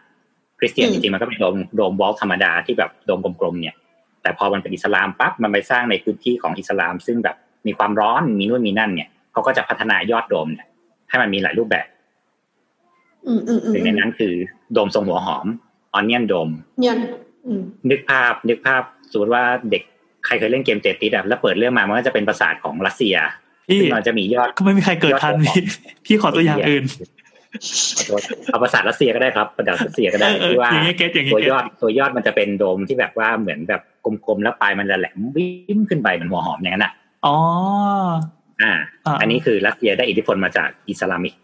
คริสเตียนจริงๆมันก็เป็นโดมโดมวอลธรรมดาที่แบบโดมกลมๆเนี่ยแต่พอมันเป็นอิสลามปั๊บมันไปสร้างในพื้นที่ของอิสลามซึ่งแบบมีความร้อนมีนู่นมีนั่นเนี่ยเขาก็จะพัฒนายอดโดมเนี่ยให้มันมีหลายรูปแบบหนึ่งในนั้นคือโดมทรงหัวหอมออนเนียนโดมเนี่ยนึกภาพนึกภาพสมมติว่าเด็กใครเคยเล่นเกมเตติสอ่ะแล้วเปิดเรื่องมามันก็จะเป็นปราสาทของรัสเซียที่มันจะมียอดก็ไม่มีใครเกิดทันพี่ขอตัวอย่างอื่นเอาปราสาทรัสเซียก็ได้ครับปราสาทรัสเซียก็ได้ที่ว่าตัวยอดตัวยอดมันจะเป็นโดมที่แบบว่าเหมือนแบบกลมๆแล้วปลายมันจะแหลมวิ่งขึ้นไปเหมือนหัวหอมอย่างนั้นน่ะอ๋ออ่าอันนี้คือรัสเซียได้อิทธิพลมาจากอิสลามิก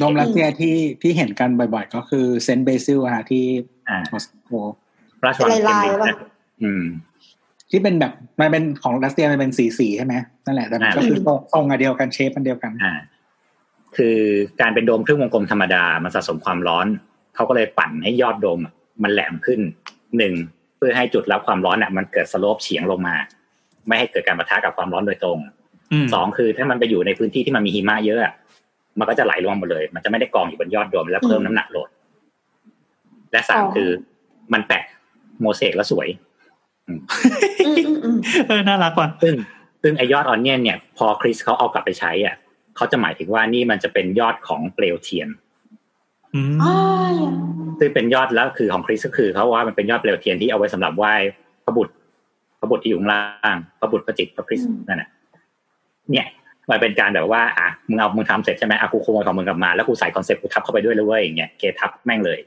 โดมรัสเซียที่ที่เห็นกันบ่อยๆก็คือเซนต์เบซิลฮะที่มอสโกราชวังเซนต์เบซิลอืมที่เป็นแบบมันเป็นของรัสเซียมันเป็นสีๆใช่ไหมนั่นแหละแต่มันก็คือทรงอันเดียวกันเชฟอันเดียวกันอ่าคือการเป็นโดมครึ่งวงกลมธรรมดามันสะสมความร้อนเขาก็เลยปั่นให้ยอดโดมมันแหลมขึ้นหนึ่งเพื่อให้จุดรับความร้อนอ่ะมันเกิดสโลปเฉียงลงมาไม่ให้เกิดการปะทะกับความร้อนโดยตรงสองคือถ้ามันไปอยู่ในพื้นที่ที่มันมีหิมะเยอะมันก็จะไหลลงมาเลยมันจะไม่ได้กองอยู่บนยอดโดมแล้วเพิ่มน้ำหนักโหลดและสามคือมันแปะโมเสกแล้วสวยเออน่ารักว่ะซึ่งซึ่งไอยอดออนเนียนเนี่ยพอคริสเขาเอากลับไปใช้อ่ะเขาจะหมายถึงว่านี่มันจะเป็นยอดของเปลวเทียนซึ่งเป็นยอดแล้วคือของคริสก็คือเขาว่ามันเป็นยอดเปลวเทียนที่เอาไว้สำหรับไหว้พระบุตรพระบุตรที่อยู่ข้างล่างพระบุตรพระจิตพระคริสนั่นแหละเนี่ยมันเป็นการแบบว่าอ่ะมึงเอามึงทำเสร็จใช่ไหมอ่ะกูขโมยของมึงกลับมาแล้วกูใส่คอนเซ็ปต์กูทับเข้าไปด้วยเลยเว้ยอย่างเงี้ยเกทับแม่งเลย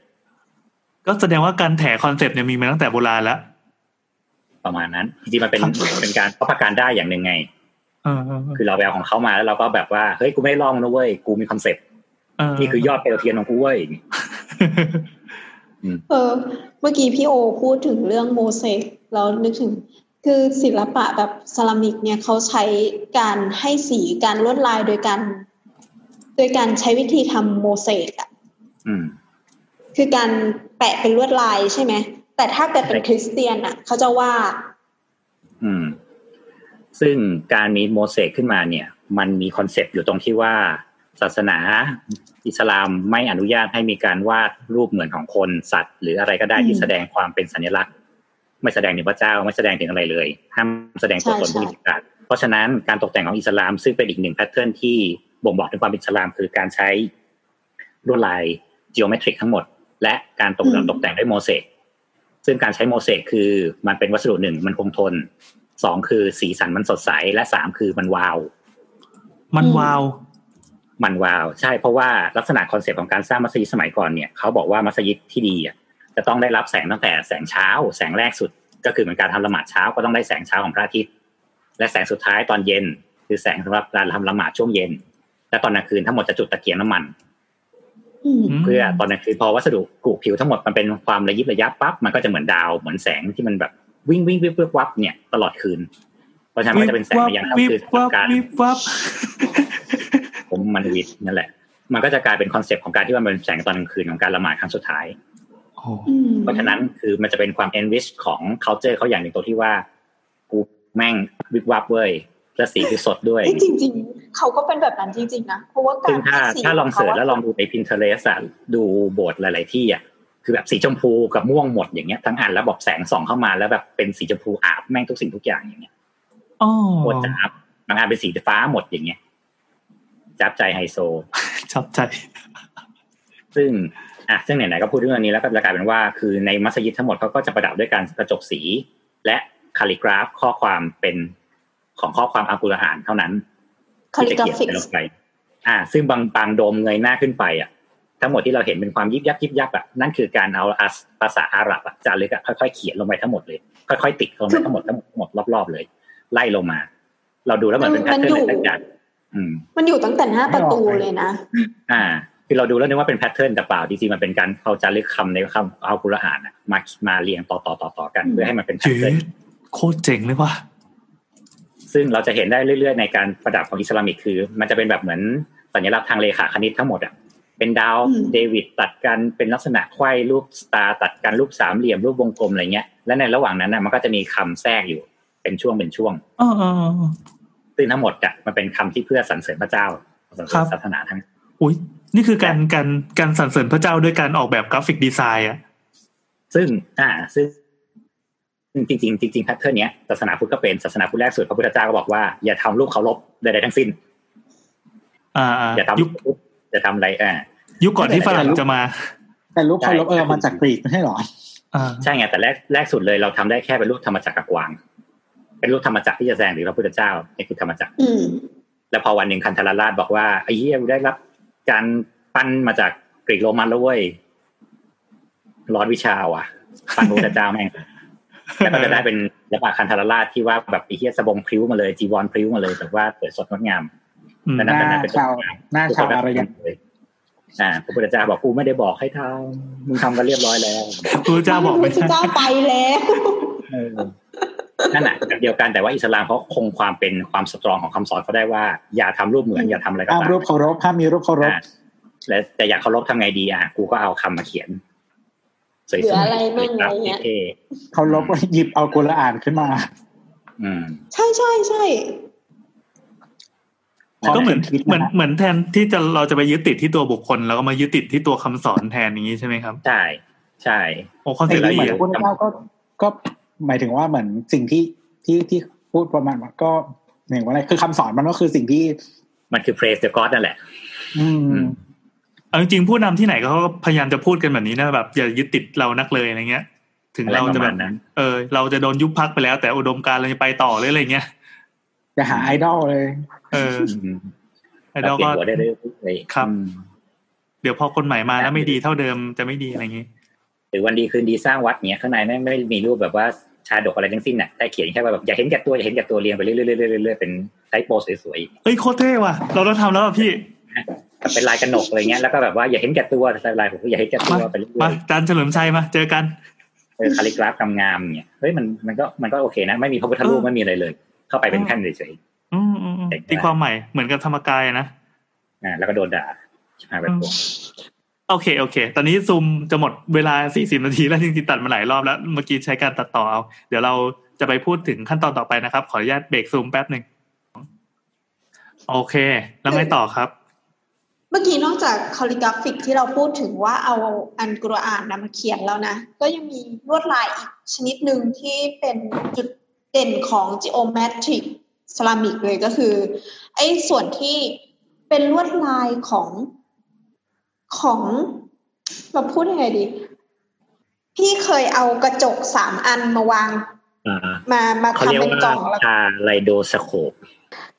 ก็แสดงว่าการแถคอนเซ็ปต์เนี่ยมีมาตั้งแต่โบราณแล้วประมาณนั้นจริงๆมันเป็นเป็นการประกันได้อย่างนึงไงคือเราไปเอาของเขามาแล้วเราก็แบบว่าเฮ้ยกูไม่ได้ลองนะเว้ยกูมีคอนเซ็ปต์นี่คือยอดเปลวเทียนของกูเว้ยเออเมื่อกี้พี่โอพูดถึงเรื่องโมเสกเรานึกถึงคือศิลปะแบบเซรามิกเนี่ยเขาใช้การให้สีการลวดลายโดยการโดยการใช้วิธีทำโมเสกอ่ะคือการแปะเป็นลวดลายใช่ไหมแต่ถ้าเกิดเป็นคริสเตียนอ่ะเขาจะว่าอืมซึ่งการมีโมเสกขึ้นมาเนี่ยมันมีคอนเซ็ปต์อยู่ตรงที่ว่าศาสนาอิสลามไม่อนุญาตให้มีการวาดรูปเหมือนของคนสัตว์หรืออะไรก็ได้ที่แสดงความเป็นสัญลักษณ์ไม่แสดงถึงพระเจ้าไม่แสดงถึงอะไรเลยห้ามแสดงตัวตนผู้อิสลามเพราะฉะนั้นการตกแต่งของอิสลามซึ่งเป็นอีกหนึ่งแพทเทิร์นที่บ่งบอกถึงความเป็นอิสลามคือการใช้ลวดลายจีโอเมตริกทั้งหมดและการตกแต่งตกแต่งด้วยโมเสกซึ่งการใช้โมเสกคือมันเป็นวัสดุหนึ่งมันคงทนสองคือสีสันมันสดใสและสามคือมันวาวมันวาวมันวาวใช่เพราะว่าลักษณะคอนเซ็ปต์ของการสร้างมัสยิดสมัยก่อนเนี่ยเขาบอกว่ามัสยิดที่ดีจะต้องได้รับแสงตั้งแต่แสงเช้าแสงแรกสุดก็คือเหมือนการทำละหมาดเช้าก็ต้องได้แสงเช้าของพระอาทิตย์และแสงสุดท้ายตอนเย็นคือแสงสำหรับการทำละหมาดช่วงเย็นและตอนกลางคืนทั้งหมดจะจุดตะเกียงน้ำมันเพื่อตอนกลางคืนพอวัสดุกลุ่มผิวทั้งหมดมันเป็นความระยิบระยับปั๊บมันก็จะเหมือนดาวเหมือนแสงที่มันแบบวิ่งวิ่งวิบวับเนี่ยตลอดคืนเพราะฉะนั้นมันจะเป็นแสงในยามค่ำคืนการวิบวับผมมันวิบนั่นแหละมันก็จะกลายเป็นคอนเซ็ปต์ของการที่มันเป็นแสงตอนกลางคืนของการละหมาดครั้งสุดท้ายเพราะฉะนั้นคือมันจะเป็นความ enrich ของ culture เขาอย่างหนึ่งตัวที่ว่ากูแม่งวิบวับเว้ยและสีคือสดด้วยจริงๆเขาก็เป็นแบบนั้นจริงๆนะเพราะว่าการถ้าถ้าลองเสิร์ชแล้วลองดูใน Pinterest อ่ะดูโบสถ์หลายๆที่อ่ะคือแบบสีชมพูกับม่วงหมดอย่างเงี้ยทั้งอันแล้วแบบแสงส่องเข้ามาแล้วแบบเป็นสีชมพูอาบแม่งทุกสิ่งทุกอย่างอย่างเงี้ยโคตรอาบ งานเป็นสีฟ้าหมดอย่างเงี้ยจับใจไฮโซจับใจซึ่งอ่ะซึ่งไหนๆก็พูดเรื่องนี้แล้วก็กลายเป็นว่าคือในมัสยิดทั้งหมดเขาก็จะประดับด้วยการกระจกสีและคาลิกราฟข้อความเป็นของข้อความอัลกุรอานเท่านั้นที่จะเขียนลงไปอ่าซึ่งบางปางโดมเงยหน้าขึ้นไปอ่ะทั้งหมดที่เราเห็นเป็นความยิบยับยิบยับอ่ะนั่นคือการเอาภาษาอาหรับจารึกอ่ะค่อยๆเขียนลงไปทั้งหมดเลยค่อยๆติดลงไปทั้งหมดทั้งหมดรอบๆเลยไล่ลงมาเราดูแล้วเหมือนเป็นแพทเทิร์นอะไรสักอย่างอืมมันอยู่ตั้งแต่หน้าประตูเลยนะอ่าคือเราดูแล้วนึกว่าเป็นแพทเทิร์นแต่เปล่าจริงๆมันเป็นการเอาจารึกคำในคำอัลกุรอานมามาเรียงต่อๆๆกันเพื่อให้มันเป็นแพทเทิร์นโคตรเจ๋งเลยว่ะซึ่งเราจะเห็นได้เรื่อยๆในการประดับของอิสลามิกคือมันจะเป็นแบบเหมือนสัญลักษณ์ทางเลขาคณิตทั้งหมดอ่ะเป็นดาวเดวิดตัดกันเป็นลักษณะไขว้รูปสตาร์ตัดกันรูปสามเหลี่ยมรูปวงกลมอะไรเงี้ยและในระหว่างนั้นน่ะมันก็จะมีคำแทรกอยู่เป็นช่วงเป็นช่วงอ๋อๆซึ่งทั้งหมดอ่ะมันเป็นคำที่เพื่อสรรเสริญพระเจ้าสรรเสริญศาสนาทั้งอุ๊ยนี่คือการการการสรรเสริญพระเจ้าด้วยการออกแบบกราฟิกดีไซน์อ่ะซึ่งอ่าซึ่งจริงๆจริงๆแพทเทิร์นเนี้ยศาสนาพุทธก็เป็นศาสนาพุทธแรกสุดพระพุทธเจ้าก็บอกว่าอย่าทำรูปเคารพใดๆทั้งสิ้นอ่าอย่าทำยุคจะทำอะไรอ่ายุคก่อนที่ฝรั่งจะมาแต่รูปเคารพเออมาจากกรีกไม่ใช่หรออ่าใช่ไงแต่แรกแรกสุดเลยเราทำได้แค่เป็นรูปธรรมจักรกับกวางเป็นรูปธรรมจักรที่จะแสดงถึงพระพุทธเจ้านี่คือธรรมจักรแล้วพอวันหนึ่งคันธารราชบอกว่าไอ้เหี้ยได้รับการปั้นมาจากกรีกโรมันแล้วเว้ยร้อนวิชาว่ะปั้นพระพุทธเจ้าแม่งแล้วก็จะได้เป็นศิลปะคันธารราชที่ว่าแบบไอ้เหี้ยสบงพลิ้วมาเลยจีวรพลิ้วมาเลยแบบว่าสวยสดงดงามแต่นั้นเป็นชาวหน้าชาวอะไรอย่างเลยอ่าพระพุทธเจ้าบอกกูไม่ได้บอกให้ทำมึงทำกันเรียบร้อยแล้วพระพุทธเจ้าบอกพระพุทธเจ้าไปแล้วนั่นแหละแบบเดียวกันแต่ว่าอิสลามเขาคงความเป็นความสตรองของคำสอนเขาได้ว่าอย่าทำรูปเหมือนอย่าทำอะไรก็ตามรูปเคารพถ้ามีรูปเคารพและแต่อยากเคารพทำไงดีอ่ะกูก็เอาคำมาเขียนสวยๆอะไรบ้างอะไรเงี้ยเคารพหยิบเอากุรอานขึ้นมาอืมใช่ใช่ใช่ก็เหมือนเหมือนเหมือนแทนที่จะเราจะไปยึดติดที่ตัวบุคคลแล้วก็มายึดติดที่ตัวคำสอนแทนอย่างนี้ใช่ไหมครับใช่ใช่โอ้ข้อเสียเลยพระพุทธเจ้าก็ก็หมายถึงว่าเหมือนสิ่งที่ที่ที่พูดประมาณว่าก็หมายว่าอะไรคือคำสอนมันก็คือสิ่งที่มันคือ praise the God นั่นแหละอืมเอาจริงๆผู้นำที่ไหนเขาก็พยายามจะพูดกันแบบนี้นะแบบอย่ายึดติดเรานักเลยอะไรเงี้ยถึงเราจะแบบเออเราจะโดนยุบพรรคไปแล้วแต่อุดมการณ์เราจะไปต่อเลยอะไรเงี้ยจะหาไอดอลเลยเออไอดอลก็ได้เลยครับเดี๋ยวพอคนใหม่มาแล้วไม่ดีเท่าเดิมจะไม่ดีอะไรอย่างงี้หรือวันดีคืนดีสร้างวัดเงี้ยข้างในไม่ไม่มีรูปแบบว่าชาดกอะไรทั้งสิ้นน่ะแต่เขียนแค่ว่าแบบอย่าเห็นแก่ตัวอย่าเห็นแก่ตัวเรียงไปเรื่อยๆๆๆเป็นไทโปสวยๆเอ้ยโคตรเท่ว่ะเราต้องทำแล้วพี่เป็นลายกระหนกอะไรเงี้ยแล้วก็แบบว่าอย่าเห็นแก่ตัวลายผมก็อย่าเห็นแก่ตัวไปเรื่อยๆมาจานเฉลิมชัยมาเจอกันเออคาลิกราฟงามๆเงี้ยเฮ้ยมันมันก็มันก็โอเคนะไม่มีพระพุทธรูปไม่มีอะไรเลยเข้าไปเป็นแค่เฉยๆอืมๆตีความใหม่เหมือนกับธรรมกายนะอ่าแล้วก็โดนด่าหายไปพวกโอเคโอเคตอนนี้ซูมจะหมดเวลาสี่สิบนาทีแล้วจริงๆตัดมาหลายรอบแล้วเมื่อกี้ใช้การตัดต่อเอาเดี๋ยวเราจะไปพูดถึงขั้นตอนต่อไปนะครับขออนุญาตเบรกซูมแป๊บนึงโอเคแล้วไงต่อครับเมื่อกี้นอกจากคาลิกราฟิกที่เราพูดถึงว่าเอาอันกุรอานมาเขียนแล้วนะก็ยังมีลวดลายอีกชนิดนึงที่เป็นจุดเด่นของ geometric Islamic เลยก็คือไอ้ส่วนที่เป็นลวดลายของของเราพูดยังไงดีพี่เคยเอากระจกสามอันมาวางมามาทำเป็นกล่องแล้วค่ะไลโดสโคป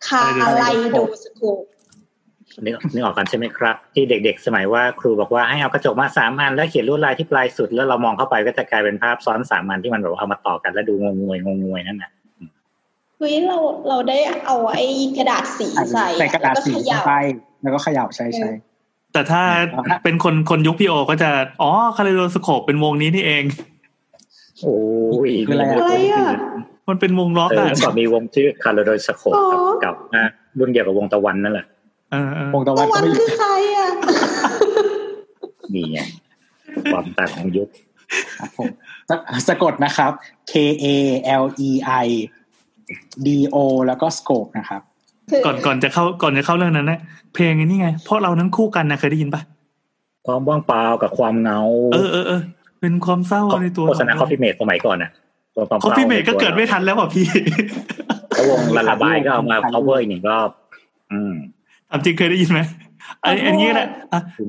ค่ะไลโดสโคปนึกนึกออกกันใช่ไหมครับที่เด็กๆสมัยว่าครูบอกว่าให้เอากระจกมาสามอันแล้วเขียนลวดลายที่ปลายสุดแล้วเรามองเข้าไปก็จะกลายเป็นภาพซ้อนสามอันที่มันแบบเอามาต่อกันแล้วดูงงงวยงงงวยนั่นน่ะเฮ้ยเราเราได้เอาไอ้กระดาษสีใส่แล้วก็เขย่าไปแล้วก็เขย่าใช่ๆแต่ถ้าเป็นคนคนยุคพี่โอก็จะอ๋อคาลิโดสโคปเป็นวงนี้นี่เองโอ้ยคืออะไรอ่ะมันเป็นวงล็อกอ่ะก็มีวงชื่อคาลิโดสโคปกับรุ่นเดียวกับวงตะวันนั่นแหละวงตะวันคือใครอ่ะนี่ไงความต่างของยุคสะกดนะครับ K A L E I D O แล้วก็ scope นะครับก่อนก่อนจะเข้าก่อนจะเข้าเรื่องนั้นนะเพลงนี้ไงเพราะเรานั้นคู่กันนะเคยได้ยินปะความว่างเปล่ากับความเงาเออเออเออเป็นความเศร้าในตัวโฆษณาคอฟฟี่เมดสมัยก่อนอ่ะคอฟฟี่เมดก็เกิดไม่ทันแล้วอ่ะพี่ วงละระบายก็เอามา cover อีกหนึ่งรอบอืมจริงเคยได้ยินไหมไอ้อันนี้แหละ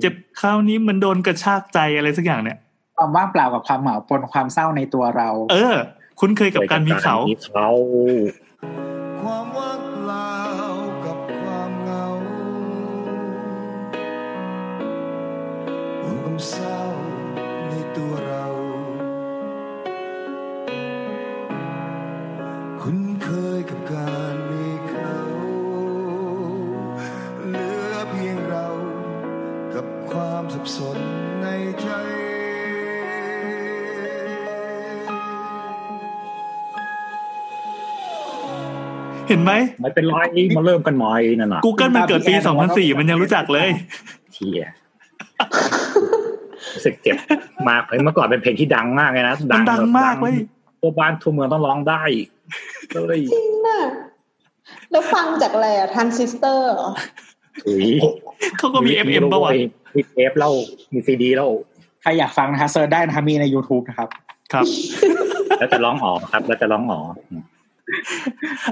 เจ็บคราวนี้มันโดนกระชากใจอะไรสักอย่างเนี่ยความว่างเปล่ากับความเหงาปนความเศร้าในตัวเราเออคุ้นเคยกับการมีเขาความว่างเปล่ากับความเหงาความเศร้าในตัวเราคุ้นเคยกับการมีเขาเหลือเพียงเรากับความสับสนในใจเห็นไหมไม่เป็นไรมาเริ่มกันใหม่นั่นน่ะ Google มันเกิดปีสองพันสี่มันยังรู้จักเลยเหี้ยสึกเจ็บมากเมื่อก่อนเป็นเพลงที่ดังมากเลยนะดังดังมากเว้ยทั่วบ้านทั่วเมืองต้องร้องได้จริงน่ะแล้วฟังจากอะไรอ่ะทรานซิสเตอร์เหรอเขาก็มี เอฟ เอ็ม ป่ะวะมีเทปแล้วมีซีดีแล้วใครอยากฟังนะคะเซิร์ชได้นะคะมีใน YouTube นะครับครับแล้วจะร้องอ๋อครับแล้วจะร้องอ๋อ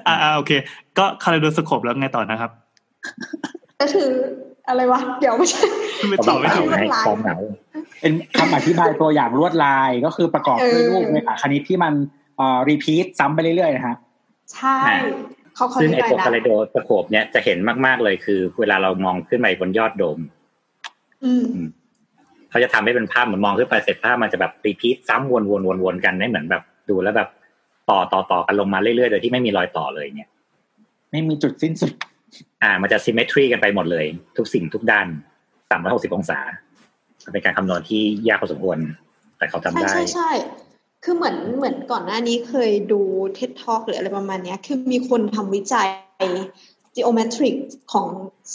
อ่าโอเคก็คาเลโดสโคปแล้วไงต่อนะครับก็คืออะไรวะเดี๋ยวไม่ใช่ไม่ตอบไม่ถูกไงความเหงาเป็นคำอธิบายตัวอย่างลวดลายก็คือประกอบด้วยรูปในคณิตที่มันเอ่อรีพีทซ้ำไปเรื่อยๆนะฮะใช่เขาเข้าใจนะซึ่งไอ้พวกคาเลโดสโคปเนี่ยจะเห็นมากๆเลยคือเวลาเรามองขึ้นไปบนยอดโดมอืมเขาจะทำให้เป็นภาพเหมือนมองขึ้นไปเสร็จภาพมันจะแบบรีพีทซ้ำวนๆๆกันได้เหมือนแบบดูแล้วแบบต่อต่อต่อกันลงมาเรื่อยๆโดยที่ไม่มีรอยต่อเลยเนี่ยไม่มีจุดสิ้นสุดอ่ามันจะซิมเมทรีกันไปหมดเลยทุกสิ่งทุกด้านสามร้อยหกสิบองศาเป็นการคำนวณที่ยากพอสมควรแต่เขาทำได้ใช่ใช่คือเหมือนเหมือนก่อนหน้านี้เคยดู ที อี ดี Talk หรืออะไรประมาณนี้คือมีคนทำวิจัย geometric ของ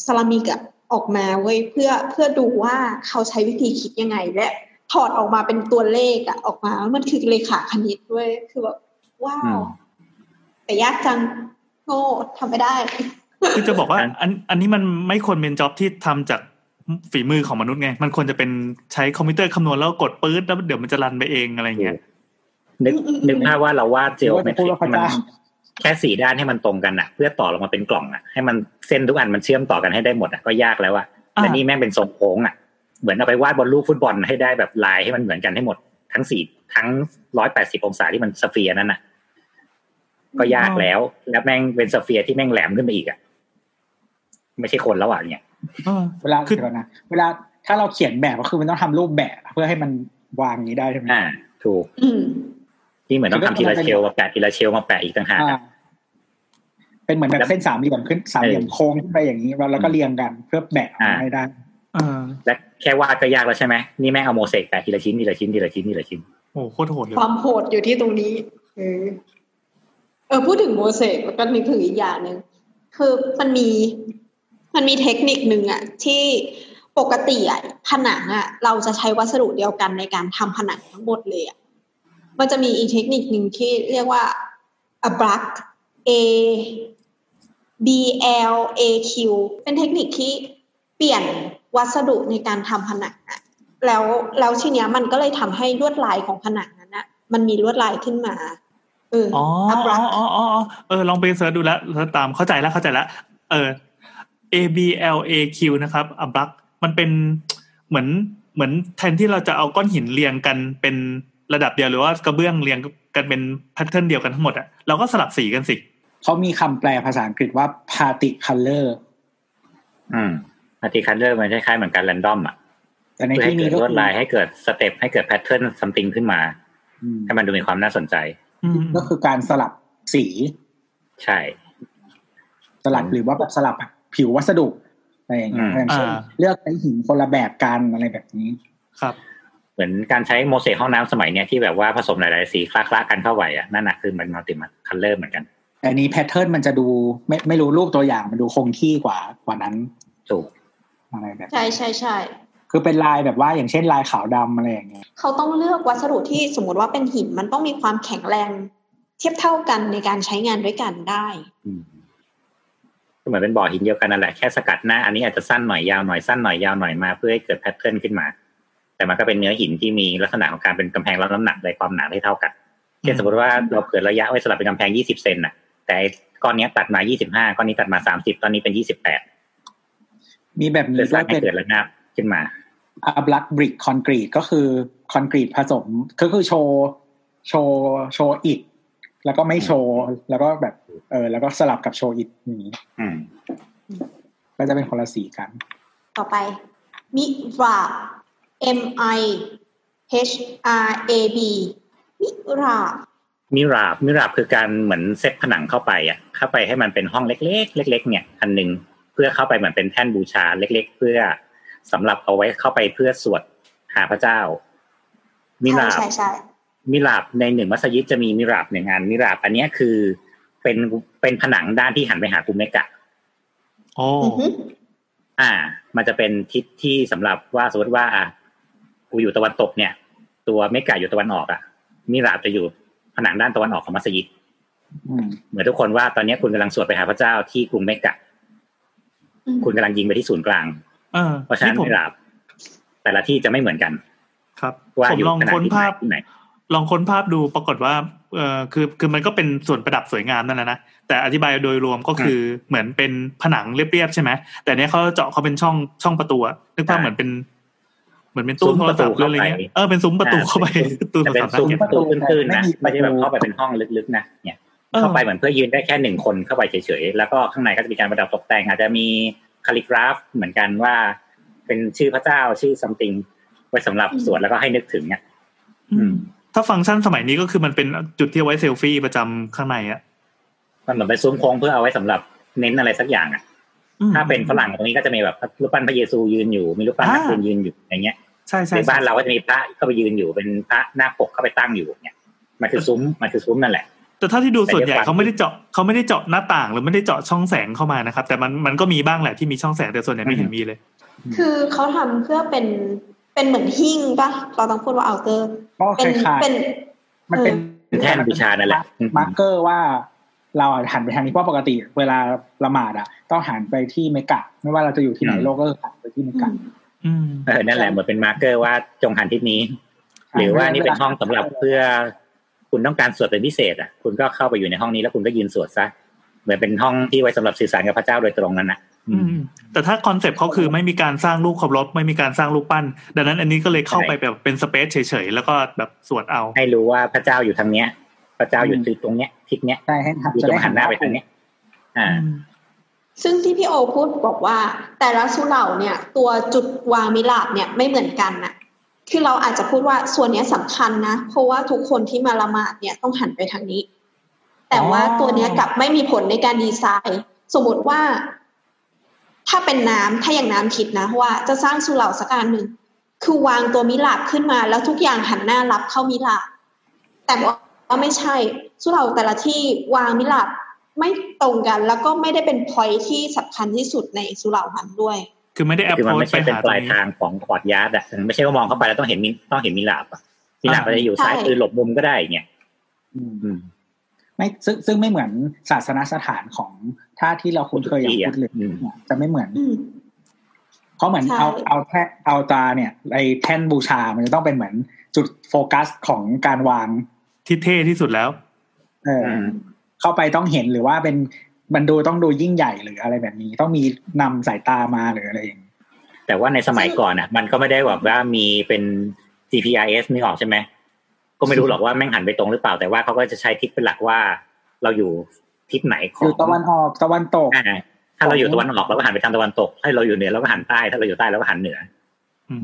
ซาลามิกอะออกมาเว้ยเพื่อเพื่อดูว่าเขาใช้วิธีคิดยังไงและถอดออกมาเป็นตัวเลขอะออกมามันคือเลขาคณิตเว้ยคือแบบว้าวแต่ยากจังโง่ทำไม่ได้คือจะบอกว่าอันอันนี้มันไม่ควรเป็นจ็อบที่ทำจากฝีมือของมนุษย์ไงมันควรจะเป็นใช้คอมพิวเตอร์คำนวณแล้วกดปื๊ดแล้วเดี๋ยวมันจะรันไปเองอะไรเงี้ยนึกนึกภาพว่าเราวาดเจลแมทริกซ์มันแค่สี่ด้านให้มันตรงกันอ่ะเพื่อต่อลงมาเป็นกล่องอ่ะให้มันเส้นทุกอันมันเชื่อมต่อกันให้ได้หมดอ่ะก็ยากแล้วอ่ะแต่นี่แม่งเป็นทรงโค้งอ่ะเหมือนเอาไปวาดบนลูกฟุตบอลให้ได้แบบลายให้มันเหมือนกันให้หมดทั้งสี่ทั้งร้อยแปดสิบองศาที่มันสเฟียร์นั่นอ่ะก็ยากแล้วแล้วแม่งเป็นสเฟียร์ที่แม่งแหลมขึ้นไปอีกอ่ะไม่ใช่คนแล้วอ่ะเนี่ยเวลาคือนะเวลาถ้าเราเขียนแบบก็คือมันต้องทำรูปแบบเพื่อให้มันวางนี้ได้ใช่ไหมอ่าถูกที่เหมือนต้องทำทีละเชลมาแปะทีละเชลมาแปะอีกต่างหากเป็นเหมือนแบบเส้นสามเหลี่ยมขึ้นสามเหลี่ยมโค้งขึ้นไปอย่างนี้แล้วก็เรียงกันเพื่อแบะให้ได้และแค่วาดก็ยากแล้วใช่ไหมนี่แม่งเอาโมเสกแปะทีละชิ้นทีละชิ้นทีละชิ้นทีละชิ้นโอ้โคตรโหดเลยความโหดอยู่ที่ตรงนี้เออเออพูดถึงโมเสกแล้วก็นึกถึงอีกอย่างนึงคือมันมีมันมีเทคนิคนึงอะที่ปกติอะผนังอะเราจะใช้วัสดุเดียวกันในการทำผนังทั้งหมดเลยอะมันจะมีอีกเทคนิคนึงที่เรียกว่า Ablaq A B L A Q เป็นเทคนิคที่เปลี่ยนวัสดุในการทำผนังอะแล้วแล้วทีเนี้ยมันก็เลยทำให้ลวดลายของผนังนั้นอะมันมีลวดลายขึ้นมาเอออ๋ออ๋อเออลองไปเสิร์ชดูแล้วตามเข้าใจแล้วเข้าใจแล้วเออ เอ บี แอล เอ คิว นะครับ Ablaq มันเป็นเหมือนเหมือนแทนที่เราจะเอาก้อนหินเรียงกันเป็นระดับเดียวหรือว่ากระเบื้องเรียงกันเป็นแพทเทิร์นเดียวกันทั้งหมดอ่ะเราก็สลับสีกันสิเขามีคำแปลภาษาอังกฤษว่า particolor อืม particolor มันคล้ายๆเหมือนการ random อ่ะแต่ในที่นี้ก็ลวดลายให้เกิดสเต็ปให้เกิดแพทเทิร์น something ขึ้นมาให้มันดูมีความน่าสนใจก็คือการสลับสีใช่สลับหรือว่าแบบสลับผิววัสดุอะไรอย่างเงี้ยเลือกใช้หินคนละแบบกันอะไรแบบนี้ครับเหมือนการใช้โมเสกห้องน้ำสมัยเนี้ยที่แบบว่าผสมหลายๆสีคละๆกันเข้าไว้อ่ะนั่นน่ะคือมันมัลติคัลเลอร์เหมือนกันอันนี้แพทเทิร์นมันจะดูไม่ไม่รู้รูปตัวอย่างมันดูคงที่กว่ากว่านั้นถูกอะไรแบบใช่ใช่ใช่คือเป็นลายแบบว่าอย่างเช่นลายขาวดำอะไรอย่างเงี้ยเขาต้องเลือกวัสดุที่สมมติว่าเป็นหินมันต้องมีความแข็งแรงเทียบเท่ากันในการใช้งานด้วยกันได้ก็เหมือนเป็นบ่อหินเดียวกันนั่นแหละแค่สกัดหน้าอันนี้อาจจะสั้นหน่อยยาวหน่อยสั้นหน่อยยาวหน่อยมาเพื่อให้เกิดแพทเทิร์นขึ้นมาแต่มันก็เป็นเนื้อหินที่มีลักษณะของการเป็นกำแพงรับน้ำหนักในความหนาได้เท่ากันเช่นสมมติว่าเราเผื่อระยะไว้สลับเป็นกำแพงยี่สิบเซนน่ะแต่ ก้อนนี้ตัดมายี่สิบห้าก้อนนี้ตัดมาสามสิบตอนนี้เป็นยี่สิบแปดมีแบบนี้ก็เป็นเกิดระนาบขึ้นมาAblaq brick concrete ก็คือคอนกรีตผสมก็คือโชว์โชว์โชว์อิฐแล้วก็ไม่โชว์แล้วก็แบบเออแล้วก็สลับกับโชว์อิฐนี้อืมก็จะเป็นคนละสีกันต่อไปมิรา M I H R A B มิรามิรามิราคือการเหมือนเซตผนังเข้าไปอ่ะเข้าไปให้มันเป็นห้องเล็กๆเล็กๆเนี่ยอันนึงเพื่อเข้าไปเหมือนเป็นแท่นบูชาเล็กๆเพื่อสำหรับเอาไว้เข้าไปเพื่อสวดหาพระเจ้ามิราบมิราบในหนึ่งมัสยิดจะมีมิราบหนึ่งงานมิราบอันนี้คือเป็นเป็นผนังด้านที่หันไปหากุมเมกะโอ้อ่ามันจะเป็นทิศที่สำหรับว่าสมมติว่าอ่ะกูอยู่ตะวันตกเนี่ยตัวเมกะอยู่ตะวันออกอ่ะมิราบจะอยู่ผนังด้านตะวันออกของมัสยิดเหมือนทุกคนว่าตอนนี้คุณกำลังสวดไปหาพระเจ้าที่กุมเมกะคุณกำลังยิงไปที่ศูนย์กลางเพราะฉะนั้นมิราบแต่ละที่จะไม่เหมือนกันครับผมลองค้นภาพลองค้นภาพดูปรากฏว่าเออคือคือมันก็เป็นส่วนประดับสวยงามนั่นแหละนะแต่อธิบายโดยรวมก็คือเหมือนเป็นผนังเรียบๆใช่ไหมแต่เนี้ยเขาเจาะเขาเป็นช่องช่องประตูนึกภาพเหมือนเป็นเหมือนเป็นตู้โทรศัพท์อะไรเงี้ยเออเป็นซุ้มประตูเข้าไปตู้โทรศัพท์ซุ้มประตูตื้นๆนะไม่ใช่แบบเข้าไปเป็นห้องลึกๆนะเนี่ยเข้าไปเหมือนเพื่อยืนได้แค่หนึ่งคนเข้าไปเฉยๆแล้วก็ข้างในก็จะมีการประดับตกแต่งอาจจะมีคาลิกราฟเหมือนกันว่าเป็นชื่อพระเจ้าชื่อ something ไว้สำหรับสวดแล้วก็ให้นึกถึงเนี่ยถ้าฟังก์ชันสมัยนี้ก็คือมันเป็นจุดที่ไว้เซลฟี่ประจำข้างในอะมันเหมือนไปซุ้มโค้งเพื่อเอาไว้สำหรับเน้นอะไรสักอย่างอะถ้าเป็นฝรั่งตรงนี้ก็จะมีแบบรูปปั้นพระเยซูยืนอยู่มีรูปปั้นนักบุญยืนอยู่อย่างเงี้ยใช่ใช่ในบ้านเราก็จะมีพระเข้าไปยืนอยู่เป็นพระหน้าปกเข้าไปตั้งอยู่เนี่ยมันคือซุ้มมันคือซุ้มนั่นแหละแต่เท่าที่ดูส่วนใหญ่เขาไม่ได้เจาะเขาไม่ได้เจาะหน้าต่างหรือไม่ได้เจาะช่องแสงเข้ามานะครับแต่มันมันก็มีบ้างแหละที่มีช่องแสงแต่ส่วนใหญ่ไม่เห็นมีเลยคือเขาทำเพื่อเป็นเป็นเหมือนหิ้งป่ะเราต้องพูดว่าเอาเตอร์เป็นเป็นมันเป็นแท่นบูชานั่นแหละมาร์คเกอร์ว่าเราหันไปทางนี้เพราะปกติเวลาละหมาดอ่ะต้องหันไปที่เมกะไม่ว่าเราจะอยู่ที่ไหนโลกก็หันไปที่เมกะอืมเออนั่นแหละเหมือนเป็นมาร์คเกอร์ว่าจงหันทิศนี้หรือว่านี่เป็นห้องสำหรับเพื่อคุณต้องการสวดเป็นพิเศษอ่ะคุณก็เข้าไปอยู่ในห้องนี้แล้วคุณก็ยืนสวดซะเหมือนเป็นห้องที่ไว้สำหรับสื่อสารกับพระเจ้าโดยตรงนั่นน่ะแต่ถ้าคอนเซปต์เขาคือไม่มีการสร้างรูปเคารพไม่มีการสร้างรูปปั้นดังนั้นอันนี้ก็เลยเข้าไปแบบเป็นสเปซเฉยๆแล้วก็แบบสวดเอาให้รู้ว่าพระเจ้าอยู่ทางเนี้ยพระเจ้าอยู่ตรงเนี้ยทิศเนี้ยใช่ให้จะได้หันหน้าไปทางเนี้ยอ่าซึ่งที่พี่โอพูดบอกว่าแต่ละสุเหร่าเนี่ยตัวจุดวางมิหราบเนี่ยไม่เหมือนกันน่ะคือเราอาจจะพูดว่าส่วนนี้สำคัญนะเพราะว่าทุกคนที่มาละหมาดเนี่ยต้องหันไปทางนี้แต่ว่าตัวนี้กลับไม่มีผลในการดีไซน์สมมติว่าถ้าเป็นน้ำถ้าอย่างน้ำคิดนะว่าจะสร้างสุเหร่าสักอันหนึ่งคือวางตัวมิหราบขึ้นมาแล้วทุกอย่างหันหน้ารับเข้ามิหราบแต่ว่าไม่ใช่สุเหร่าแต่ละที่วางมิหราบไม่ตรงกันแล้วก็ไม่ได้เป็น point ที่สำคัญที่สุดในสุเหร่านั้นด้วยคือไม่ได้แอปพอร์ตไปหาปลายทางของคอร์ดยาร์ดอ่ะไม่ใช่ว่ามองเข้าไปแล้วต้องเห็นมิต้องเห็นมิหราบอ่ะมิหราบก็จะอยู่ซ้ายคือหลบมุมก็ได้อย่างเงี้ยอืมไม่ซึ่งซึ่งไม่เหมือนศาสนสถานของท่าที่เราคุ้นเคยอย่างพุทธเลยจะไม่เหมือนเขาเหมือนเอาเอาแท่นเอาตาเนี่ยไอ้แท่นบูชามันจะต้องเป็นเหมือนจุดโฟกัสของการวางที่เท่ที่สุดแล้วเออเข้าไปต้องเห็นหรือว่าเป็นมันดูต้องดูยิ่งใหญ่หรืออะไรแบบนี้ต้องมีนำสายตามาหรืออะไรอย่างแต่ว่าในสมัยก่อนอ่ะมันก็ไม่ได้แบบว่ามีเป็น จี พี อาร์ เอส นึกออกใช่ไหมก็ไม่รู้หรอกว่าแม่งหันไปตรงหรือเปล่าแต่ว่าเขาก็จะใช้ทิศเป็นหลักว่าเราอยู่ทิศไหนของอยู่ตะวันออกตะวันตกถ้าเราอยู่ตะวันออกเราก็หันไปทางตะวันตกถ้าเราอยู่เหนือเราก็หันใต้ถ้าเราอยู่ใต้เราก็หันเหนือ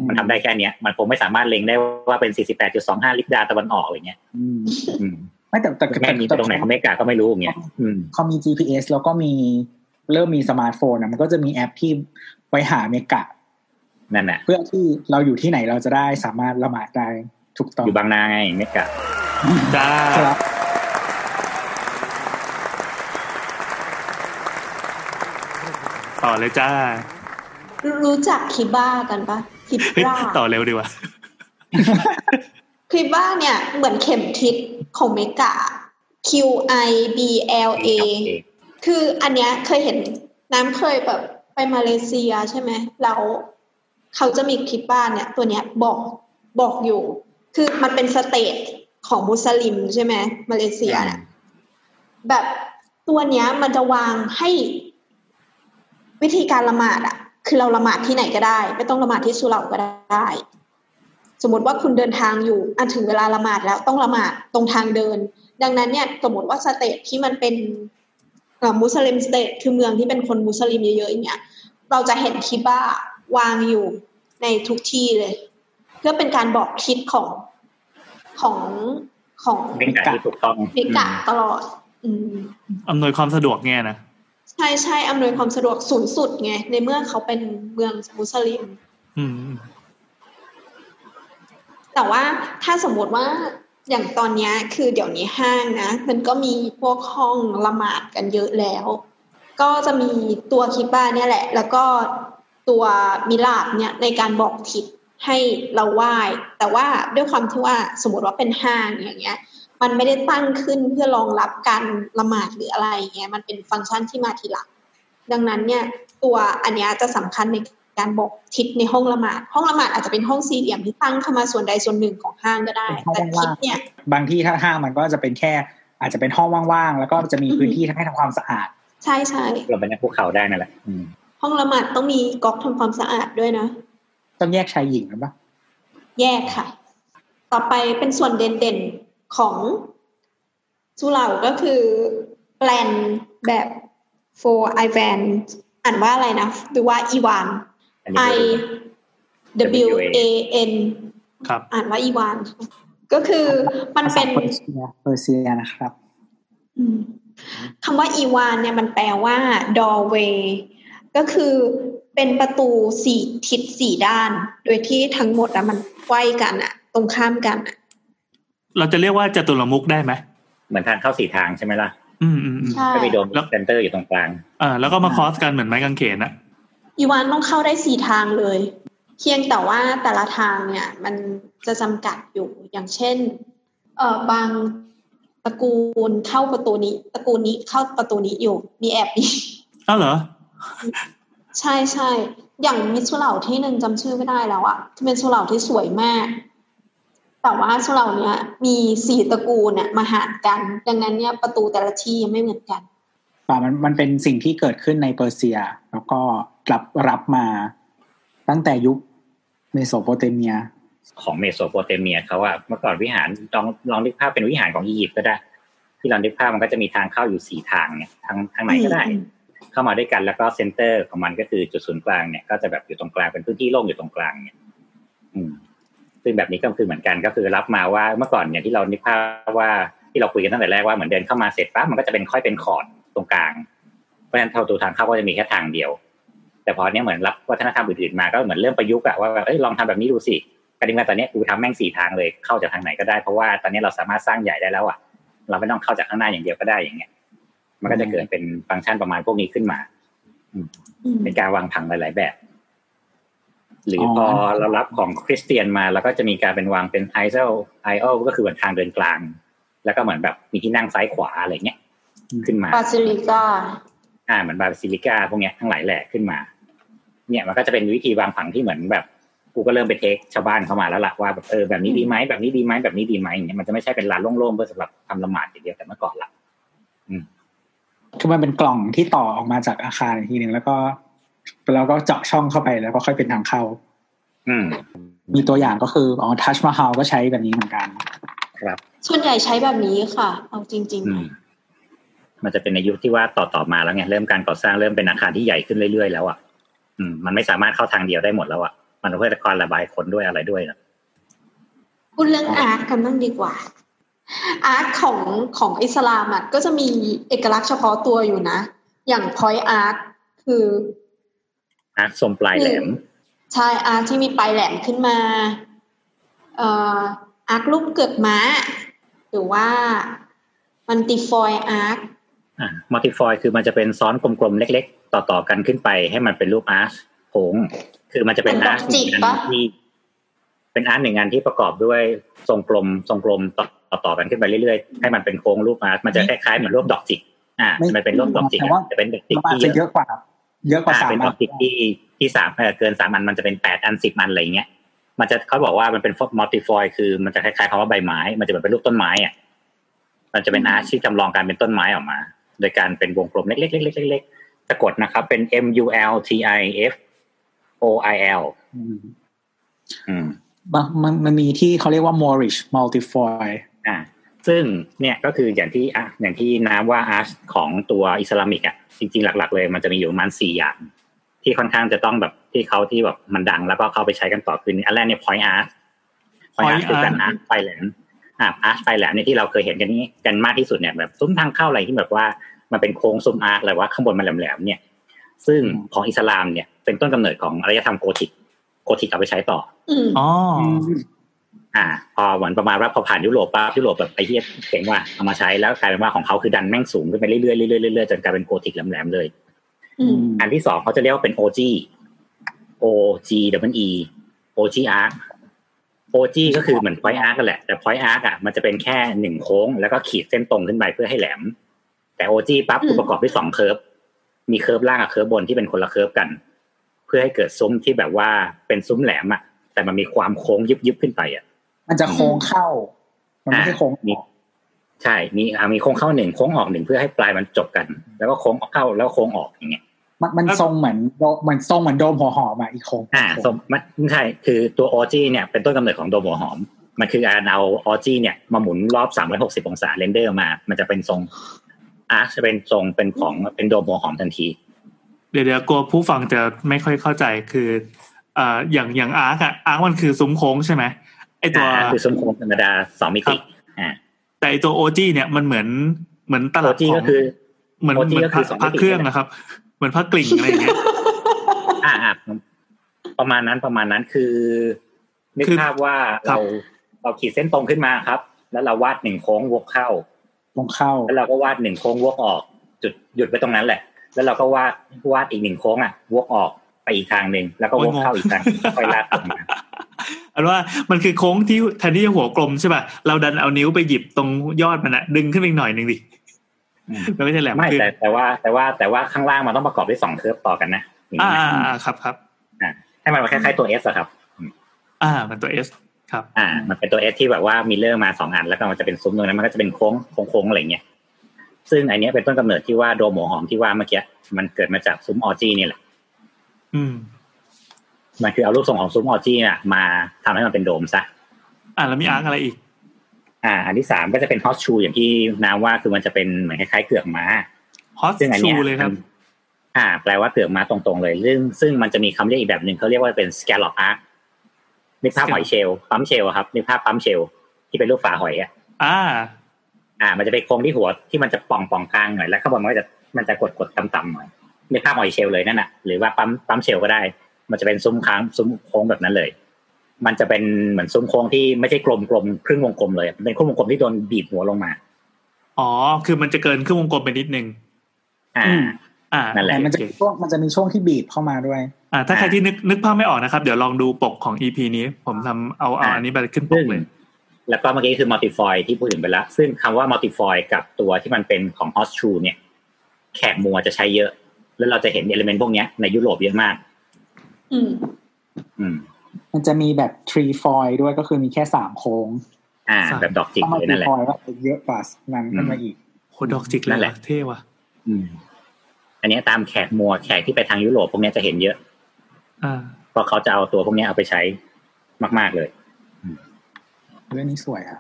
มันทำได้แค่นี้มันคงไม่สามารถเล็งได้ว่าเป็น สี่สิบแปดจุดสองห้า ลิบดาตะวันออกอะไรเงี้ยไม่แต่แต่แม่มีตรงไหนของเมกาก็ไม่รู้อย่างเงี้ยเขามี จี พี เอส แล้วก็มีเริ่มมีสมาร์ทโฟนนะมันก็จะมีแอปที่ไว้หาเมกานั่นแหละเพื่อที่เราอยู่ที่ไหนเราจะได้สามารถละหมาดได้ถูกต้องอยู่บางนาไงเมกาจ้าครับต่อเลยจ้ารู้จักคิบ้ากันปะคิบ้าต่อเร็วดีวะคิบ้าเนี่ยเหมือนเข็มทิศของเมกา Q I B L A คืออันเนี้ยเคยเห็นน้ำเคยแบบไปมาเลเซียใช่ไหมแล้วเขาจะมีคิบ้าเนี่ยตัวเนี้ยบอกบอกอยู่คือมันเป็นสเตทของมุสลิมใช่ไหมมาเลเซียเนี่ยแบบ ตัวเนี้ยมันจะวางให้วิธีการละหมาดอ่ะคือเราละหมาดที่ไหนก็ได้ไม่ต้องละหมาดที่สุเหร่าก็ได้สมมติว่าคุณเดินทางอยู่อ่ะถึงเวลาละหมาดแล้วต้องละหมาดตรงทางเดินดังนั้นเนี่ยสมมติว่าสเตทที่มันเป็นอ่ามุสลิมสเตทคือเมืองที่เป็นคนมุสลิมเยอะๆอย่างเงี้ยเราจะเห็นคิบะห์วางอยู่ในทุกที่เลยเพื่อเป็นการบอกทิศของของของมิกะที่ถูกต้องมิกะตลอดอืมอำนวยความสะดวกแง่นะใช่ใช่อำนวยความสะดวกสูงสุดไงในเมื่อเขาเป็นเมืองมุสลิมอืมแต่ว่าถ้าสมมติว่าอย่างตอนนี้คือเดี๋ยวนี้ห้างนะมันก็มีพวกห้องละหมาดกันเยอะแล้วก็จะมีตัวคิบ้าเนี่ยแหละแล้วก็ตัวมิลาบเนี่ยในการบอกทิศให้เราไหว้แต่ว่าด้วยความที่ว่าสมมติว่าเป็นห้างอย่างเงี้ยมันไม่ได้ตั้งขึ้นเพื่อรองรับการละหมาดหรืออะไรเงี้ยมันเป็นฟังก์ชันที่มาทีหลังดังนั้นเนี่ยตัวอันเนี้ยจะสำคัญในการบอกทิศในห้องละหมาดห้องละหมาดอาจจะเป็นห้องสี่เหลี่ยมที่ตั้งเข้ามาส่วนใดส่วนหนึ่งของห้างก็ได้แต่ทิศเนี่ยบางที่ถ้าห้างมันก็จะเป็นแค่อาจจะเป็นห้องว่างๆแล้วก็จะมีพื้นที่ให้ทำความสะอาดใช่ใช่เราไปในภูเขาได้นั่นแหละห้องละหมาดต้องมีก๊อกทำความสะอาดด้วยนะต้องแยกชายหญิงหรือเปล่าแยกค่ะต่อไปเป็นส่วนเด่นๆของสุเหร่าก็คือแปลนแบบโฟร์ไอแวนอ่านว่าอะไรนะหรือว่าอีวาน I W A N ครับอ่านว่าอีวานก็คือมันเป็นเปอร์เซียเปอร์เซียนะครับคำว่าอีวานเนี่ยมันแปลว่า doorway ก็คือเป็นประตูสี่ทิศสี่ด้านโดยที่ทั้งหมดอะมันไขว้กันอะตรงข้ามกันอะเราจะเรียกว่าจัตุรมุขได้ไหมเหมือนทางเข้าสี่ทางใช่ไหมล่ะอืมใช่ไปโดมเซ็นเตอร์อยู่ตรงกลางอ่าแล้วก็มาคอสกันเหมือนไม้กางเขนอะอีวานต้องเข้าได้สี่ทางเลยเพียงแต่ว่าแต่ละทางเนี่ยมันจะจำกัดอยู่อย่างเช่นเอ่อบางตระกูลเข้าประตูนี้ตระกูลนี้เข้าประตูนี้อยู่มีแอบนี้อ้าวเหรอใช่ๆอย่างมีสุเหร่าที่นึงจำชื่อไม่ได้แล้วอ่ะเป็นสุเหร่าที่สวยมากแต่ว่าสุเหร่าเนี้ยมีสี่ตระกูลน่ะมาหารกันดังนั้นเนี่ยประตูแต่ละที่ไม่เหมือนกันป่ะมันมันเป็นสิ่งที่เกิดขึ้นในเปอร์เซียแล้วก็รับรับมาตั้งแต่ยุคเมโสโปเตเมียของเมโสโปเตเมียเขาอ่ะเมื่อก่อนวิหารลองลองนึกภาพเป็นวิหารของอียิปต์ก็ได้ที่เรานึกภาพมันก็จะมีทางเข้าอยู่สี่ทางเนี่ยทางทางไหนก็ได้เข้ามาด้วยกันแล้วก็เซ็นเตอร์ของมันก็คือจุดศูนย์กลางเนี่ยก็จะแบบอยู่ตรงกลางเป็นพื้นที่โล่งอยู่ตรงกลางเนี่ยอืมซึ่งแบบนี้ก็คือเหมือนกันก็คือรับมาว่าเมื่อก่อนเนี่ยที่เรานึกภาพว่าที่เราคุยกันตั้งแต่แรกว่าเหมือนเดินเข้ามาเสร็จปั๊บมันก็จะเป็นค่อยเป็นคอร์ดตรงกลางเพราะฉะนั้นประตูทางเข้าก็จะมีแค่ทางเดียวแต่พอเนี้ยเหมือนรับวัฒนธรรมอื่นๆมาก็เหมือนเริ่มประยุกต์อะว่าเอ้ยลองทำแบบนี้ดูสิการดิงมาตอนนี้กูทำแม่งสี่ทางเลยเข้าจากทางไหนก็ได้เพราะว่าตอนนี้เราสามารถสร้างใหญ่ได้แล้วอะเราไม่ต้องเข้าจากข้างหน้าอย่างเดียวก็ได้อย่างเงี้ยมันก็จะเกิดเป็นฟังก์ชันประมาณพวกนี้ขึ้นมาเป็นการวางผังหลายๆแบบหรือพอเรารับของคริสเตียนมาแล้วก็จะมีการเป็นวางเป็นไอเซลไอโอก็คือเหมือนทางเดินกลางแล้วก็เหมือนแบบมีที่นั่งซ้ายขวาอะไรเงี้ยขึ้นมาบาซิลิก้าอ่าเหมือนบาซิลิก้าพวกเนี้ยทั้งหลายแหล่ขึ้นมาเนี่ยมันก็จะเป็นวิธีวางผังที่เหมือนแบบกูก็เริ่มไปเทคชาวบ้านเข้ามาแล้วล่ะว่าแบบเออแบบนี้ดีไหมแบบนี้ดีไหมแบบนี้ดีไหมอย่างเงี้ยมันจะไม่ใช่เป็นลานโล่งๆเพื่อสำหรับทำละหมาดอย่างเดียวแต่เมื่อก่อนละคือมันเป็นกล่องที่ต่อออกมาจากอาคารอีกทีนึงแล้วก็แล้วก็เจาะช่องเข้าไปแล้วก็ค่อยเป็นทางเข้าอืมมีตัวอย่างก็คืออ๋อทัชมาฮาลก็ใช้แบบนี้เหมือนกันครับส่วนใหญ่ใช้แบบนี้ค่ะเอาจริงๆ ม, มันจะเป็นในยุคที่ว่าต่อๆมาแล้วไงเริ่มการก่อสร้างเริ่มเป็นอาคารที่ใหญ่ขึ้นเรื่อยๆแล้วอ่ะอืมมันไม่สามารถเข้าทางเดียวได้หมดแล้วอ่ะมันเพื่อจะการระบายคนด้วยอะไรด้วยนะพูดเรื่องอาร์ตกันบ้างดีกว่าอาร์ตของของอิสลามอ่ะก็จะมีเอกลักษณ์เฉพาะตัวอยู่นะอย่างพอยต์อาร์ตคืออาร์ตทรงปลายแหลมใช่อาร์ตที่มีปลายแหลมขึ้นมาเอ่ออาร์ตรูปเกือกม้าหรือว่ามัลติฟอยอาร์ตอ่ามัลติฟอยคือมันจะเป็นซ้อนกลมๆเล็กๆต่อๆกันขึ้นไปให้มันเป็นรูปอาร์ตโค้งคือมันจะเป็นอาร์ตหนึ่งอันที่เป็นอาร์ตหนึ่งอันที่ประกอบด้วยทรงกลมทรงกลมต่อต่อกันขึ้นไปเรื่อยๆให้มันเป็นโค้งรูปอาร์ตมันจะคล้ายๆเหมือนรูปดอกจิกอ่ามันเป็นรูปดอกจิกจะเป็นดอกจิกที่เยอะกว่าเยอะกว่าสามเป็นดอกจิกที่ที่สามเกินสามอันมันจะเป็นแปดอันสิบอันอะไรอย่างเงี้ยมันจะเขาบอกว่ามันเป็นมัลติฟอยคือมันจะคล้ายๆคำว่าใบไม้มันจะเหมือนเป็นรูปต้นไม้อ่ะมันจะเป็นอาร์ตที่จำลองการเป็นต้นไม้ออกมา โดยการเป็นวงกลมเล็กๆๆๆสะกดนะครับเป็น M U L T I F O I L อืมมันมันมีที่เขาเรียกว่า Moorish Multifoy อ่าซึ่งเนี่ยก็คืออย่างที่อ่ะอย่างที่น้ำว่าอาร์ตของตัวอิสลามิกอ่ะจริงๆหลักๆเลยมันจะมีอยู่ประมาณสี่อย่างที่ค่อนข้างจะต้องแบบที่เขาที่แบบมันดังแล้วก็เข้าไปใช้กันต่อคืออันแรกเนี่ย point art point art คือการอาร์ตไฟแหลมอ่าอาร์ตไฟแหลมเนี่ยที่เราเคยเห็นกันนี้กันมากที่สุดเนี่ยแบบซุ้มทางเข้าอะไรที่แบบว่ามันเป็นโค้งซุ้มอาร์ตอะไรว่าข้างบนมันแหลมๆเนี่ยซึ่งของอิสลามเนี่ยเป็นต้นกำเนิดของอารยธรรมโกธิกโกธิกเอาไปใช้ต่ออ๋ออ่าพอเหมือนประมาณว่าพอผ่านยุโรปป่ะยุโรปแบบไอ้เหี้ยเจ๋งว่ะเอามาใช้แล้วกลายเป็นว่าของเขาคือดันแม่งสูงขึ้นไปเรื่อยๆเรื่อยๆจนกลายเป็นโกธิกแหลมๆเลยอันที่สองเขาจะเรียกว่าเป็น โอ จี โอ จี ดับเบิลยู อี โอ จี Arc โอ จี ก็คือเหมือน Point Arc กันแหละแต่ Point Arc อ่ะมันจะเป็นแค่หนึ่งโค้งแล้วก็ขีดเส้นตรงขึ้นไปเพื่อให้แหลมแต่ โอ จี ปั๊บประกอบด้วยสองเคิร์ฟมีเคิร์ฟล่างกับเคิร์ฟบนที่เป็นคนละเคิร์ฟกันเพื่อให้เกิดซุ้มที่แบบว่าเป็นซุ้มแหลมอ่ะแต่มันมีความโค้งยุบๆขึ้นไปอ่ะมันจะโค้งเข้ามันไม่ใช่โค้งใช่มีมีโค้งเข้าหนึ่งโค้งออกหนึ่งเพื่อให้ปลายมันจบกันแล้วก็โค้งเข้าแล้วโค้งออกอย่างเงี้ยมันมันทรงเหมือนมันทรงเหมือนโดมหัวหอมอ่ะอีโค้งอ่าทรงมันใช่คือตัวออจี้เนี่ยเป็นต้นกำเนิดของโดมหัวหอมมันคือการเอาออจี้เนี่ยมาหมุนรอบสามร้อยหกสิบองศาเรนเดอร์มามันจะเป็นทรงอาร์คจะเป็นทรงเป็นของเป็นโดมหัวหอมทันทีเดี๋ยวๆกลัวผู้ฟังจะไม่ค่อยเข้าใจคืออ่าอย่างอย่างอาร์คอ่ะอาร์คมันคือซุ้มโค้งใช่มั้ยไอ้ตัวคือซุ้มโค้งธรรมดาสองมิติอ่าแต่ตัว โอ จี เนี่ยมันเหมือนเหมือนตลาดของเหมือนเหมือนพักเครื่องนะครับเหมือนพักกลิ่งอะไรอย่างเงี้ยอ่าประมาณนั้นประมาณนั้นคือนึกภาพว่าเราเราขีดเส้นตรงขึ้นมาครับแล้วเราวาดหนึ่งโค้งวกเข้าวงเข้าแล้วเราก็วาดหนึ่งโค้งวกออกจุดหยุดไว้ตรงนั้นแหละแล้วเราก็วาดวาดอีกหนึ่งโค้งอ่ะวกออกไปอีกทางนึงแล้วก็วกเข้าอีกทางค่อยลากออกมาอันว่ามันคือโค้งที่แทนที่จะหัวกลมใช่ป่ะเราดันเอานิ้วไปหยิบตรงยอดมันน่ะดึงขึ้นอีกหน่อยนึงดิมันไม่ใช่แหลมไม่แต่แต่ว่าแต่ว่าแต่ว่าข้างล่างมันต้องประกอบด้วยสองเคิร์ฟต่อกันนะอ่าๆครับๆอ่าให้มันคล้ายๆตัว S อ่ะครับอ่ามันตัว S ครับอ่ามันเป็นตัว S ที่แบบว่ามิเรอร์มาสองอันแล้วก็มันจะเป็นซุ้มตรงนั้นมันก็จะเป็นโค้งโค้งๆอะไรเงี้ยซึ่งอันนี้เป็นต้นกำเนิดที่ว่าโดมหัวหอมที่ว่าเมื่อกี้มันเกิดมาจากซุ้มออจี้นี่แหละอืมมันคือเอารูปทรงของซุ้มออจี้น่ะมาทำให้มันเป็นโดมซะอ่ะแล้วมีอาร์คอะไรอีกอ่าอันที่สามก็จะเป็นฮอสชูอย่างที่น้ำว่าคือมันจะเป็นเหมือนคล้ายๆเกือกม้าฮอสชูเลยครับอ่าแปลว่าเกือกม้าตรงๆเลยซึ่งซึ่งมันจะมีคำเรียกอีกแบบนึงเขาเรียกว่าเป็นสแกลล็อปอาร์คนึกภาพหอยเชลล์ปั๊มเชลล์ครับนึกภาพปั๊มเชลล์ที่เป็นรูปฝาหอยอ่ะอ่าอ่ามันจะเป็นโค้งที่หัวที่มันจะป่องๆกลางหน่อยแล้วข้างบนมันก็จะมันจะกดๆต่ำๆหน่อยนึกภาพหอยเชลล์เลยนั่นน่ะหรือว่าปั๊มปั๊มเชลล์ก็ได้มันจะเป็นซุ้มค้างซุ้มโค้งแบบนั้นเลยมันจะเป็นเหมือนซุ้มโค้งที่ไม่ใช่กลมกลมครึ่งวงกลมเลยเป็นครึ่งวงกลมที่โดนบีบหัวลงมาอ๋อคือมันจะเกินครึ่งวงกลมไปนิดนึงอ่าอ่านั่นแหละมันจะช่วงมันจะมีช่วงที่บีบเข้ามาด้วยอ่าถ้าใครที่นึกนึกภาพไม่ออกนะครับเดี๋ยวลองดูปกของ อี พี นี้ผมทำเอาเอาอันนี้ไปขึ้นปกเลยแล้วก็เมื่อกี้คือ multifoy ที่พูดถึงไปแล้วซึ่งคำว่า multifoy กับตัวที่มันเป็นของ horseshoe เนี่ยแขกมัวจะใช้เยอะแล้วเราจะเห็น element พวกนี้ในยุโรปเยอะมากอืมอืมมันจะมีแบบทรีฟอยด้วยก็คือมีแค่สามโค้งอ่าแบบดอกจิกเลยนั่นแหละทรีฟอยก็เยอะกว่านั้นขึ้นมาอีกโคดอกจิกนั่นแหละเท่ว่ะอืมอันนี้ตามแขกมัวแขกที่ไปทางยุโรปพวกนี้จะเห็นเยอะอ่าเพราะเขาจะเอาตัวพวกนี้เอาไปใช้มากๆเลยอืมเรื่องนี้สวยอ่ะ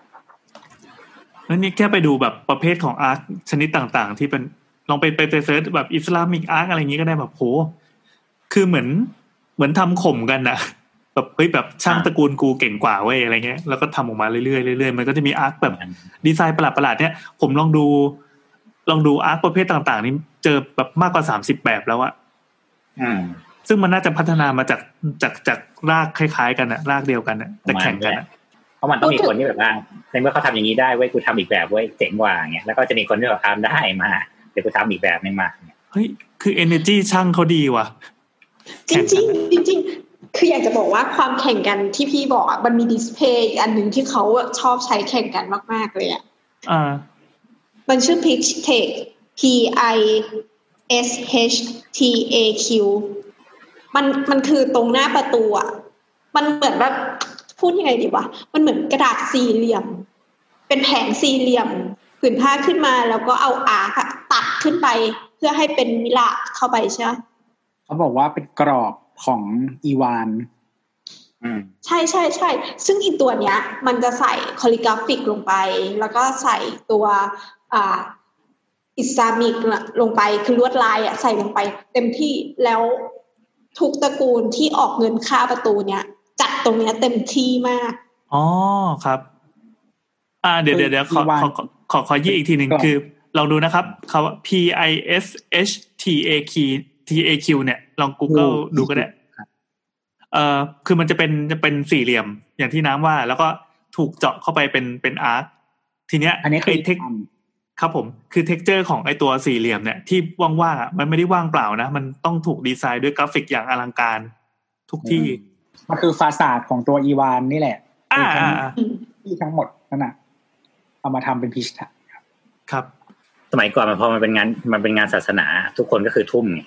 แล้วนี่แค่ไปดูแบบประเภทของอาร์ตชนิดต่างๆที่เป็นลองไปไปเสิร์ชแบบอิสลามิกอาร์ตอะไรอย่างงี้ก็ได้แบบโหคือเหมือนเหมือนทำข่มกันนะแบบเฮ้ยแบบช่างตระกูลกูเก่งกว่าเว้ยอะไรเงี้ยแล้วก็ทำออกมาเรื่อยๆเรื่อยๆมันก็จะมีอาร์คแบบดีไซน์ประหลาดๆเนี่ยผมลองดูลองดูอาร์คประเภทต่างๆนี้เจอแบบมากกว่าสามสิบแบบแล้วอะซึ่งมันน่าจะพัฒนามาจากจากจากรากคล้ายๆกันนะรากเดียวกันนะแต่แข่งกันนะเพราะมันต้องมีคนที่แบบว่าในเมื่อเขาทำอย่างนี้ได้เว้ยกูทำอีกแบบเว้ยเจ๋งกว่าอย่างเงี้ยแล้วก็จะมีคนที่แบบทำได้มาเดี๋ยวกูทำอีกแบบนึงมาเฮ้ยคือ energy ช่างเขาดีว่ะจริงๆจริงๆคืออยากจะบอกว่าความแข่งกันที่พี่บอกอ่ะมันมีดิสเพลย์อีกอันนึงที่เขาชอบใช้แข่งกันมากๆเลยอ่ะอ่ามันชื่อ Pishtaq P I S H T A Q มันมันคือตรงหน้าประตูอ่ะมันเหมือนแบบพูดยังไงดีวะมันเหมือนกระดาษสี่เหลี่ยมเป็นแผงสี่เหลี่ยมผืนผ้าขึ้นมาแล้วก็เอาอาร์คตัด ขึ้นไปเพื่อให้เป็นมิราจเข้าไปใช่เขาบอกว่าเป็นกรอบของอีวานใช่ใช่ใช่ซึ่งอีตัวเนี้ยมันจะใส่คอลิกราฟิกลงไปแล้วก็ใส่ตัวอ่าอิสลามิกลงไปคือลวดลายอ่ะใส่ลงไปเต็มที่แล้วทุกตระกูลที่ออกเงินค่าประตูเนี้ยจัดตรงเนี้ยเต็มที่มากอ๋อครับอ่าเดี๋ยวเดี๋ยวเดี๋ยวขอขอขอขอยี่อีกทีหนึ่งคือลองดูนะครับคำว่า P I S H T A Q T A Q เนี่ยลอง Google ดูก็ได้เอ่อคือมันจะเป็นจะเป็นสี่เหลี่ยมอย่างที่น้ำว่าแล้วก็ถูกเจาะเข้าไปเป็นเป็นอาร์ตทีเนี้ยอันนี้คือเทคครับผมคือเท็กเจอร์ของไอตัวสี่เหลี่ยมเนี่ยที่ว่างๆอ่ะมันไม่ได้ว่างเปล่านะมันต้องถูกดีไซน์ด้วยกราฟิกอย่างอลังการทุกที่มันคือฟาซาดของตัวอีวานนี่แหละอ่าที่ทั้งหมดนั่นน่ะเอามาทำเป็นพิชทักครับครับสมัยก่อนมันพอมันเป็นงานมันเป็นงานศาสนาทุกคนก็คือทุ่มไง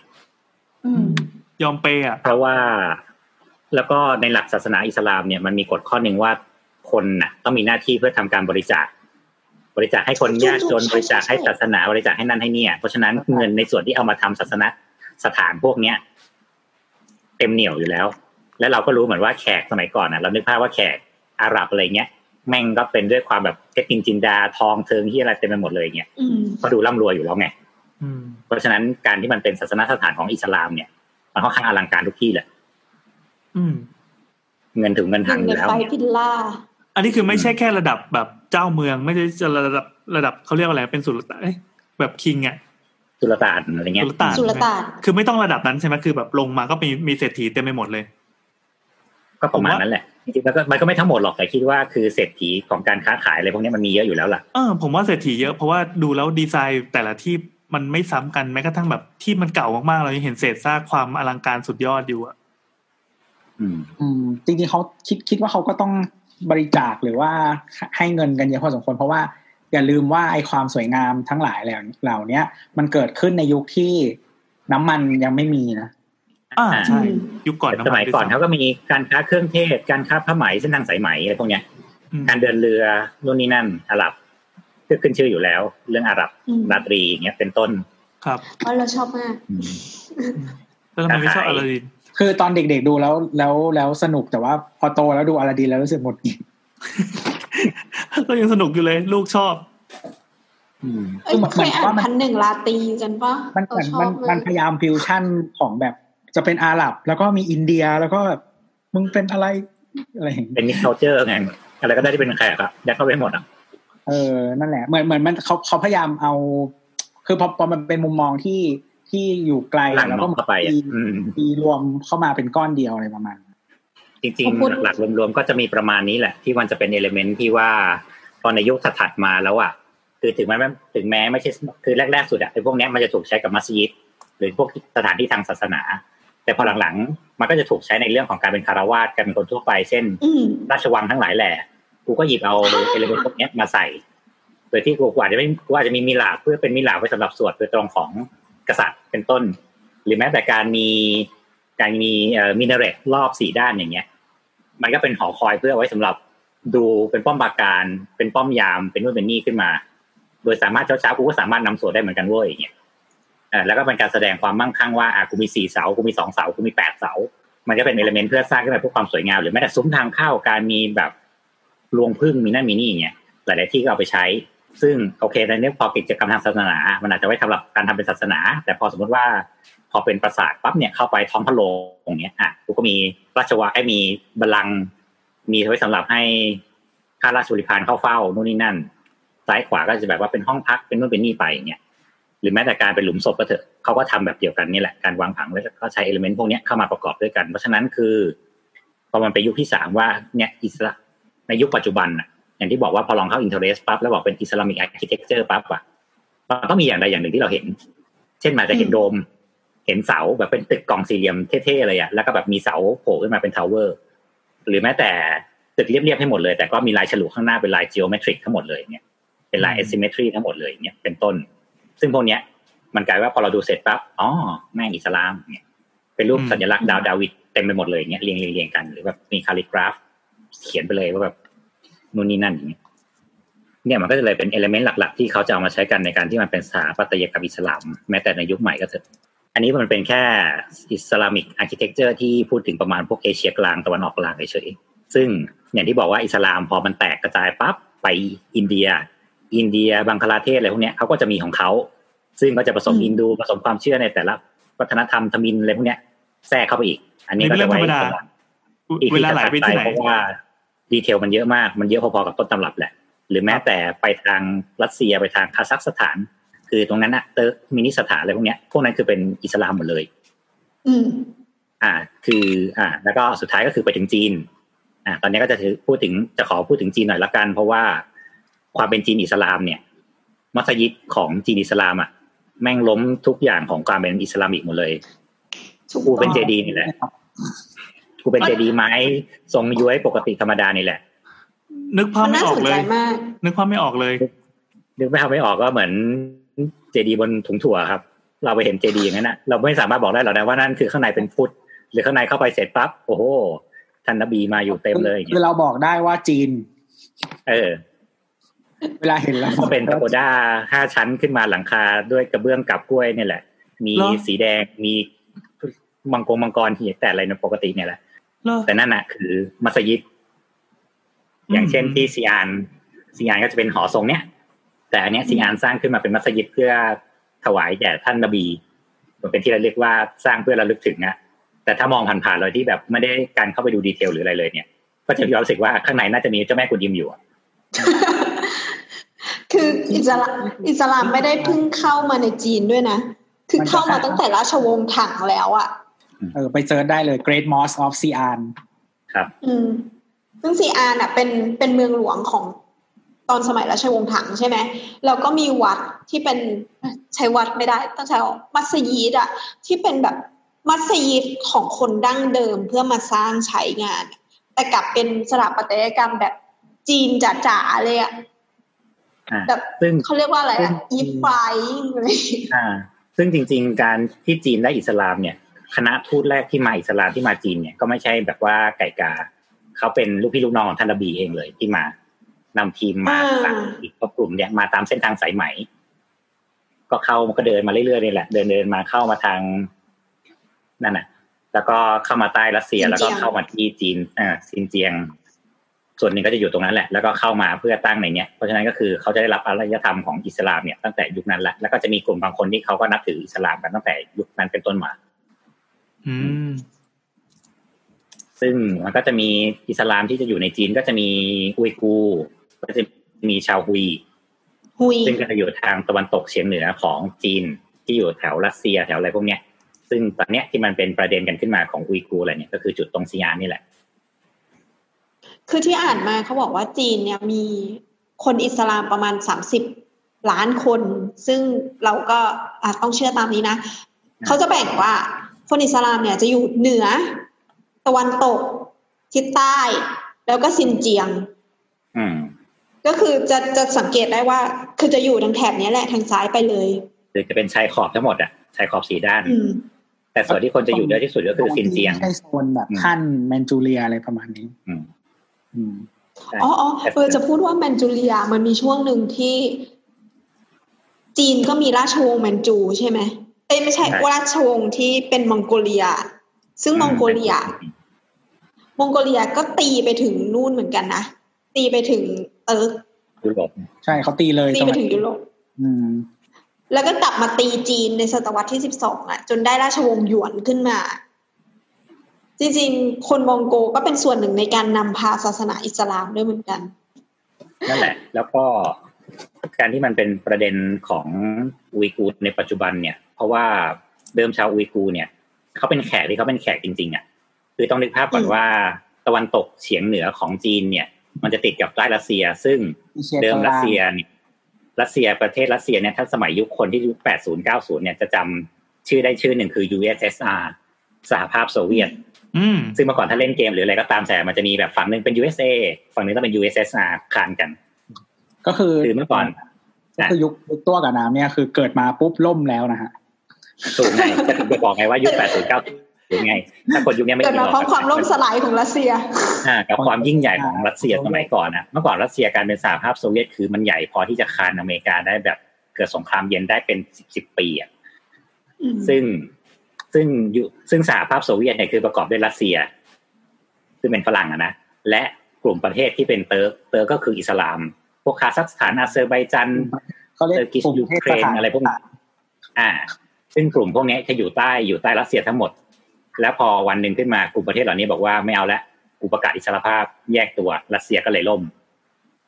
ยอมเปย์อ่ะเพราะว่าแล้วก็ในหลักศาสนาอิสลามเนี่ยมันมีกฎข้อหนึ่งว่าคนน่ะต้องมีหน้าที่เพื่อทำการบริจาคบริจาคให้คนยากจนบริจาคให้ศาสนาบริจาคให้นั่นให้นี่เพราะฉะนั้นเงินในส่วนที่เอามาทำศาสนสถานพวกเนี้ยเต็มเหนี่ยวอยู่แล้วและเราก็รู้เหมือนว่าแขกสมัยก่อนนะเรานึกภาพว่าแขกอาหรับอะไรเงี้ยแม่งก็เป็นด้วยความแบบเพชรจินดาทองเทิงที่อะไรเต็มไปหมดเลยเงี้ยก็ดูร่ำรวยอยู่แล้วไงเพราะฉะนั้นการที่มันเป็นศาสนสถานของอิสลามเนี่ยมันค่อนข้างอลังการทุกที่แหละเงินถึงเงินทางอยู่แล้วอันนี้คือไม่ใช่แค่ระดับแบบเจ้าเมืองไม่ใช่จะระดับระดับเขาเรียกอะไรเป็นสุลต่านแบบคิงอ่ะสุลต่านอะไรเงี้ยสุลต่านคือไม่ต้องระดับนั้นใช่ไหมคือแบบลงมาก็มีมีเศรษฐีเต็มไปหมดเลยก็ประมาณนั้นแหละจริงๆแล้วก็มันก็ไม่ทั้งหมดหรอกแต่คิดว่าคือเศรษฐีของการค้าขายอะไรพวกนี้มันมีเยอะอยู่แล้วล่ะเออผมว่าเศรษฐีเยอะเพราะว่าดูแล้วดีไซน์แต่ละที่มันไม่ซ้ำกันแม้กระทั่งแบบที่มันเก่ามากๆเรายังเห็นเศษซากความอลังการสุดยอดอยู่อ่ะอืมอืมจริงๆเขาคิดคิดว่าเขาก็ต้องบริจาคหรือว่าให้เงินกันเยอะพอสมควรเพราะว่าอย่าลืมว่าไอ้ความสวยงามทั้งหลายเหล่านี้มันเกิดขึ้นในยุคที่น้ำมันยังไม่มีนะอ่าใช่ยุคก่อนสมัยก่อนเขาก็มีการค้าเครื่องเทศการค้าผ้าไหมเส้นทางสายไหมอะไรพวกเนี้ยการเดินเรือนู่นนี่นั่นอาหรับขึ้นชื่ออยู่แล้วเรื่องอาหรับราตรีอย่างเงี้ยเป็นต้นครับเพราะเราชอบมากแล้วทำไมไม่ชอบอาหรับคือตอนเด็กๆดูแล้วแล้วแล้วสนุกแต่ว่าพอโตแล้วดูอลาดินแล้วรู้สึกหมดอีกก็ยังสนุกอยู่เลยลูกชอบอืมเคยอ่านพันหนึ่งลาตีกันปะมันมันมันพยายามฟิวชั่นของแบบจะเป็นอาหรับแล้วก็มีอินเดียแล้วก็แบบมึงเป็นอะไรอะไรอย่างเป็นนิคเคาเจอร์ไงอะไรก็ได้ที่เป็นแขกอะยัดเข้าไปหมดอะเออนั่นแหละเหมือนเหมือนมันเขาเขาพยายามเอาคือพอพอมันเป็นมุมมองที่ที่อยู่ไกลแล้วก็มาตีตีรวมเข้ามาเป็นก้อนเดียวอะไรประมาณจริงๆหลักๆรวมๆก็จะมีประมาณนี้แหละที่มันจะเป็นเอลิเมนต์ที่ว่าตอนในยุคถัดมาแล้วอ่ะคือถึงแม้ถึงแม้ไม่ใช่คือแรกๆสุดอ่ะไอ้พวกนี้มันจะถูกใช้กับมัสยิดหรือพวกสถานที่ทางศาสนาแต่พอหลังๆมันก็จะถูกใช้ในเรื่องของการเป็นคารวาสการเป็นคนทั่วไปเช่นราชวังทั้งหลายแหละกูก็หยิบเอาเอลิเมนต์พวกนี้มาใส่โดยที่กูอาจจะไม่กูอาจจะมีมิราบเพื่อเป็นมิราบไว้สำหรับสวดโดยตรงของกษัตริย์เป็นต้นหรือแม้แต่การมีการมีเอ่อมินาเรตรอบสี่ด้านอย่างเงี้ยมันก็เป็นหอคอยเพื่อไว้สำหรับดูเป็นป้อมปราการเป็นป้อมยามเป็นนู่นเป็นนี่ขึ้นมาโดยสามารถเช้าเช้ากูก็สามารถนำสวดได้เหมือนกันเว้ยอย่างเงี้ยเอ่อแล้วก็เป็นการแสดงความมั่งคั่งว่าอ่ะกูมีสี่เสากูมีสองเสากูมีแปดเสามันก็เป็นเอลิเมนต์เพื่อสร้างขึ้นมาเพื่อความสวยงามหรือแม้แต่ซุ้มทางเข้าการมีแบบรวงผึ้งมีนั่นมีนี่อย่างเงี้ยหลายๆที่ก็เอาไปใช้ซึ่งโอเคในเรื่องพอกิจกรรมทางศาสนามันอาจจะไว้สำหรับการทำเป็นศาสนาแต่พอสมมติว่าพอเป็นปราสาทปั๊บเนี่ยเข้าไปท้องพระโรงอย่างเงี้ยอ่ะกูก็มีราชวะให้มีบัลลังก์มีไว้สำหรับให้ข้าราชบริพารเข้าเฝ้านู่นนี่นั่นซ้ายขวาก็จะแบบว่าเป็นห้องพักเป็นนู่นเป็นนี่ไปอย่างเงี้ยหรือแม้แต่การเป็นหลุมศพก็เถอะเขาก็ทำแบบเดียวกันนี่แหละการวางผังแล้วก็ใช้เอลิเมนต์พวกนี้เข้ามาประกอบด้วยกันเพราะฉะนั้นคือพอมันไปยุคที่สามว่าเนี่ยอิสระในยุคปัจจุบันอ่ะอย่างที่บอกว่าพอลองเข้า Pinterest ปั๊บแล้วบอกเป็น Islamic Architecture ปั๊บอ่ะมันต้องมีอย่างใดอย่างหนึ่งที่เราเห็นเช่นมาจะเห็นโดมเห็นเสาแบบเป็นตึกกล่องสี่เหลี่ยมเท่ๆอะไรอ่ะแล้วก็แบบมีเสาโผล่ขึ้นมาเป็นทาวเวอร์หรือแม้แต่ตึกเรียบๆให้หมดเลยแต่ก็มีลายฉลูข้างหน้าเป็นลาย geometric ทั้งหมดเลยเนี่ยเป็นลาย asymmetry ทั้งหมดเลยเนี่ยเป็นต้นซึ่งพวกเนี้ยมันกลายว่าพอเราดูเสร็จปั๊บอ๋อแม่งอิสลามเนี่ยเป็นรูปสัญลักษณ์ดาวดาวิดเต็มไปหมดเลยเนี่ยเรียงๆๆกันหรือแบบมีคาลิกราฟเขียนไปเลยว่าแบบนู่นนี่นั่นอย่างเงี้ย เนี่ยมันก็จะเลยเป็นเอลิเมนต์หลักๆที่เขาจะเอามาใช้กันในการที่มันเป็นสถาปัตยกรรมอิสลามแม้แต่ในยุคใหม่ก็เถอะอันนี้มันเป็นแค่ Islamic Architecture ที่พูดถึงประมาณพวกเอเชียกลางตะวันออกกลางเฉยๆซึ่งอย่างที่บอกว่าอิสลามพอมันแตกกระจายปั๊บไปอินเดียอินเดียบังคลาเทศอะไรพวกเนี้ยเขาก็จะมีของเขาซึ่งก็จะผสมอินดูผสมความเชื่อในแต่ละวัฒนธรรมทมิฬอะไรพวกเนี้ยแทรกเข้าไปอีกอันนี้ก็จะไว้เวลาหลายไปที่ไหนเพราะว่าดีเทลมันเยอะมากมันเยอะพอๆกับต้นตำรับแหละหรือแม้แต่ไปทางรัสเซียไปทางคาซัคสถานคือตรงนั้นน่ะเตอร์มินิสถานอะไรพวกเนี้ยพวกนั้นคือเป็นอิสลามหมดเลยอืมอ่าคืออ่าแล้วก็สุดท้ายก็คือไปถึงจีนอ่าตอนนี้ก็จะพูดถึงจะขอพูดถึงจีนหน่อยละกันเพราะว่าความเป็นจีนอิสลามเนี่ยมัสยิดของจีนอิสลามอ่ะแม่งล้มทุกอย่างของความเป็นอิสลามิกหมดเลยกูเป็นเจดีย์นี่แหละกูเป็นเจดีย์ไม้ทรงย้วยปกติธรรมดานี่แหละนึกภาพไม่ออกเลยนึกภาพไม่ออกเลยนึกภาพไม่ออกก็เหมือนเจดีย์บนถุงถั่วครับเราไปเห็นเจดีย์อย่างนั้นน่ะเราไม่สามารถบอกได้หรอกนะว่านั่นคือข้างในเป็นพุทธหรือข้างในเข้าไปเสร็จปั๊บโอ้โหท่านนบีมาอยู่เต็มเลยคือเราบอกได้ว่าจีนเออเวลาเห็นแล้วก็เป็นปาโกด้าห้าชั้นขึ้นมาหลังคาด้วยกระเบื้องกับกล้วยนี่แหละมีสีแดงมีมังกรมังกรที่แต่อะไรในปกติเนี่ยแหละแต่นั่นน่ะคือมัสยิดอย่างเช่นที่ซีอานซีอานก็จะเป็นหอทรงเนี้ยแต่อันเนี้ยซีอานสร้างขึ้นมาเป็นมัสยิดเพื่อถวายแด่ท่านนบีมันเป็นที่เราเรียกว่าสร้างเพื่อระลึกถึงอะแต่ถ้ามองผ่านๆเลยที่แบบไม่ได้การเข้าไปดูดีเทลหรืออะไรเลยเนี่ยก็จะมีความรู้สึกว่าข้างในน่าจะมีเจ้าแม่กวนอิมอยู่คืออิสลามอิสลามไม่ได้เพิ่งเข้ามาในจีนด้วยนะคือเข้ามาตั้งแต่ราชวงศ์ถังแล้วอ่ะเออไปเซิร์ชได้เลย Great Mosque of Xi'an ครับอืมซึ่ง Xi'an น่ะเป็นเป็นเมืองหลวงของตอนสมัยราชวงศ์ถังใช่ไหมแล้วก็มีวัดที่เป็นใช้วัดไม่ได้ต้องใช้มัสยิดอ่ะที่เป็นแบบมัสยิดของคนดั้งเดิมเพื่อมาสร้างใช้งานแต่กลับเป็นสถาปัตยกรรมแบบจีนจ๋าๆเลยอ่ะแบบเขาเรียกว่าอะไรอ่ะอีฟายอะไรอ่าซึ่งจริงๆการที่จีนได้อิสลามเนี่ยคณะทูตแรกที่มาอิสลามที่มาจีนเนี่ยก็ไม่ใช่แบบว่าไก่กาเขาเป็นลูกพี่ลูกน้องของท่านนบีเองเลยที่มานำทีมมาจากอีกกลุ่มเนี่ยมาตามเส้นทางสายไหมก็เข้ามันก็เดินมาเรื่อยๆนี่แหละเดินเดินมาเข้ามาทางนั่นน่ะแล้วก็เข้ามาใต้รัสเซียแล้วก็เข้ามาที่จีนอ่าซินเจียงส่วนหนึ่งก็จะอยู่ตรงนั้นแหละแล้วก็เข้ามาเพื่อตั้งในเนี้ยเพราะฉะนั้นก็คือเขาจะได้รับอารยธรรมของอิสลามเนี่ยตั้งแต่ยุคนั้นแหละแล้วก็จะมีกลุ่มบางคนที่เขาก็นับถืออิสลามกันตั้งแต่ยุคนั้นเป็นต้นมาอืมซึ่งมันก็จะมีอิสลามที่จะอยู่ในจีนก็จะมีอุยกูร์ก็จะมีชาวฮุยซึ่งก็จะอยู่ทางตะวันตกเฉียงเหนือของจีนที่อยู่แถวรัสเซียแถวอะไรพวกเนี้ยซึ่งตอนเนี้ยที่มันเป็นประเด็นกันขึ้นมาของอุยกูร์อะไรเนี่ยก็คือจุดตรงซีอานนี่แหละคือที่อ่านมาเขาบอกว่าจีนเนี่ยมีคนอิสลามประมาณสามสิบล้านคนซึ่งเราก็อาจต้องเชื่อตามนี้นะเขาจะแบ่งว่าคนอิสลามเนี่ยจะอยู่เหนือตะวันตกทิศใต้แล้วก็ซินเจียงอืมก็คือจะจะสังเกตได้ว่าคือจะอยู่ทางแถบนี้แหละทางซ้ายไปเลยคือจะเป็นชายขอบทั้งหมดอ่ะชายขอบสี่ด้านแต่ส่วนที่คนจะอยู่เยอะที่สุดก็คือซินเจียงใช่โซนแบบขั้นแมนจูเรียอะไรประมาณนี้อืมอ๋อๆเออจะพูดว่าแมนจูเรียมันมีช่วงหนึ่งที่จีนก็มีราชวงศ์แมนจูใช่ไหมเอ้ยไม่ใช่ราชวงศ์ที่เป็นมองโกเลียซึ่งมองโกเลียมองโกเลียก็ตีไปถึงนู่นเหมือนกันนะตีไปถึงเออยุโรปใช่เขาตีเลยตีไปถึงยุโรปอืมแล้วก็กลับมาตีจีนในศตวรรษที่สิบสองอ่ะจนได้ราชวงศ์หยวนขึ้นมาจริงๆคนมองโกก็เป็นส่วนหนึ่งในการนำพาศาสนาอิสลามด้วยเหมือนกันนั่นแหละแล้วก็การที่มันเป็นประเด็นของอุยกูร์ในปัจจุบันเนี่ยเพราะว่าเดิมชาวอุยกูร์เนี่ยเขาเป็นแขกที่เขาเป็นแขกจริงๆอ่ะคือต้องนึกภาพก่อนว่าตะวันตกเฉียงเหนือของจีนเนี่ยมันจะติดกับใต้รัสเซียซึ่งเดิมรัสเซียเนี่ยรัสเซียประเทศรัสเซียเนี่ยถ้าสมัยยุคคนที่ยุคแปดสิบ เก้าสิบเนี่ยจะจำชื่อได้ชื่อหนึ่งคือ ยู เอส เอส อาร์ สหภาพโซเวียตซึ่งเมื่อก่อนถ้าเล่นเกมหรืออะไรก็ตามแต่มันจะมีแบบฝั่งนึงเป็น ยู เอส เอ ฝั่งนึงต้องเป็น ยู เอส เอส อาร์ คานกันก็คือเมื่อก่อนก็คือยุคตัวกับน้ำเนี่ยคือเกิดมาปุ๊บล่มแล้วนะฮะถูกไงจะบอกไงว่ายุคแปดสิบเก้า ยุคไงถ้าคนยุคนี้ไม่เกิดมาพร้อมความล่มสลายของรัสเซียอ่ากับความยิ่งใหญ่ของรัสเซียสมัยก่อนนะเมื่อก่อนรัสเซียการเป็นสหภาพโซเวียตคือมันใหญ่พอที่จะคานอเมริกาได้แบบเกิดสงครามเย็นได้เป็นสิบ สิบปีอ่ะซึ่งซึ่งซึ่งสหภาพโซเวียตเนี่ยคือประกอบด้วยรัสเซียซึ่งเป็นฝรั่งอ่ะนะและกลุ่มประเทศที่เป็นเติร์กเติร์กก็คืออิสลามพวกคาซัคสถานอาเซอร์ไบจานเติร์กิชยูเครนอะไรพวกนั้นอ่าซึ่งกลุ่มพวกนี้จะอยู่ใต้อยู่ใต้รัสเซียทั้งหมดแล้วพอวันหนึ่งขึ้นมากลุ่มประเทศเหล่านี้บอกว่าไม่เอาละกูประกาศอิสรภาพแยกตัวรัสเซียก็เลยล่ม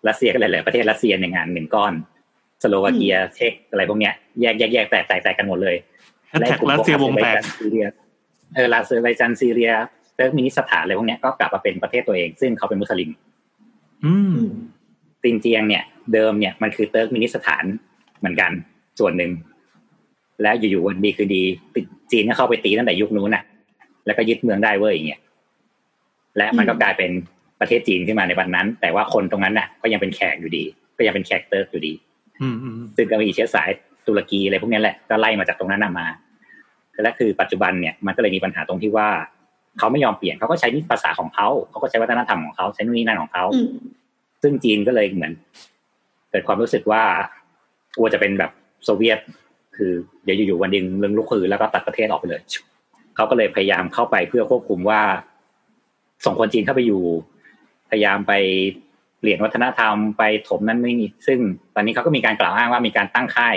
รัสเซียก็เลยเหลือประเทศรัสเซียในงานหนึ่งก้อนสโลวาเกียเช็กอะไรพวกเนี้ยแยกแยกแยกแตกแตกแตกกันหมดเลยและกลุ่มรัสเซียวงแตกเออรัสเซียไบจันซีเรียเติร์กมินิสถานอะไรพวกเนี้ยก็กลับมาเป็นประเทศตัวเองซึ่งเขาเป็นมุสลิมอืมตินเจียงเนี่ยเดิมเนี่ยมันคือเติร์กมินิสถานเหมือนกันส่วนนึงแล้วอยู่ๆวันดีคือดีจีนก็เข้าไปตีตั้งแต่ยุคนู้นน่ะแล้วก็ยึดเมืองได้เว้ยอย่างเงี้ยและมันก็กลายเป็นประเทศจีนขึ้นมาในวันนั้นแต่ว่าคนตรงนั้นน่ะก็ยังเป็นแขกอยู่ดีก็ยังเป็นแขกเติร์กอยู่ดีซึ่งก็มีเชื้อสายตุรกีอะไรพวกนี้แหละก็ไล่มาจากตรงนั้นมาและคือปัจจุบันเนี่ยมันก็เลยมีปัญหาตรงที่ว่าเขาไม่ยอมเปลี่ยนเขาก็ใช้ภาษาของเขาเขาก็ใช้วัฒนธรรมของเขาใช้นู่นนี่นั่นของเขาซึ่งจีนก็เลยเหมือนเกิดความรู้สึกว่ากลัวจะเป็นแบบโซเวียตคือเดี๋ยวอยู่ๆวันนึงเรื่องลุกฮือแล้วก็ตัดประเทศออกไปเลยเขาก็เลยพยายามเข้าไปเพื่อควบคุมว่าส่งคนจีนเข้าไปอยู่พยายามไปเปลี่ยนวัฒนธรรมไปถมนั่นนี่ซึ่งตอนนี้เขาก็มีการกล่าวอ้างว่ามีการตั้งค่าย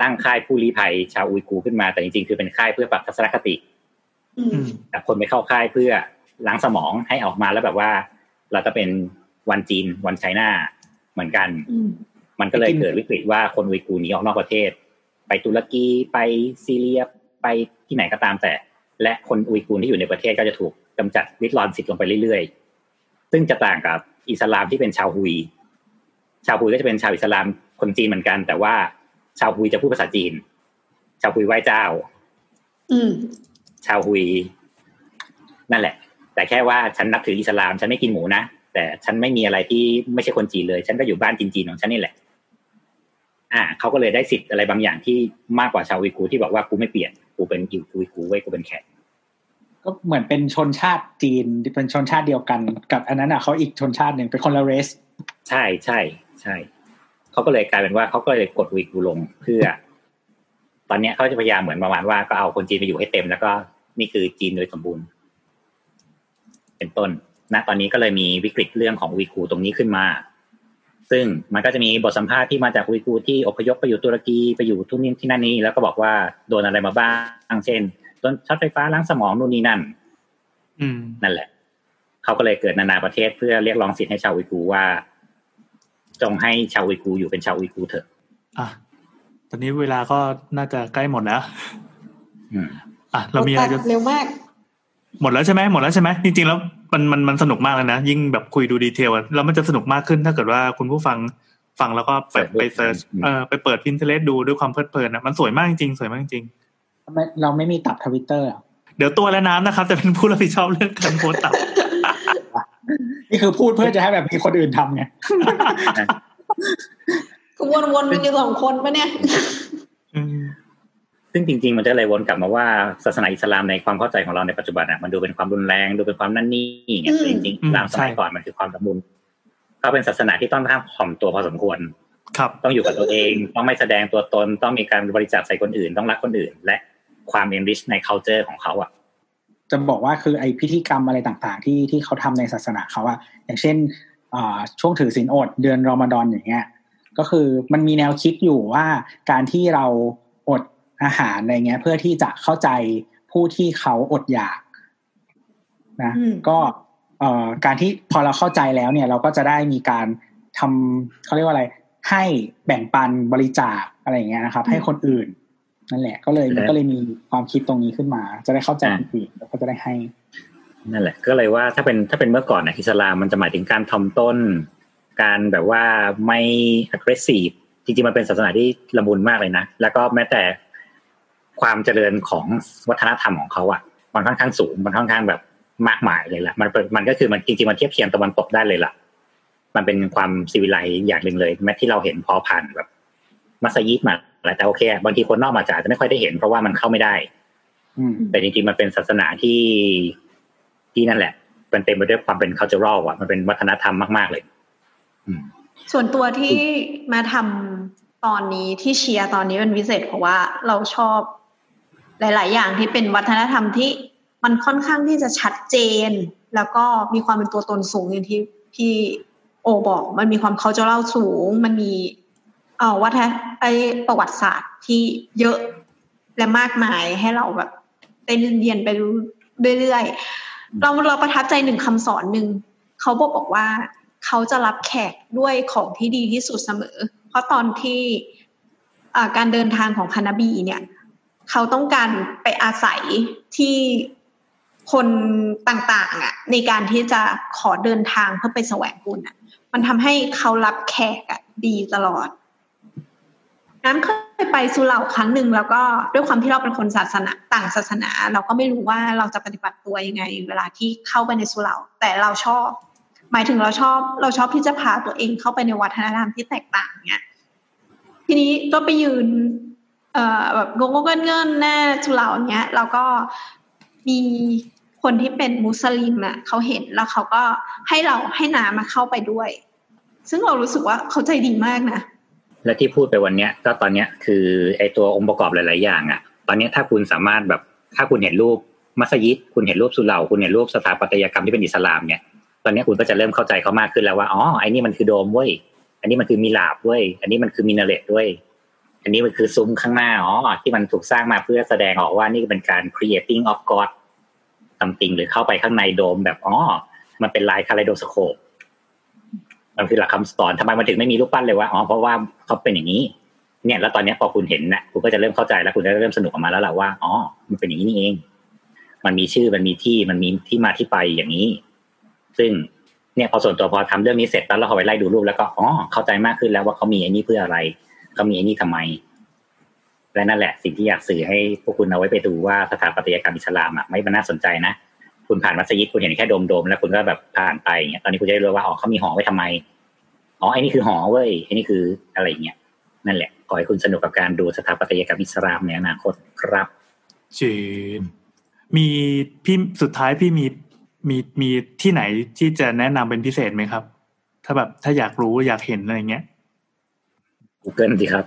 ตั้งค่ายผู้ลี้ภัยชาวอุยกูร์ขึ้นมาแต่จริงๆคือเป็นค่ายเพื่อปรับทัศนคติแต่คนไปเข้าค่ายเพื่อล้างสมองให้ออกมาแล้วแบบว่าเราจะเป็นวันจีนวันไชน่าเหมือนกันมันก็เลยเกิดวิกฤตว่าคนอุยกูร์หนีออกนอกประเทศไปตุรกีไปซีเรียไปที่ไหนก็ตามแต่และคนอุยกูร์ที่อยู่ในประเทศก็จะถูกกำจัดริดรอนสิทธิ์ลงไปเรื่อยๆซึ่งจะต่างกับอิสลามที่เป็นชาวฮุยชาวฮุยก็จะเป็นชาวอิสลามคนจีนเหมือนกันแต่ว่าชาวฮุยจะพูดภาษาจีนชาวฮุยไหว้เจ้าชาวฮุยนั่นแหละแต่แค่ว่าฉันนับถืออิสลามฉันไม่กินหมูนะแต่ฉันไม่มีอะไรที่ไม่ใช่คนจีนเลยฉันก็อยู่บ้านจีนๆของฉันนี่แหละอ่าเขาก็เลยได้สิทธิ์อะไรบางอย่างที่มากกว่าชาวอุยกูร์ที่บอกว่ากูไม่เปลี่ยนกูเป็นอุยกูร์เว้ยกูเป็นแขกก็เหมือนเป็นชนชาติจีนที่เป็นชนชาติเดียวกันกับอันนั้นอ่ะเขาอีกชนชาติหนึ่งเป็นคนละเรสใช่ใช่ใช่เขาก็เลยกลายเป็นว่าเขาก็เลยกดอุยกูร์ลงเพื่อตอนนี้เขาจะพยายามเหมือนประมาณว่าก็เอาคนจีนไปอยู่ให้เต็มแล้วก็นี่คือจีนโดยสมบูรณ์เป็นต้นนะตอนนี้ก็เลยมีวิกฤตเรื่องของอุยกูร์ตรงนี้ขึ้นมาซึ่งมันก็จะมีบทสัมภาษณ์ที่มาจากอุยกูร์ที่อพยพไปอยู่ตุรกีไปอยู่ทุกที่ที่นั่นนี้แล้วก็บอกว่าโดนอะไรมาบ้างเช่นโดนช็อตไฟฟ้าล้างสมองนู่นนี่นั่นนั่นแหละเขาก็เลยเกิดนานาประเทศเพื่อเรียกร้องสิทธิ์ให้ชาวอุยกูร์ว่าจงให้ชาวอุยกูร์อยู่เป็นชาวอุยกูร์เถอะอ่ะตอนนี้เวลาก็น่าจะใกล้หมดแล้วอ่ะเรามีอะไรจะเร็วมากหมดแล้วใช่ไหมหมดแล้วใช่ไหมจริงๆแล้วมันมันมันสนุกมากเลยนะยิ่งแบบคุยดูดีเทลแล้วมันจะสนุกมากขึ้นถ้าเกิดว่าคุณผู้ฟังฟังแล้วก็ไปไปเซิร์ชเออไปเปิด Pinterest ดูด้วยความเพลิดเพลินนะมันสวยมากจริงสวยมากจริงเราไม่มีตับ Twitter อ่ะเดี๋ยวตัวและน้ำนะครับจะเป็นผู้รับผิดชอบเรื่องการโพสต์ตับนี่คือพูดเพื่อจะให้แบบมีคนอื่นทำไงคือวนๆมันอยู่สองคนปะเนี่ยซึ่งจริงๆมันจะเลยวนกลับมาว่าศาสนาอิสลามในความเข้าใจของเราในปัจจุบันอ่ะมันดูเป็นความรุนแรงดูเป็นความนั่นนี่อย่างเงี้ยจริงๆอิสลามสมัยก่อนมันคือความสมบูรณ์ก็เป็นศาสนาที่ต้องห้ามข่มตัวพอสมควรครับต้องอยู่กับตัวเองต้องไม่แสดงตัวตนต้องมีการบริจาคใส่คนอื่นต้องรักคนอื่นและความ enrich ใน culture ของเขาอ่ะจะบอกว่าคือไอ้พิธีกรรมอะไรต่างๆที่ที่เขาทำในศาสนาเขาอ่ะอย่างเช่นอ่าช่วงถือศีลอดเดือนรอมฎอนอย่างเงี้ยก็คือมันมีแนวคิดอยู่ว่าการที่เราอดอาหารอะไรเงี้ยเพื่อที่จะเข้าใจผู้ที่เขาอดอยากนะก็เอ่อการที่พอเราเข้าใจแล้วเนี่ยเราก็จะได้มีการทำเขาเรียกว่าอะไรให้แบ่งปันบริจาคอะไรอย่างเงี้ยนะครับให้คนอื่นนั่นแหละก็เลยมันก็เลยมีความคิดตรงนี้ขึ้นมาจะได้เข้าใจคนอื่นแล้วก็จะได้ให้นั่นแหละก็เลยว่าถ้าเป็นถ้าเป็นเมื่อก่อนนะอิสลามมันจะหมายถึงการทำต้นการแบบว่าไม่ aggressive จริงๆมันเป็นศาสนาที่ละมุนมากเลยนะแล้วก็แม้แต่ความเจริญของวัฒนธรรมของเขาอ่ะมันค่อนข้างสูงมันค่อนข้างแบบมากมายเลยล่ะมันมันก็คือมันจริงๆมันเทียบเทียมตะวันตกได้เลยล่ะมันเป็นความซีวิไลซ์อย่างหนึ่งเลยแม้ที่เราเห็นพอผ่านแบบมัสยิดมาแต่โอเคบางทีคนนอกมาอาจจะไม่ค่อยได้เห็นเพราะว่ามันเข้าไม่ได้ แต่จริงๆมันเป็นศาสนาที่ที่นั่นแหละมันเต็มไปด้วยความเป็น cultural อ่ะมันเป็นวัฒนธรรมมากๆเลยส่วนตัวที่มาทำตอนนี้ที่เชียร์ตอนนี้เป็นพิเศษเพราะว่าเราชอบหลายๆอย่างที่เป็นวัฒนธรรมที่มันค่อนข้างที่จะชัดเจนแล้วก็มีความเป็นตัวตนสูงอย่างที่พี่โอบอกมันมีความculturalสูงมันมีเอ่อวัฒนไอประวัติศาสตร์ที่เยอะและมากมายให้เราแบบได้เรียนไปเรื่อยๆเราเราประทับใจหนึ่งคำสอนหนึ่งเขาบอกบอกว่าเขาจะรับแขกด้วยของที่ดีที่สุดเสมอเพราะตอนที่การเดินทางของคานาบีเนี่ยเขาต้องการไปอาศัยที่คนต่างๆอ่ะในการที่จะขอเดินทางเพื่อไปแสวงบุญอ่ะมันทำให้เขารับแขกอ่ะดีตลอดน้ำเคยไปสุเหร่าครั้งหนึ่งแล้วก็ด้วยความที่เราเป็นคนศาสนาต่างศาสนาเราก็ไม่รู้ว่าเราจะปฏิบัติตัวยังไงเวลาที่เข้าไปในสุเหร่าแต่เราชอบหมายถึงเราชอบเราชอบที่จะพาตัวเองเข้าไปในวัฒนธรรมที่แตกต่างเงี้ยทีนี้ก็ไปยืนเอ่อแบบงงๆเงินๆหน้าสุเหร่าเงี้ยแล้วก็มีคนที่เป็นมุสลิมอ่ะเขาเห็นแล้วเขาก็ให้เราให้น้ำมาเข้าไปด้วยซึ่งเรารู้สึกว่าเขาใจดีมากนะและที่พูดไปวันนี้ก็ตอนนี้คือไอตัวองค์ประกอบหลายๆอย่างอ่ะตอนนี้ถ้าคุณสามารถแบบถ้าคุณเห็นรูปมัสยิดคุณเห็นรูปสุเหร่าคุณเห็นรูปสถาปัตยกรรมที่เป็นอิสลามเนี่ยตอนนี้คุณก็จะเริ่มเข้าใจเขามากขึ้นแล้วว่าอ๋อไอ้นี่มันคือโดมเว้ยอันนี้มันคือมิหราบเว้ยอันนี้มันคือมินาเรตด้วยอันนี้มันคือซุ้มข้างหน้าอ๋อที่มันถูกสร้างมาเพื่อแสดงออกว่านี่เป็นการ creating of god something หรือเข้าไปข้างในโดมแบบอ๋อมันเป็นลายคาไลโดสโคปมันคือหลักคำสอนทำไมมันถึงไม่มีรูปปั้นเลยวะอ๋อเพราะว่าเขาเป็นอย่างนี้เนี่ยแล้วตอนนี้พอคุณเห็นนะคุณก็จะเริ่มเข้าใจแล้วคุณจะเริ่มสนุกออกมาแล้วแหละว่าอ๋อมันเป็นอย่างนี้นี่เองมันมีชื่อมันมีที่มันมีที่มาที่ไปอย่างนี้ซึ่งเนี่ยพอส่วนตัวพอทำเรื่องนี้เสร็จแล้วเราเข้าไปไล่ดูรูปแล้วก็อ๋อเข้าใจมากขึ้นแล้วว่าเขามีไอ้นี่เพื่ออะไรเขามีไอ้นี่ทำไมและนั่นแหละสิ่งที่อยากสื่อให้พวกคุณเอาไว้ไปดูว่าสถาปัตยกรรมอิสลามอ่ะไม่มันน่าสนใจนะคุณผ่านมัสยิดคุณเห็นแค่โดมๆแล้วคุณก็แบบผ่านไปเงี้ยตอนนี้คุณจะรู้ว่าอ๋อเขามีหอไว้ทำไมอ๋อไอ้นี่คือหอเว้ยไอ้นี่คืออะไรเงี้ยนั่นแหละขอให้คุณสนุกกับการดูสถาปัตยกรรมอิสลามในอนาคตครับจีนมีพี่สุดท้ายพี่มีมีมีที่ไหนที่จะแนะนำเป็นพิเศษไหมครับถ้าแบบถ้าอยากรู้อยากเห็นอะไรเงี้ย Google สิครับ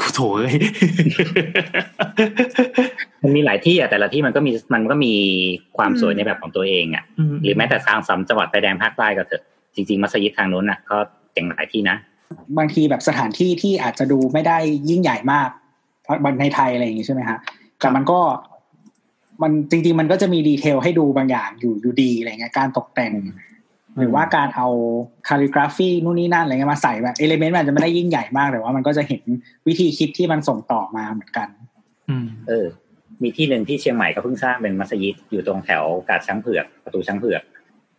กูโถเอ้ย มันมีหลายที่อ่ะแต่ละที่มันก็มีมันก็มีความสวยในแบบของตัวเองอ่ะหรือแม้แต่ทางสามจังหวัดชายแดนภาคใต้ก็เถอะจริงๆมัสยิดทางโน้นน่ะก็เจ๋งหลายที่นะบางทีแบบสถานที่ที่อาจจะดูไม่ได้ยิ่งใหญ่มากเพราะในไทยอะไรอย่างงี้ใช่มั้ยฮะแต่มันก็มันจริงๆมันก็จะมีดีเทลให้ดูบางอย่างอยู่อยู่ดีอะไรเงี้ยการตกแต่งหรือว่าการเอาคาลิกราฟีนู่นนี่นั่นอะไรเงี้ยมาใส่แบบเอลิเมนต์มันอาจจะไม่ได้ยิ่งใหญ่มากแต่ว่ามันก็จะเห็นวิธีคิดที่มันส่งต่อมาเหมือนกันเออมีที่หนึ่งที่เชียงใหม่ก็เพิ่งสร้างเป็นมัสยิดอยู่ตรงแถวกาดช้างเผือกประตูช้างเผือก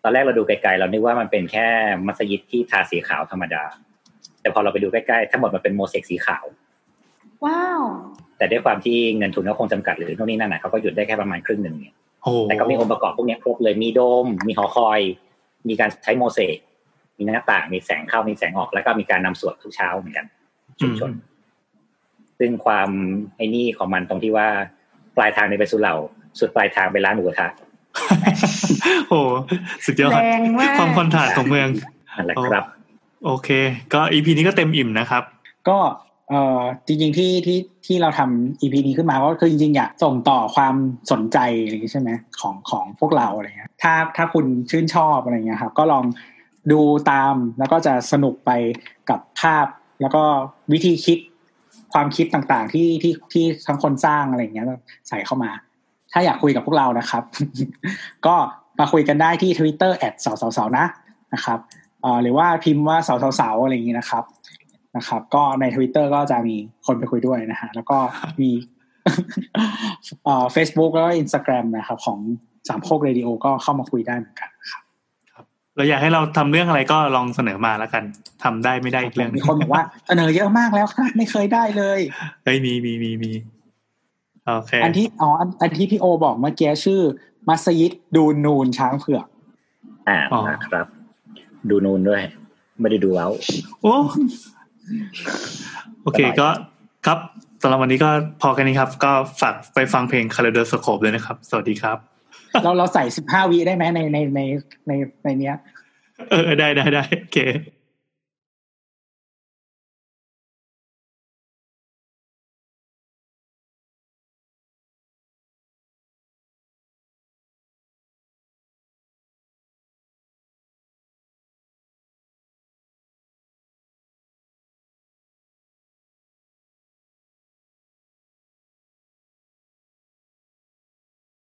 ตอนแรกเราดูไกลๆเราคิดว่ามันเป็นแค่มัสยิดที่ทาสีขาวธรรมดาแต่พอเราไปดูใกล้ๆทั้งหมดมันเป็นโมเสกสีขาวว้าวแต่ด้วยความที่เงินทุนก็คงจำกัดหรือโน่นนี่นั่นน่ะเขาก็หยุดได้แค่ประมาณครึ่งนึงเนี่ยแต่ก็มีองค์ประกอบพวกนี้ครบเลยมีโดมมีหอคอยมีการใช้โมเสกมีหน้าต่างมีแสงเข้ามีแสงออกแล้วก็มีการนำสวดทุกเช้าเหมือนกันชุมชนซึ่งความไอ้นี่ของมันตรงที่ว่าปลายทางในไปสุเหร่าสุดปลายทางไปร้านหมูกระทะโอ้สุดยอดความคอนทราสต์ของเมืองอะไรครับโอเคก็ อี พี นี้ก็เต็มอิ่มนะครับก็เอ่อจริงๆที่ที่ที่เราทำ อี พี นี้ขึ้นมาก็คือจริงๆอยากส่งต่อความสนใจอะไรอย่างนี้ใช่ไหมของของพวกเราอะไรเงี้ยถ้าถ้าคุณชื่นชอบอะไรเงี้ยครับก็ลองดูตามแล้วก็จะสนุกไปกับภาพแล้วก็วิธีคิดความคิดต่างๆที่ที่ที่ทั้งคนสร้างอะไรเงี้ยใส่เข้ามาถ้าอยากคุยกับพวกเรานะครับ ก็มาคุยกันได้ที่ Twitter แอท สาวๆนะนะครับเอ่อหรือว่าพิมพ์ว่าสาวๆอะไรอย่างนี้นะครับนะครับก็ใน Twitter ก็จะมีคนไปคุยด้วยนะฮะแล้วก็มีเอ่อ Facebook แล้วก็ Instagram นะครับของสามโคกเรดิโอก็เข้ามาคุยได้เหมือนกันครับครับแล้วอยากให้เราทำเรื่องอะไรก็ลองเสนอมาแล้วกันทำได้ไม่ได้อีกเรื่องมีคนบอกว่าเสนอเยอะมากแล้วครับไม่เคยได้เลยเฮ้ยมีๆๆโอเคอันที่อ๋ออันที่พี่โอบอกเมื่อกี้ชื่อมัสยิดดูนูนช้างเผือกอ่าครับดูนูนด้วยไม่ได้ดูเอาโอ้โอเคก็ครับ ำหรับวันนี้ก็พอแค่นี้ครับก็ฝากไปฟังเพลงคาเลโดสโคปเลยนะครับสวัสดีครับเราเราใส่สิบห้าวิได้ไหมในในในในในเนี้ยเออได้ได้ได้โอเค